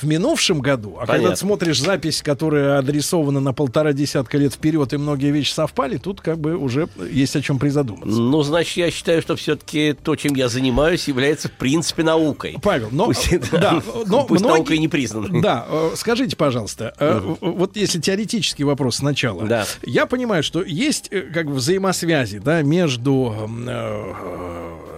в минувшем году, а понятно. Когда ты смотришь запись, которая адресована на 1.5 лет вперед, и многие вещи совпали, тут как бы уже есть о чем призадуматься. Ну, значит, я считаю, что все-таки то, чем я занимаюсь, является в принципе наукой. Павел, но... Пусть, да, но пусть многие, наукой не признана. Да, скажите, пожалуйста, вот если теоретический вопрос сначала. Да. Я понимаю, что есть как бы взаимосвязи, да, между...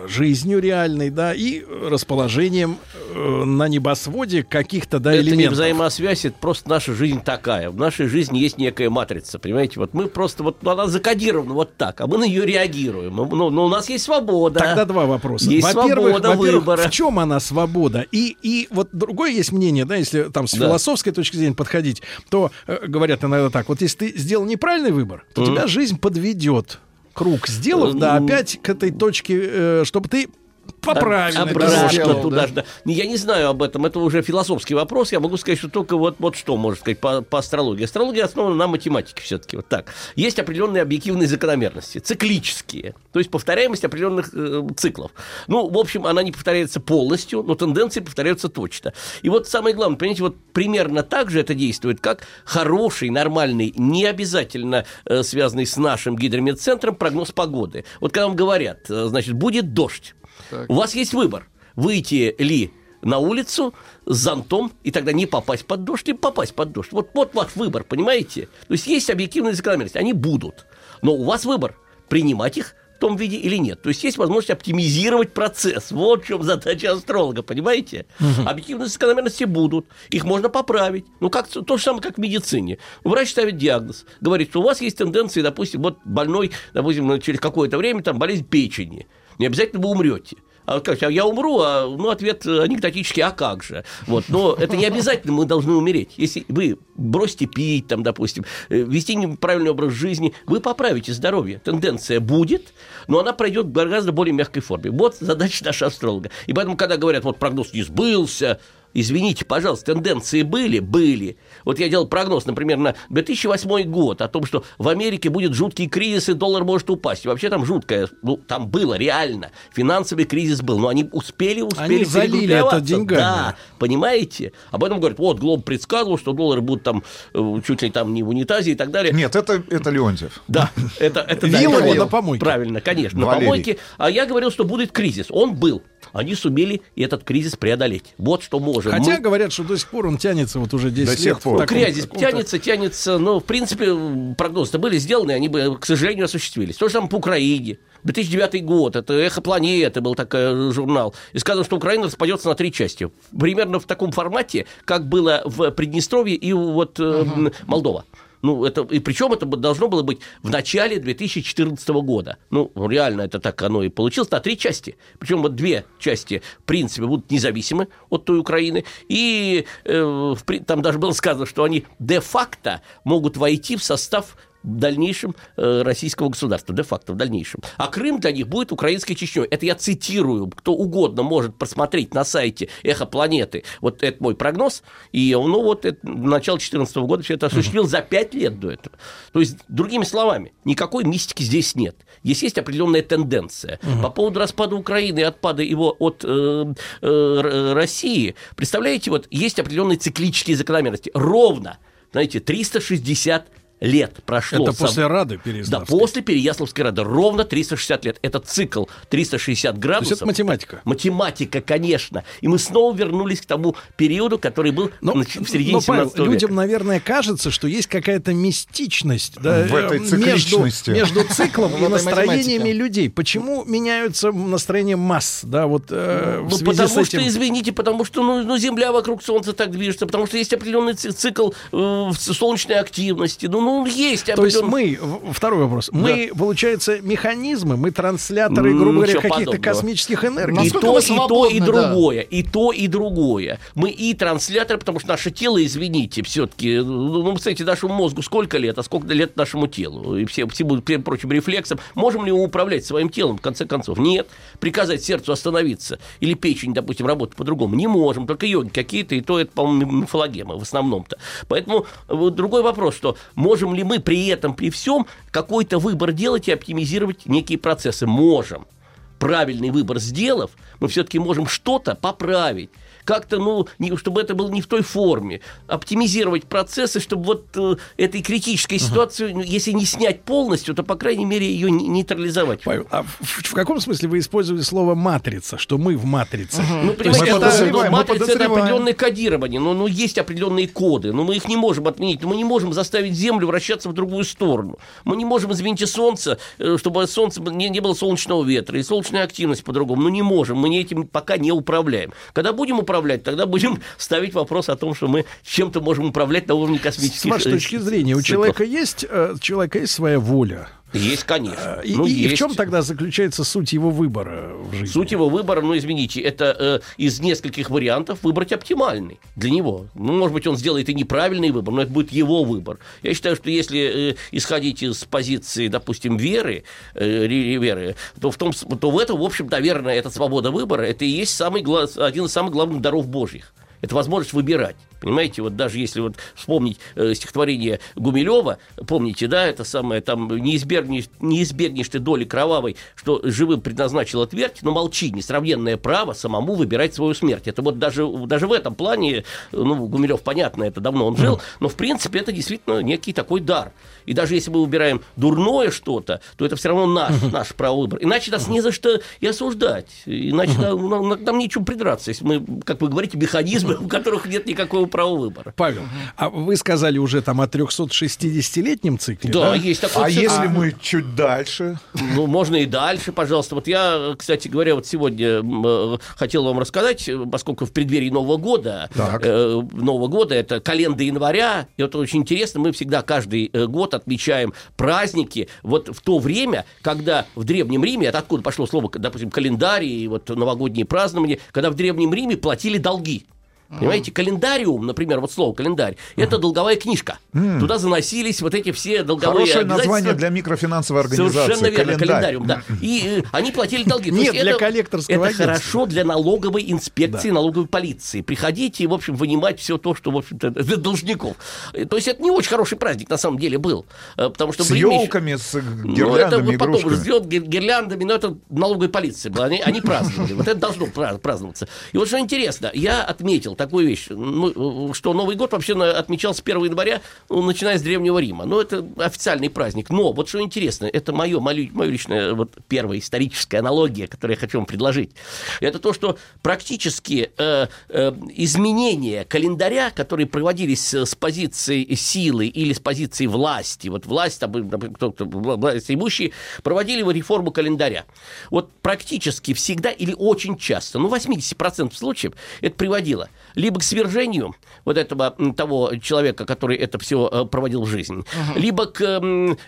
жизнью реальной, да, и расположением на небосводе каких-то, да, это элементов. Это не взаимосвязь, это просто наша жизнь такая. В нашей жизни есть некая матрица, понимаете? Вот мы просто, вот она закодирована вот так, а мы на нее реагируем. Но у нас есть свобода. Тогда два вопроса. Есть свобода выбора. В чем она свобода? И вот другое есть мнение, да, если там с философской точки зрения подходить, то говорят иногда так, вот если ты сделал неправильный выбор, то тебя жизнь подведет. Круг сделав, да, опять к этой точке, чтобы ты поправил. Обратно туда же. Да. Я не знаю об этом, это уже философский вопрос. Я могу сказать, что только вот что можно сказать по астрологии. Астрология основана на математике все-таки. Вот так. Есть определенные объективные закономерности, циклические. То есть повторяемость определенных циклов. Ну, в общем, она не повторяется полностью, но тенденции повторяются точно. И вот самое главное, понимаете, вот примерно так же это действует, как хороший, нормальный, не обязательно связанный с нашим гидромедцентром прогноз погоды. Вот когда вам говорят, значит, будет дождь. Так. У вас есть выбор, выйти ли на улицу с зонтом и тогда не попасть под дождь, или попасть под дождь. Вот ваш выбор, понимаете? То есть есть объективные закономерности, они будут, но у вас выбор принимать их том виде или нет. То есть есть возможность оптимизировать процесс. Вот в чем задача астролога, понимаете? Угу. Объективные закономерности будут, их можно поправить. Ну, как, то же самое, как в медицине. Врач ставит диагноз, говорит, что у вас есть тенденции, допустим, вот больной, допустим, через какое-то время там болезнь печени. Не обязательно вы умрете. А как, я умру, а ну, ответ анекдотический, а как же? Вот. Но это не обязательно, мы должны умереть. Если вы бросите пить, там, допустим, вести неправильный образ жизни, вы поправите здоровье. Тенденция будет, но она пройдет в гораздо более мягкой форме. Вот задача нашего астролога. И поэтому, когда говорят, вот прогноз не сбылся, извините, пожалуйста, тенденции были. Вот я делал прогноз, например, на 2008 год о том, что в Америке будет жуткий кризис, и доллар может упасть. И вообще там жуткое, ну, там было реально. Финансовый кризис был, но они успели перегруппироваться. Они залили это деньгами. Да, понимаете? Об этом говорят, вот, Глоб предсказывал, что доллары будут там чуть ли там не в унитазе и так далее. Нет, это Леонтьев. Да, это Вилла на помойке. Правильно, конечно, на помойке. А я говорил, что будет кризис. Он был. Они сумели этот кризис преодолеть. Вот что можно. Хотя говорят, что до сих пор он тянется вот уже 10 лет. Ну, кризис тянется, но, в принципе, прогнозы-то были сделаны, они, к сожалению, осуществились. То же самое по Украине. 2009 год, это «Эхо планеты» был такой журнал, и сказано, что Украина распадется на 3 части. Примерно в таком формате, как было в Приднестровье и вот Молдова. Ну, это, и причем это должно было быть в начале 2014 года. Ну, реально, это так оно и получилось. На 3 части. Причем вот 2 части, в принципе, будут независимы от той Украины. И там даже было сказано, что они де-факто могут войти в состав в дальнейшем российского государства, де-факто в дальнейшем. А Крым для них будет украинской Чечней. Это я цитирую. Кто угодно может просмотреть на сайте «Эхо планеты». Вот это мой прогноз. И ну, вот это, начало 2014 года все это осуществил за 5 лет до этого. То есть, другими словами, никакой мистики здесь нет. Здесь есть определенная тенденция. По поводу распада Украины и отпада его от России, представляете, вот есть определенные циклические закономерности. Ровно, знаете, 360 лет прошло. Это после Рады Переяславской. Да, после Переяславской Рады. Ровно 360 лет. Это цикл 360 градусов. То есть это математика. Математика, конечно. И мы снова вернулись к тому периоду, который был в середине 17 века. Людям, наверное, кажется, что есть какая-то мистичность в этой цикличности. Между циклом и настроениями людей. Почему меняются настроения масс? Да, вот, в связи потому с этим... что, извините, потому что Земля вокруг Солнца так движется, потому что есть определенный цикл солнечной активности. Ну, есть. То есть мы, второй вопрос, мы, получается, механизмы, мы транслyaторы, грубо говоря, каких-то космических энергий. И то, и другое, и то, и другое. Мы и транслятор, потому что наше тело, извините, все-таки, ну, кстати, нашему мозгу сколько лет, а сколько лет нашему телу, и всем прочим рефлексам. Можем ли мы управлять своим телом, в конце концов? Нет. Приказать сердцу остановиться или печень, допустим, работать по-другому не можем, только йоги какие-то, и то это, по-моему, мифологема в основном-то. Поэтому другой вопрос, что можем ли мы при этом, при всем, какой-то выбор делать и оптимизировать некие процессы? Можем. Правильный выбор сделав, мы все-таки можем что-то поправить. Как-то, чтобы это было не в той форме. Оптимизировать процессы, чтобы вот этой критической ситуации, если не снять полностью, то, по крайней мере, ее нейтрализовать. Павел, а в каком смысле вы использовали слово «матрица», что мы в матрице? Ну, понимаете, матрица – это определенное кодирование, но есть определенные коды, но мы их не можем отменить, мы не можем заставить Землю вращаться в другую сторону, мы не можем, извините, Солнце, чтобы Солнце не было солнечного ветра и солнечная активность по-другому, не можем, мы этим пока не управляем. Когда будем управлять, тогда будем ставить вопрос о том, что мы чем-то можем управлять на уровне космических. С вашей точки зрения, у человека есть своя воля? Есть, конечно. И в чем тогда заключается суть его выбора в жизни? Суть его выбора, извините, это из нескольких вариантов выбрать оптимальный для него. Может быть, он сделает и неправильный выбор, но это будет его выбор. Я считаю, что если исходить из позиции, допустим, веры, то в этом, в общем, наверное, эта свобода выбора, это и есть один из самых главных даров Божьих. Это возможность выбирать. Понимаете, вот даже если вспомнить стихотворение Гумилева, помните, да, это самое, там, не избегнешь ты доли кровавой, что живым предназначила твердь, но молчи, несравненное право самому выбирать свою смерть. Это вот даже в этом плане, Гумилев, понятно, это давно он жил, но, в принципе, это действительно некий такой дар. И даже если мы выбираем дурное что-то, то это все равно наш право выбора. Иначе нас не за что и осуждать. Иначе нам нечем придраться, если мы, как вы говорите, механизмы, у которых нет никакого про выбор. Павел, а вы сказали уже там о 360-летнем цикле, да? Да, есть такой цикл. А если мы чуть дальше? Ну, можно и дальше, пожалуйста. Вот я, кстати говоря, вот сегодня хотел вам рассказать, поскольку в преддверии Нового года, это календарь января, и это очень интересно, мы всегда каждый год отмечаем праздники вот в то время, когда в Древнем Риме, откуда пошло слово, допустим, календарь и вот новогодние празднования, когда в Древнем Риме платили долги. Понимаете, календариум, например, вот слово календарь, это долговая книжка. Туда заносились вот эти все долговые обязательства. Хорошее название для микрофинансовой организации. Совершенно верно, календариум, да. И они платили долги. Нет, для коллекторского агентства. Это хорошо для налоговой инспекции, налоговой полиции. Приходите и, в общем, вынимать все то, что, в общем-то, для должников. То есть это не очень хороший праздник, на самом деле, был. Потому что с елками, с гирляндами, игрушками. Это потом ждет гирляндами, но это налоговая полиция была. Они праздновали. Вот это должно праздноваться. И вот что интересно, я отметил такую вещь, что Новый год вообще отмечался 1 января, начиная с Древнего Рима. Ну, это официальный праздник. Но вот что интересно, это моё личное, вот, первая историческая аналогия, которую я хочу вам предложить. Это то, что практически изменения календаря, которые проводились с позиции силы или с позиции власти, вот власть, власть имущие, проводили реформу календаря. Вот практически всегда или очень часто, 80% случаев это приводило либо к свержению вот этого того человека, который это все проводил в жизни, либо к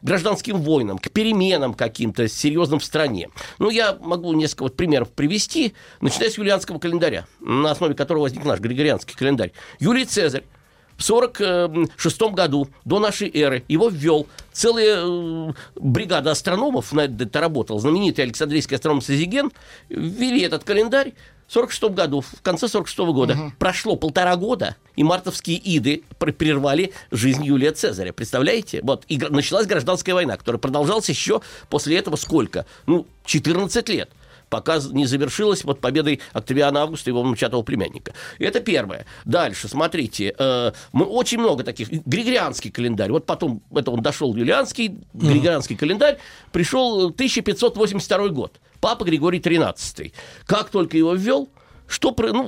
гражданским войнам, к переменам каким-то серьезным в стране. Ну, я могу несколько вот примеров привести, начиная с юлианского календаря, на основе которого возник наш григорианский календарь. Юлий Цезарь в 46 году до нашей эры его ввел. Целая бригада астрономов на это работала, знаменитый александрийский астроном Сазиген, ввели этот календарь в 46 году, в конце 46 года. Прошло 1,5 года, и мартовские иды прервали жизнь Юлия Цезаря. Представляете? Вот, и началась гражданская война, которая продолжалась еще после этого сколько? 14 лет. Пока не завершилась вот победой Октавиана Августа и его внучатого племянника. Это первое. Дальше, смотрите, мы очень много таких. Григорианский календарь. Вот потом это он дошел юлианский, григорианский календарь. Пришел 1582 год. Папа Григорий XIII. Как только его ввел,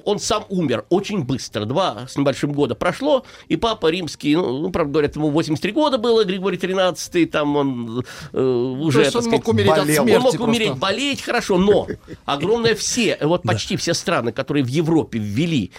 он сам умер очень быстро. 2 с небольшим года прошло, и папа римский, правда, говорят, ему 83 года было, Григорий XIII, там он уже... То есть он мог умереть от смерти. Он мог умереть, болеть, хорошо, но огромное почти все страны, которые в Европе ввели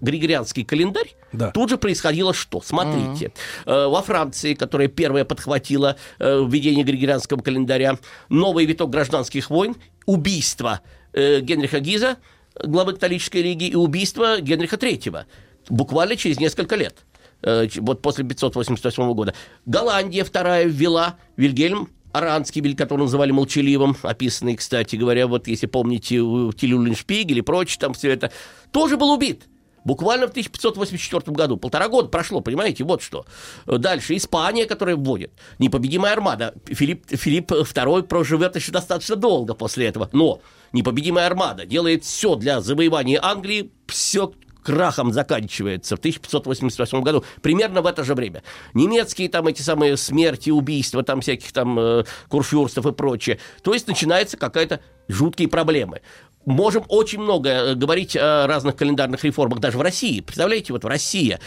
григорианский календарь, тут же происходило что? Смотрите. Во Франции, которая первая подхватила введение григорианского календаря, новый виток гражданских войн, убийство Генриха Гиза, главы католической лиги, и убийство Генриха III буквально через несколько лет, вот после 588 года. Голландия вторая ввела, Вильгельм Аранский, которого называли молчаливым, описанный, кстати говоря, вот если помните, Тилюльшпигель и прочее, там все это, тоже был убит. Буквально в 1584 году. 1,5 года прошло, понимаете, вот что. Дальше Испания, которая вводит. Непобедимая армада. Филипп II проживет еще достаточно долго после этого. Но непобедимая армада делает все для завоевания Англии, все крахом заканчивается в 1588 году. Примерно в это же время. Немецкие там эти самые смерти, убийства, там всяких там курфюрстов и прочее. То есть начинаются какие-то жуткие проблемы. Можем очень много говорить о разных календарных реформах, даже в России. Представляете, вот в России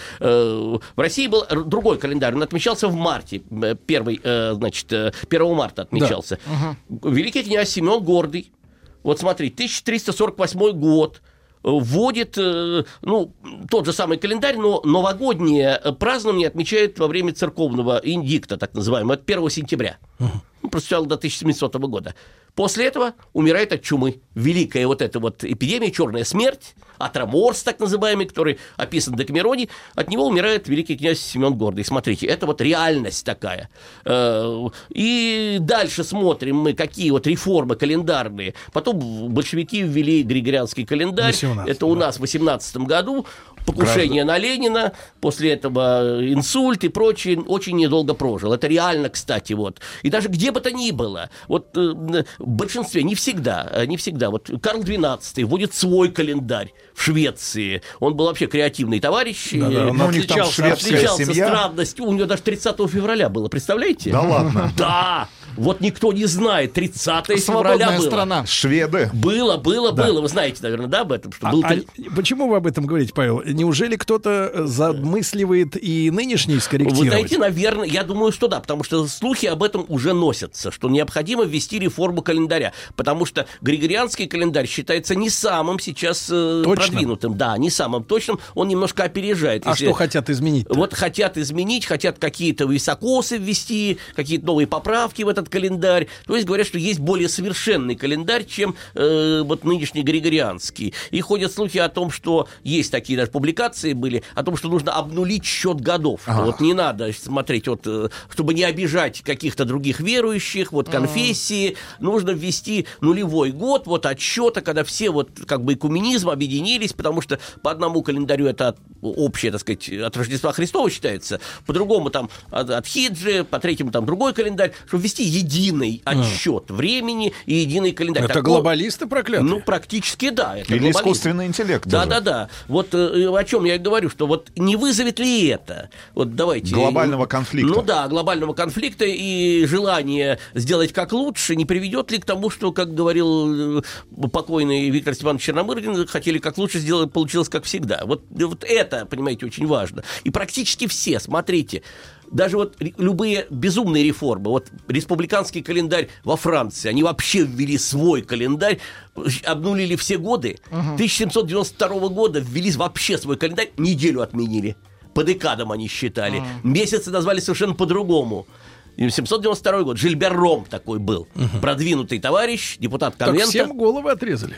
был другой календарь, он отмечался в марте, 1 марта отмечался. Да. Великий князь Семен Гордый, вот смотрите, 1348 год, вводит тот же самый календарь, но новогоднее празднование отмечают во время церковного индикта, так называемого, от 1 сентября. Просуществовал до 1700 года. После этого умирает от чумы. Великая эпидемия, черная смерть, атроморс, так называемый, который описан в Декамероне, от него умирает великий князь Семен Гордый. Смотрите, это реальность такая. И дальше смотрим мы, какие реформы календарные. Потом большевики ввели григорианский календарь. У нас в 18 году. Покушение на Ленина, после этого инсульт и прочее, очень недолго прожил. Это реально, кстати, вот. И даже где бы то ни было, в большинстве, не всегда. Вот Карл XII вводит свой календарь в Швеции. Он был вообще креативный товарищ. Да, у них там шведская семья. Отличался странностью. У него даже 30 февраля было, представляете? Да ладно? Да! Вот никто не знает. 30 февраля было. Страна. Шведы. Было. Вы знаете, наверное, да, об этом? Что почему вы об этом говорите, Павел? Неужели кто-то замысливает и нынешний скорректировать? Вы знаете, наверное, я думаю, что да. Потому что слухи об этом уже носятся. Что необходимо ввести реформу календаря. Потому что григорианский календарь считается не самым сейчас продвинутым. Да, не самым точным. Он немножко опережает. А что хотят изменить-то? Вот хотят изменить, хотят какие-то високосы ввести, какие-то новые поправки в этот календарь. То есть говорят, что есть более совершенный календарь, чем вот нынешний григорианский. И ходят слухи о том, что есть такие даже публикации были, о том, что нужно обнулить счет годов. Ага. Вот не надо смотреть, вот, чтобы не обижать каких-то других верующих, вот конфессии, нужно ввести нулевой год вот отсчета, когда все вот как бы экуменизм объединились, потому что по одному календарю это общее, так сказать, от Рождества Христова считается, по другому там от хиджи, по третьему там другой календарь, чтобы ввести единый отсчет времени и единый календарь. Это так, глобалисты проклятые? Ну, практически да. Это или искусственный интеллект. Да-да-да. Вот о чем я и говорю, что вот не вызовет ли это? Вот давайте... Глобального конфликта. Ну да, глобального конфликта и желание сделать как лучше не приведет ли к тому, что, как говорил покойный Виктор Степанович Черномырдин, хотели как лучше сделать, получилось как всегда. Вот это, понимаете, очень важно. И практически все, смотрите, даже вот любые безумные реформы, вот республиканский календарь во Франции, они вообще ввели свой календарь, обнулили все годы, 1792 года ввели вообще свой календарь, неделю отменили, по декадам они считали, месяцы назвали совершенно по-другому. 1792 год, Жильбер-Ром такой был, продвинутый товарищ, депутат конвента. Так всем головы отрезали.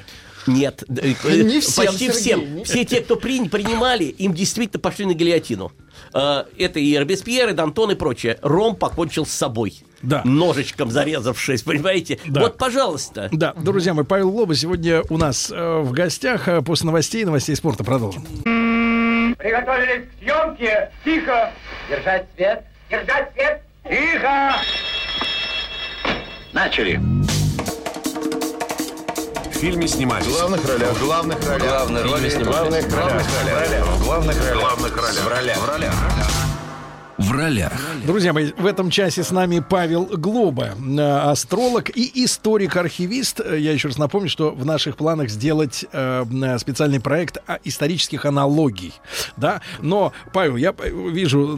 Нет, не всем, почти Сергей, всем. Не... Все те, кто принимали, им действительно пошли на гильотину. Это и Робеспьер, и Д'Антон, и прочее. Ром покончил с собой. Да. Ножичком зарезавшись, понимаете? Да. Вот, пожалуйста. Да, друзья мои, Павел Глоба сегодня у нас в гостях. После новостей спорта продолжим. Приготовились к съемке. Тихо. Держать свет. Держать свет. Тихо. Начали. В фильме снимались. В главных ролях. В главных ролях. В главных ролях. Друзья мои, в этом часе с нами Павел Глоба, астролог и историк-архивист. Я еще раз напомню, что в наших планах сделать специальный проект исторических аналогий. Да? Но, Павел, я вижу,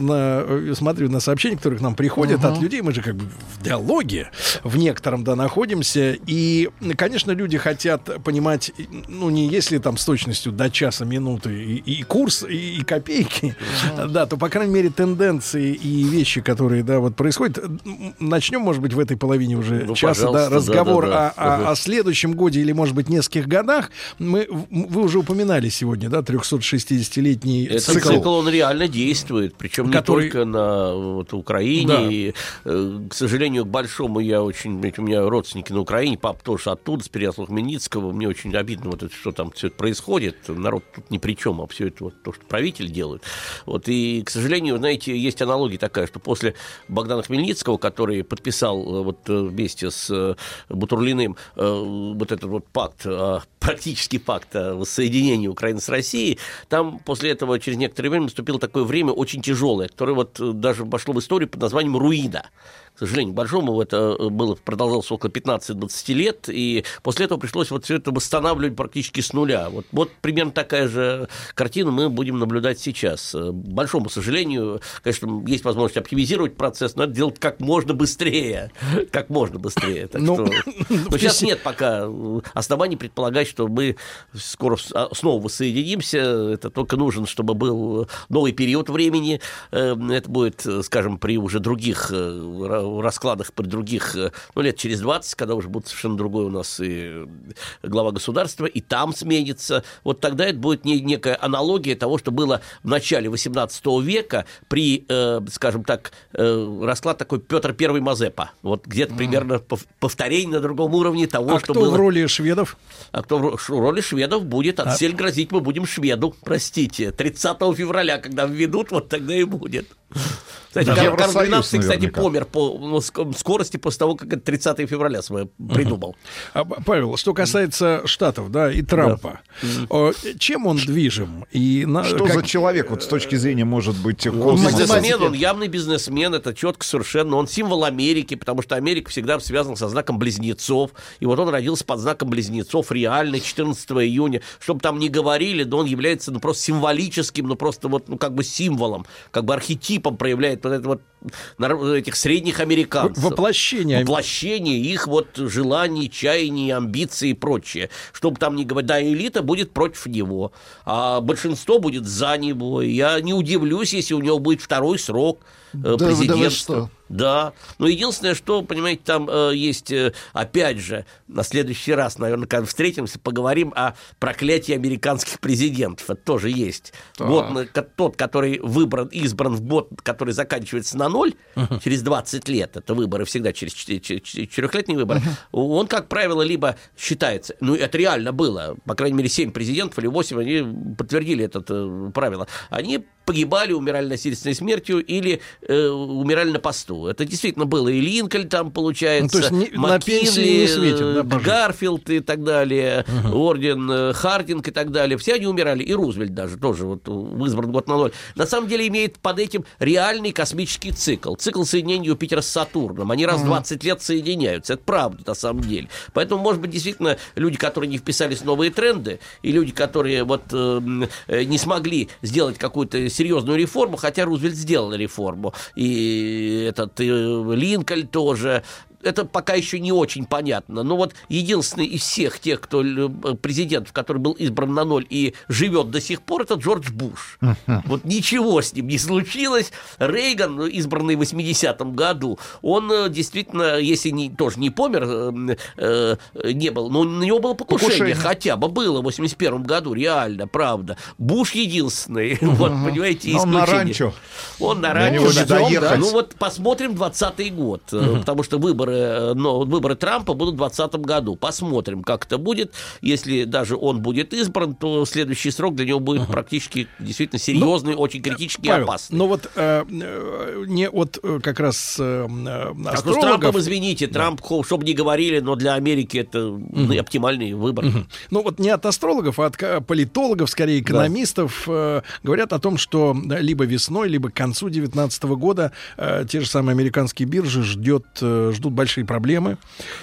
смотрю на сообщения, которые к нам приходят от людей. Мы же как бы в диалоге в некотором, да, находимся. И, конечно, люди хотят понимать, ну, не если там с точностью до часа, минуты и курс, и копейки, да, то, по крайней мере, тенденция и вещи, которые, да, вот происходят. Начнем, может быть, в этой половине уже часа, да, разговор о следующем годе или, может быть, нескольких годах. Вы уже упоминали сегодня, да, 360-летний цикл. Он реально действует, причем который... не только на вот, Украине. Да. И, к сожалению, к большому я очень... Ведь у меня родственники на Украине, пап тоже оттуда, с переяслав Хмельницкого. Мне очень обидно, вот это, что там все это происходит. Народ тут ни при чем, а все это вот то, что правитель делает. Вот, и, к сожалению, знаете, есть аналогия такая, что после Богдана Хмельницкого, который подписал вот вместе с Бутурлиным вот этот вот пакт, практически пакт о воссоединении Украины с Россией, там после этого через некоторое время наступило такое время очень тяжелое, которое вот даже вошло в историю под названием «Руина». К сожалению, большому это было, продолжалось около 15-20 лет, и после этого пришлось вот все это восстанавливать практически с нуля. Вот примерно такая же картина мы будем наблюдать сейчас. К большому сожалению, конечно, есть возможность оптимизировать процесс, но это делать как можно быстрее. Как можно быстрее. Так что... Но сейчас нет пока оснований предполагать, что мы скоро снова воссоединимся. Это только нужен, чтобы был новый период времени. Это будет, скажем, при уже других раскладах, при других, ну, лет через 20, когда уже будет совершенно другой у нас и глава государства, и там сменится. Вот тогда это будет некая аналогия того, что было в начале XVIII века при, скажем так, расклад такой Петр I Мазепа. Вот где-то примерно повторение на другом уровне того, что было. А кто в роли шведов? А кто в роли шведов будет? Отсель грозить мы будем шведу, простите. 30 февраля, когда введут, вот тогда и будет. Кстати, Карл XII, кстати, помер по скорости после того, как это 30 февраля свое придумал. Павел, что касается Штатов, да, и Трампа, чем он движим? И что за человек, вот с точки зрения, может быть, бизнесмен, он явный бизнесмен, это четко совершенно, он символ Америки, потому что Америка всегда связана со знаком близнецов, и вот он родился под знаком близнецов реально 14 июня, чтобы там не говорили, но он является просто символическим, просто вот как бы символом, как бы архетипом проявляет вот это вот этих средних американцев. Воплощение их вот желаний, чаяний, амбиций и прочее. Чтобы там не говорить, да, элита будет против него, а большинство будет за него. Я не удивлюсь, если у него будет второй срок президентства. Да, но единственное, что, понимаете, там есть, опять же, на следующий раз, наверное, когда встретимся, поговорим о проклятии американских президентов, это тоже есть. Так. Вот тот, который избран в год, который заканчивается на 0, через 20 лет, это выборы всегда через 4-летние выборы, он, как правило, либо считается, ну, это реально было, по крайней мере, 7 президентов или 8, они подтвердили это правило, они погибали, умирали насильственной смертью или умирали на посту. Это действительно было. И Линкольн там, получается, ну, то есть Маккинли, да, Гарфилд и так далее, Орден, Хардинг и так далее. Все они умирали. И Рузвельт даже тоже вот избран год на 0. На самом деле имеет под этим реальный космический цикл. Цикл соединения Юпитера с Сатурном. Они раз в 20 лет соединяются. Это правда, на самом деле. Поэтому, может быть, действительно, люди, которые не вписались в новые тренды, и люди, которые вот не смогли сделать какую-то серьезную реформу, хотя Рузвельт сделал реформу. И это Линкольн тоже. Это пока еще не очень понятно. Но вот единственный из всех тех, кто президентов, который был избран на 0 и живет до сих пор, это Джордж Буш. Вот ничего с ним не случилось. Рейган, избранный в 80-м году, он действительно, если тоже не помер, не был, но на него было покушение. Хотя бы было в 81-м году, реально, правда. Буш единственный. Вот, понимаете, исключение. Он на ранчо. Да. Ну вот посмотрим 20-й год, потому что выборы Трампа будут в 2020 году. Посмотрим, как это будет. Если даже он будет избран, то следующий срок для него будет практически действительно серьезный, очень критически опасный. Но вот не от как раз астрологов... С Трампом, извините, Трамп, чтобы не говорили, но для Америки это оптимальный выбор. Ну вот не от астрологов, а от политологов, скорее экономистов, говорят о том, что либо весной, либо к концу 2019 года те же самые американские биржи ждут большие проблемы.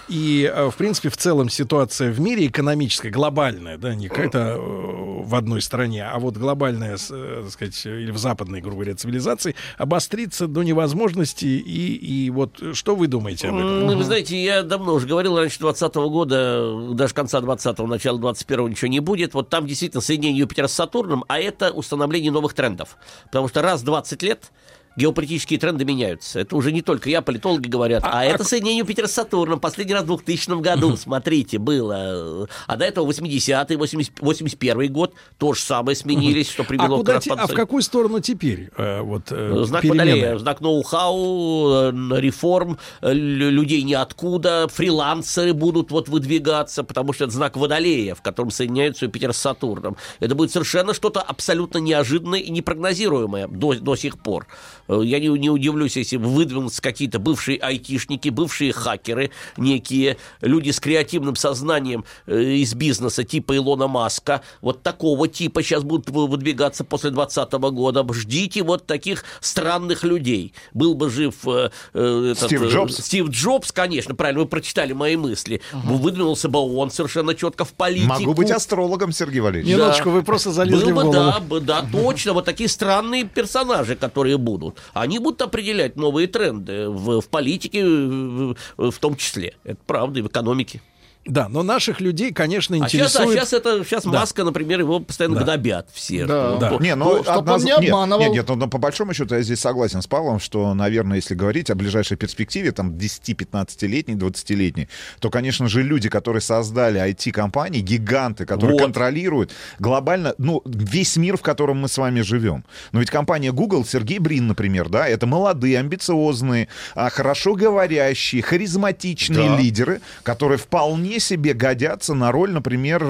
И, в принципе, в целом ситуация в мире экономическая, глобальная, да, не какая-то в одной стране, а вот глобальная, так сказать, или в западной, грубо говоря, цивилизации, обострится до невозможности. И вот что вы думаете об этом? Ну, вы знаете, я давно уже говорил, раньше 20-го года, даже конца 20-го, начала 21-го ничего не будет. Вот там действительно соединение Юпитера с Сатурном, а это установление новых трендов. Потому что раз в 20 лет геополитические тренды меняются. Это уже не только я, политологи говорят. А это соединение Юпитера с Сатурном. Последний раз в 2000 году, смотрите, было. А до этого 80-й, 81-й год то же самое сменились, что привело к распаду. А в какую сторону теперь? Знак Водолея, знак ноу-хау, реформ, людей ниоткуда, фрилансеры будут вот выдвигаться, потому что это знак Водолея, в котором соединяются Юпитер с Сатурном. Это будет совершенно что-то абсолютно неожиданное и непрогнозируемое до сих пор. Я не удивлюсь, если выдвинутся какие-то бывшие айтишники, бывшие хакеры некие, люди с креативным сознанием из бизнеса типа Илона Маска. Вот такого типа сейчас будут выдвигаться после 2020 года. Ждите вот таких странных людей. Был бы жив Стив Джобс, конечно, правильно, вы прочитали мои мысли. Выдвинулся бы он совершенно четко в политику. Могу быть астрологом, Сергей Валерьевич. Минуточку, вы просто залезли в голову. Да, точно, вот такие странные персонажи, которые будут. Они будут определять новые тренды в политике, в том числе. Это правда, и в экономике. Да, но наших людей, конечно, интересует... А сейчас Маска, например, его постоянно гнобят все. Чтобы он не обманывал. Нет, но по большому счету я здесь согласен с Павлом, что, наверное, если говорить о ближайшей перспективе, там, 10-15-летней, 20-летней, то, конечно же, люди, которые создали IT-компании, гиганты, которые контролируют глобально, весь мир, в котором мы с вами живем. Но ведь компания Google, Сергей Брин, например, да, это молодые, амбициозные, хорошо говорящие, харизматичные лидеры, которые вполне вполне себе годятся на роль, например,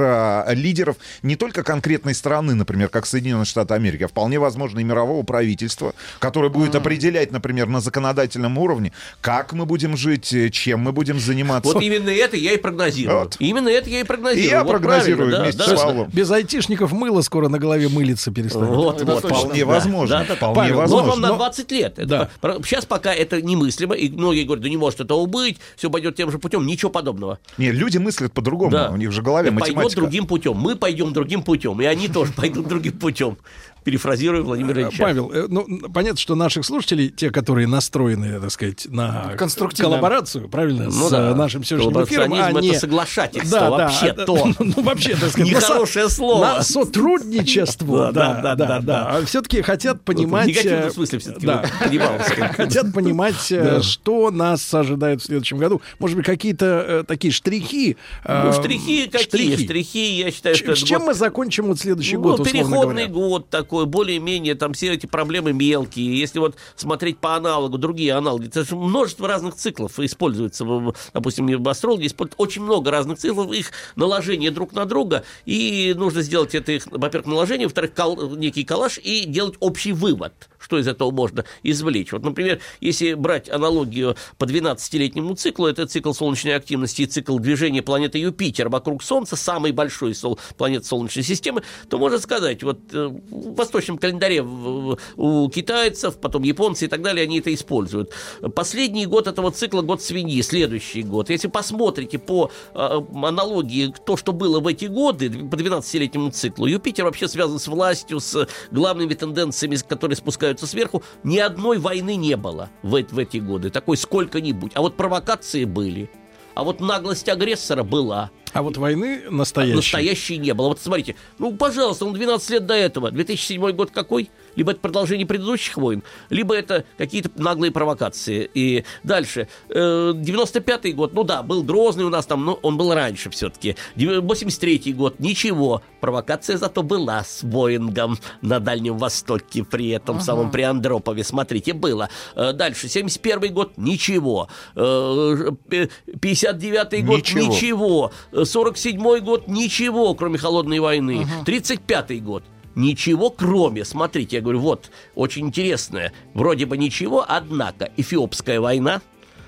лидеров не только конкретной страны, например, как Соединенные Штаты Америки, а вполне возможно и мирового правительства, которое будет определять, например, на законодательном уровне, как мы будем жить, чем мы будем заниматься. Вот именно это я и прогнозирую. Вот. Именно это я и прогнозирую. И я вот прогнозирую вместе с Павлом. Без айтишников мыло скоро на голове мылиться перестанет. Вот, вот, вполне возможно. Да, вполне Павел, возможно. Но вам на 20 лет. Да. Это, сейчас пока это немыслимо. И многие говорят, да не может этого быть, все пойдет тем же путем. Ничего подобного. Нет, люди мыслят по-другому. Да. У них же в голове математика. Пойдет другим путем. Мы пойдем другим путем. И они тоже пойдут другим путем. Перефразирую Владимира Ильича. Павел, ну, понятно, что наших слушателей, те, которые настроены, так сказать, на коллаборацию, правильно, ну, с нашим сегодняшним эфиром, они... это соглашательство, да, вообще-то. Ну, вообще, так сказать, нехорошее слово. На сотрудничество. Да. Все-таки хотят понимать... В негативном смысле все-таки понимался. Хотят понимать, что нас ожидает в следующем году. Может быть, какие-то такие штрихи. Ну, штрихи какие? Штрихи, я считаю, что... С чем мы закончим вот следующий год, условно говоря? Переходный год такой. Более-менее там все эти проблемы мелкие. Если вот смотреть по аналогу, другие аналоги, это же множество разных циклов используется. Допустим, астрологи используют очень много разных циклов, их наложение друг на друга, и нужно сделать это их, во-первых, наложение, во-вторых, некий коллаж, и делать общий вывод, что из этого можно извлечь. Вот, например, если брать аналогию по 12-летнему циклу, это цикл солнечной активности и цикл движения планеты Юпитер вокруг Солнца, самый большой планет Солнечной системы, то можно сказать, вот в восточном календаре у китайцев, потом японцы и так далее, они это используют. Последний год этого цикла — год свиньи, следующий год. Если посмотрите по аналогии то, что было в эти годы, по 12-летнему циклу, Юпитер вообще связан с властью, с главными тенденциями, которые спускаются сверху. Ни одной войны не было в эти годы, такой сколько-нибудь. А вот провокации были, а вот наглость агрессора была. А вот войны настоящей? Настоящей не было. Вот смотрите, ну, пожалуйста, он 12 лет до этого. 2007 год какой? Либо это продолжение предыдущих войн, либо это какие-то наглые провокации. И дальше. 95-й год, ну да, был Грозный у нас там, но он был раньше все-таки. 83-й год, ничего. Провокация зато была с Боингом на Дальнем Востоке, при этом самом, при Андропове. Смотрите, было. Дальше. 71-й год, ничего. 59-й год, ничего. 47-й год, ничего, кроме холодной войны. 35-й год, ничего, кроме, смотрите, я говорю, вот, очень интересное, вроде бы ничего, однако Эфиопская война,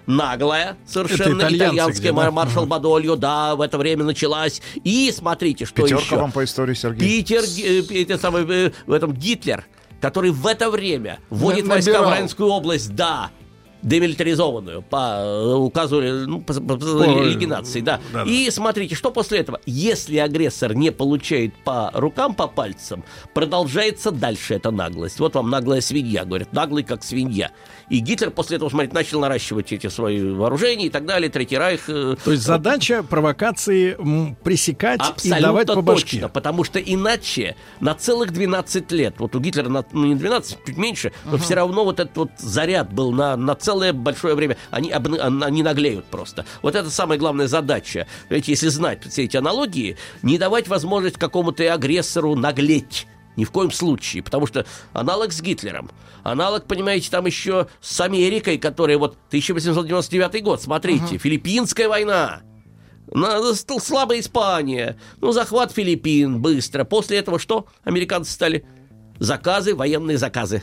наглая совершенно, итальянская, маршал Бадольо, да, в это время началась. И смотрите, что еще. Пятерка вам по истории, Сергей. Гитлер, который в это время вводит войска в Рейнскую область, демилитаризованную по указу Лиги Наций, И смотрите, что после этого. Если агрессор не получает по рукам, по пальцам, продолжается дальше эта наглость. Вот вам наглая свинья, говорят, наглый как свинья. И Гитлер после этого, смотрите, начал наращивать эти свои вооружения и так далее, Третий Райх. То есть задача провокации пресекать и давать по башке. Точно, потому что иначе на целых 12 лет, вот у Гитлера не 12, чуть меньше, но все равно вот этот вот заряд был на целое большое время, они наглеют просто. Вот это самая главная задача. Ведь если знать все эти аналогии, не давать возможность какому-то агрессору наглеть. Ни в коем случае, потому что аналог с Гитлером, аналог, понимаете, там еще с Америкой, которая вот 1899 год, смотрите, Филиппинская война, слабая Испания, ну, захват Филиппин быстро. После этого что американцы стали? Заказы, военные заказы.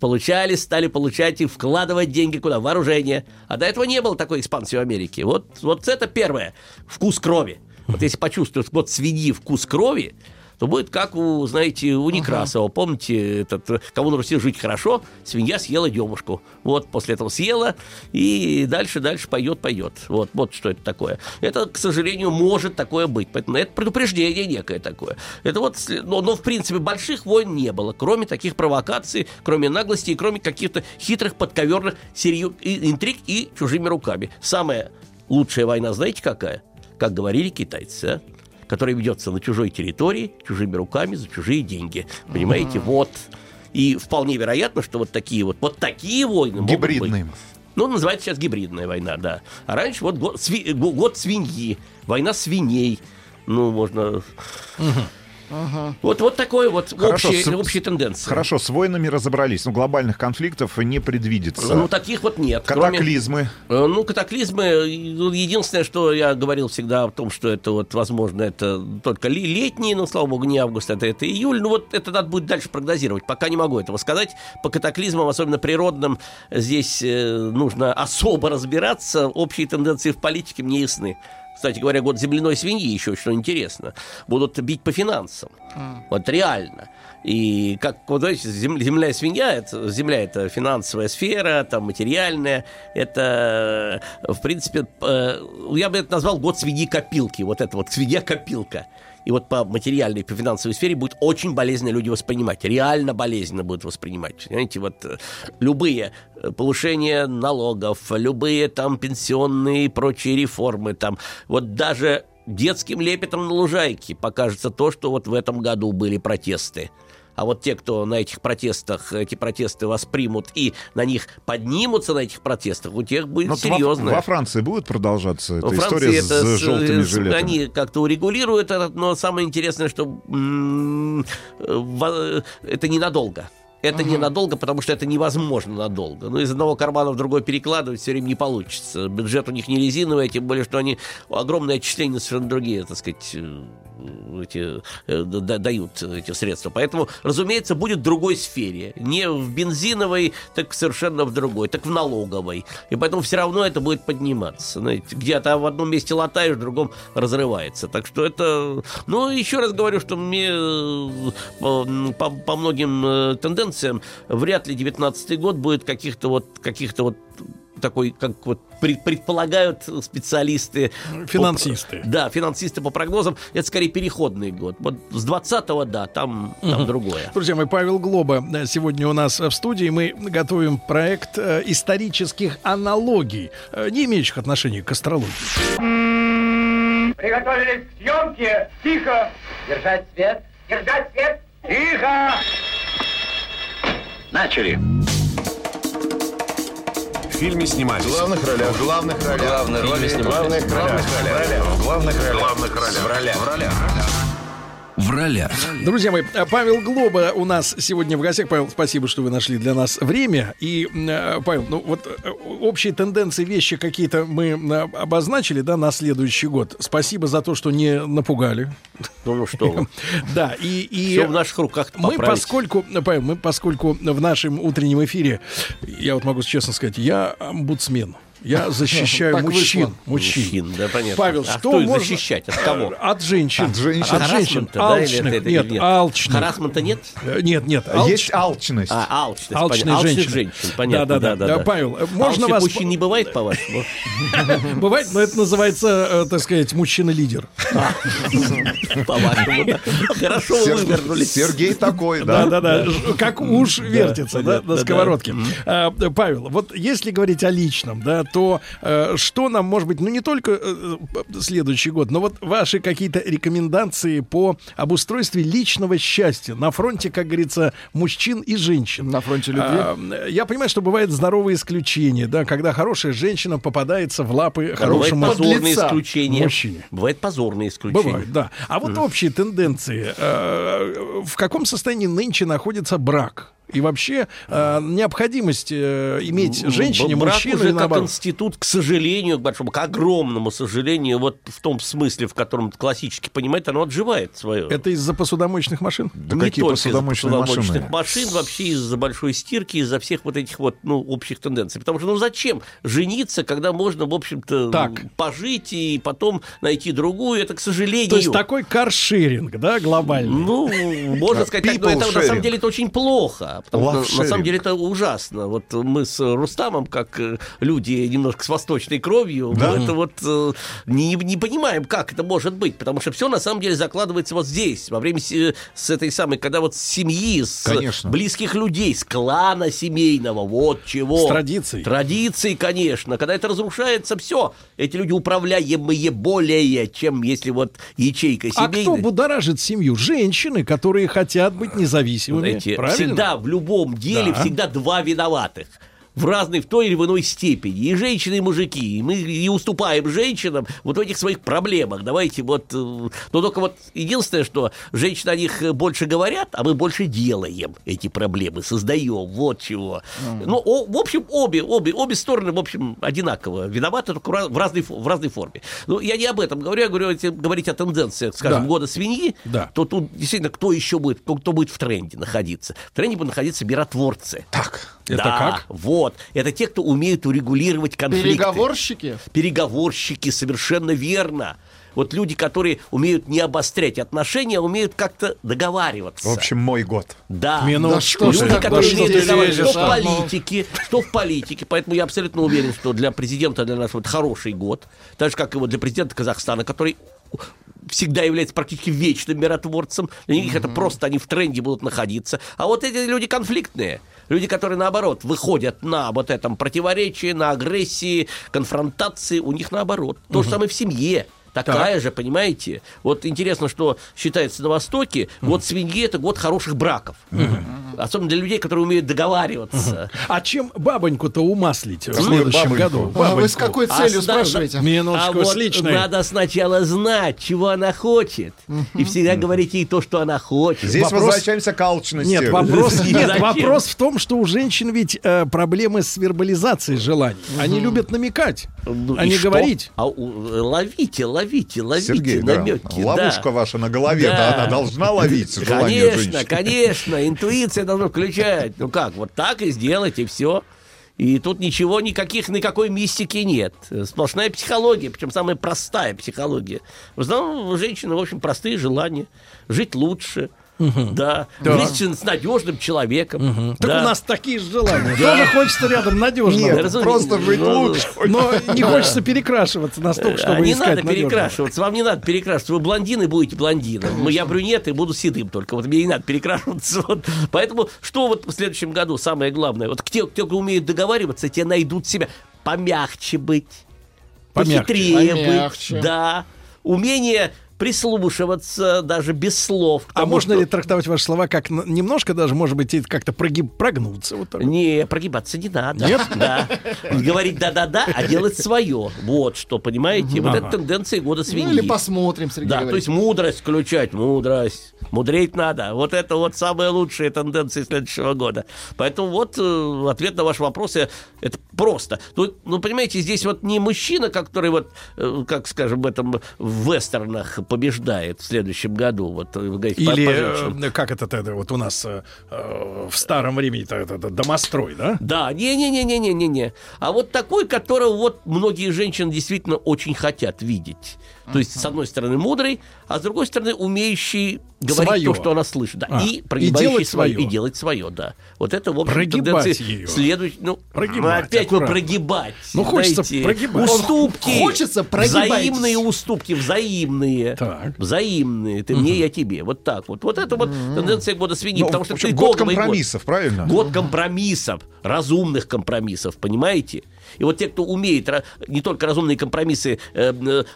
Получали, стали получать и вкладывать деньги куда? В вооружение. А до этого не было такой экспансии в Америке. Вот это первое. Вкус крови. Вот если почувствовать год свиньи, вкус крови, то будет как у Некрасова. Помните, кому на Руси жить хорошо, свинья съела девушку. Вот, после этого съела, и дальше пойдет. Вот что это такое. Это, к сожалению, может такое быть. Поэтому это предупреждение некое такое. Это вот, но, в принципе, больших войн не было, кроме таких провокаций, кроме наглости и кроме каких-то хитрых подковерных интриг и чужими руками. Самая лучшая война, знаете, какая? Как говорили китайцы, который ведется на чужой территории, чужими руками, за чужие деньги. Понимаете? Вот. И вполне вероятно, что вот такие войны могут быть. Гибридные. Называется сейчас гибридная война, да. А раньше вот год свиньи, война свиней. Можно... Ага. Вот такой вот общая тенденция. Хорошо, с войнами разобрались. Но глобальных конфликтов не предвидится. Ну, таких вот нет. Катаклизмы. Кроме, катаклизмы. Единственное, что я говорил всегда о том, что это вот, возможно, это только летние, но, слава богу, не август, это июль. Ну, вот это надо будет дальше прогнозировать. Пока не могу этого сказать. По катаклизмам, особенно природным, здесь нужно особо разбираться. Общие тенденции в политике мне ясны. Кстати говоря, год земляной свиньи, еще что интересно, будут бить по финансам. Вот реально. И как вы знаете, земля и свинья, земля — это финансовая сфера, там материальная. Это, в принципе, я бы это назвал год свиньи-копилки. Вот это вот свинья-копилка. И вот по материальной, по финансовой сфере будет очень болезненно люди воспринимать. Реально болезненно будут воспринимать. Понимаете, вот любые повышения налогов, любые там пенсионные и прочие реформы. Там, вот даже детским лепетом на лужайке покажется то, что вот в этом году были протесты. А вот те, кто на этих протестах, эти протесты воспримут и на них поднимутся, на этих протестах, у тех будет серьезно. Во Франции будет продолжаться эта история с желтыми жилетами? Они как-то урегулируют это, но самое интересное, что это ненадолго. Это ненадолго, потому что это невозможно надолго. Из одного кармана в другой перекладывать все время не получится. Бюджет у них не резиновый, тем более, что они огромные отчисления совершенно другие, так сказать, дают эти средства. Поэтому, разумеется, будет в другой сфере. Не в бензиновой, так совершенно в другой, так в налоговой. И поэтому все равно это будет подниматься. Знаете, где-то в одном месте латаешь, в другом разрывается. Так что это... еще раз говорю, что мне по многим тенденциям вряд ли 19-й год будет каких-то такой, как вот предполагают специалисты. Финансисты. Финансисты по прогнозам. Это скорее переходный год. Вот с 20-го, там другое. Друзья мои, Павел Глоба сегодня у нас в студии. Мы готовим проект исторических аналогий, не имеющих отношения к астрологии. Приготовились к съемке. Тихо. Держать свет. Держать свет. Тихо. Начали. В фильме снимались. В главных ролях. В главных ролях. В главных ролях. Друзья мои, Павел Глоба у нас сегодня в гостях. Павел, спасибо, что вы нашли для нас время. И, Павел, общие тенденции, вещи какие-то мы обозначили, на следующий год. Спасибо за то, что не напугали. Что да, и все в наших руках поправить. Поскольку в нашем утреннем эфире, я вот могу честно сказать, я омбудсмен. Я защищаю мужчин. Да, понятно. Павел, что можно защищать? От кого? От женщин. От женщин. Алчных. Нет, алчных. Харассмента нет? Нет. Есть алчность. Алчных женщин. Понятно. Да. Павел, можно вас... мужчин не бывает, по-вашему? Бывает, но это называется, так сказать, мужчина-лидер. По-вашему, да. Хорошо вы вывернулись. Сергей такой, да? Да. Как уж вертится, на сковородке. Павел, вот если говорить о личном, то что нам, может быть, не только следующий год, но вот ваши какие-то рекомендации по обустройству личного счастья на фронте, как говорится, мужчин и женщин. На фронте любви. Я понимаю, что бывает здоровые исключения, когда хорошая женщина попадается в лапы хорошему мужчине. Бывают позорные исключения. Бывают, да. А вот общие тенденции. В каком состоянии нынче находится брак? И вообще необходимость иметь женщине, мужчину или наоборот. Брак уже как институт, к сожалению, к огромному сожалению, вот в том смысле, в котором классически понимает, оно отживает свое. Это из-за посудомоечных машин? Да не какие посудомоечных машин, вообще из-за большой стирки, из-за всех вот этих вот общих тенденций. Потому что зачем жениться, когда можно, в общем-то, пожить и потом найти другую? Это, к сожалению... То есть такой каршеринг, глобальный? Можно сказать, это на самом деле это очень плохо. Потому что, на самом деле, это ужасно. Вот мы с Рустамом, как люди немножко с восточной кровью, мы это не понимаем, как это может быть. Потому что все на самом деле закладывается вот здесь, во время с этой самой, когда вот с семьи, с близких людей, с клана семейного, вот чего. С традиций. Традиций, конечно. Когда это разрушается, все. Эти люди управляемые более, чем если вот ячейка семейная. А кто будоражит семью? Женщины, которые хотят быть независимыми. Знаете, правильно? Всегда в любом деле всегда два виноватых. в разной, в той или в иной степени. И женщины, и мужики. И мы и уступаем женщинам вот в этих своих проблемах. Давайте вот... Но только вот единственное, что женщины о них больше говорят, а мы больше делаем эти проблемы, создаем, вот чего. Ну, в общем, обе стороны, в общем, одинаково виноваты, только в разной форме. Ну, я не об этом говорю, я говорю, если говорить о тенденциях, скажем, года свиньи, то тут действительно кто еще будет, кто будет в тренде находиться? В тренде будут находиться миротворцы. Так, это как? Вот. Это те, кто умеют урегулировать конфликты. Переговорщики? Переговорщики, совершенно верно. Вот люди, которые умеют не обострять отношения, а умеют как-то договариваться. В общем, мой год. Да. Минуточку. Люди, которые умеют договариваться, что в политике. Поэтому я абсолютно уверен, что для президента, для нас вот хороший год. Так же, как его для президента Казахстана, который... всегда является практически вечным миротворцем. Для них это просто они в тренде будут находиться. А вот эти люди конфликтные. Люди, которые, наоборот, выходят на вот этом противоречии, на агрессии, конфронтации. У них наоборот. То же самое в семье. Такая же, понимаете? Вот интересно, что считается на Востоке. Год свиньи – это год хороших браков. Особенно для людей, которые умеют договариваться. А чем бабоньку-то умаслить в следующем году? Вы с какой целью спрашиваете? Минуточку, с личной. Надо сначала знать, чего она хочет. И всегда говорить ей то, что она хочет. Здесь возвращаемся к алчности. Нет, вопрос в том, что у женщин ведь проблемы с вербализацией желаний. Они любят намекать, а не говорить. Ловите, Сергей, намеки. Да. Ловушка ваша на голове, она должна ловить желание женщины. Конечно, интуиция должна включать. Ну как, вот так и сделать, и все. И тут ничего, никакой мистики нет. Сплошная психология, причем самая простая психология. В основном у женщины, в общем, простые желания. Жить лучше. Вместе с надежным человеком. Так у нас такие же желания. Тоже хочется рядом надежного. Просто жить лучше. Но не хочется перекрашиваться настолько, чтобы искать надежного. Не надо перекрашиваться. Вам не надо перекрашиваться. Вы блондины будете блондином. Я брюнет и буду седым только. Вот мне не надо перекрашиваться. Поэтому что вот в следующем году самое главное? Вот те, кто умеет договариваться, те найдут себя. Помягче быть. Похитрее быть. Да. Умение... прислушиваться даже без слов. Тому, можно ли трактовать ваши слова как немножко даже, может быть, как-то прогнуться? Вот так. Не, прогибаться не надо. Нет? Да. Говорить да-да-да, а делать свое. Вот что, понимаете? Вот это тенденции года свиньи. Ну или посмотрим, Сергей Валерьевич. То есть мудрость включать, Мудреть надо. Вот это вот самые лучшие тенденции следующего года. Поэтому вот ответ на ваш вопрос, это просто. Ну, понимаете, здесь вот не мужчина, который вот, как, скажем, в вестернах побеждает в следующем году. Вот, или как это вот у нас в старом времени это домострой, да? Да, не-не-не-не-не-не. А вот такой, которого вот многие женщины действительно очень хотят видеть. То есть, с одной стороны, мудрый, а с другой стороны, умеющий говорить свое. То, что она слышит. Да. И прогибающий свое. И делать свое, да. Вот это, в общем, прогибать тенденции следует... Ну, опять мы прогибать. Ну, хочется прогибать. Уступки. Хочется прогибать. Взаимные уступки, взаимные. Так. Взаимные. Ты мне, я тебе. Вот так вот. Вот это вот тенденция года свиньи. Потому что общем, ты год компромиссов, правильно? Год компромиссов. Разумных компромиссов, понимаете? И вот те, кто умеет не только разумные компромиссы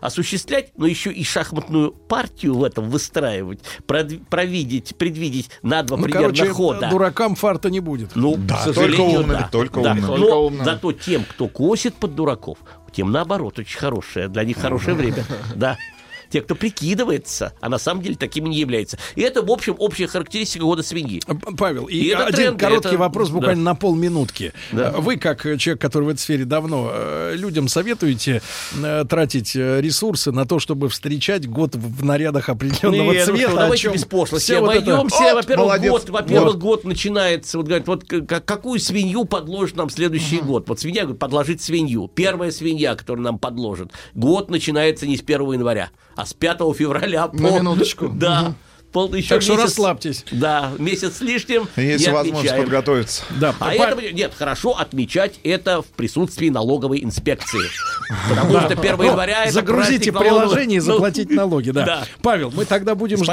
осуществлять, но еще и шахматную партию в этом выстраивать, предвидеть на два примерно хода. Дуракам фарта не будет. Ну, да, только умным. Зато тем, кто косит под дураков, тем наоборот очень хорошее. Для них хорошее время. Да. Те, кто прикидывается, а на самом деле такими не является. И это, в общем, общая характеристика года свиньи. Павел, и один тренд, короткий вопрос буквально на полминутки. Да. Вы, как человек, который в этой сфере давно, людям советуете тратить ресурсы на то, чтобы встречать год в нарядах определенного цвета? Ну, давайте без пошлости. Обойдемся. Во-первых, год начинается. Вот говорят, вот какую свинью подложит нам следующий год? Вот свинья говорит, подложить свинью. Первая свинья, которая нам подложит. Год начинается не с 1 января, а с 5 февраля по... На минуточку. Да. Еще так что месяц, расслабьтесь. Да, месяц с лишним. Есть возможность подготовиться. Да, хорошо отмечать это в присутствии налоговой инспекции. Потому что 1 января это загрузите приложение и заплатить налоги. Да. Павел, мы тогда будем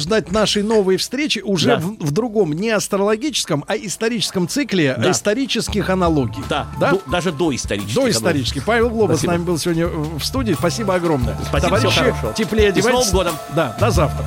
ждать нашей новой встречи уже в другом, не астрологическом, а историческом цикле исторических аналогий. Да, даже доисторических. Доисторических. Павел Глоба с нами был сегодня в студии. Спасибо огромное. Спасибо, всего хорошего. Теплее одевайтесь. С Новым годом. Да, до завтра.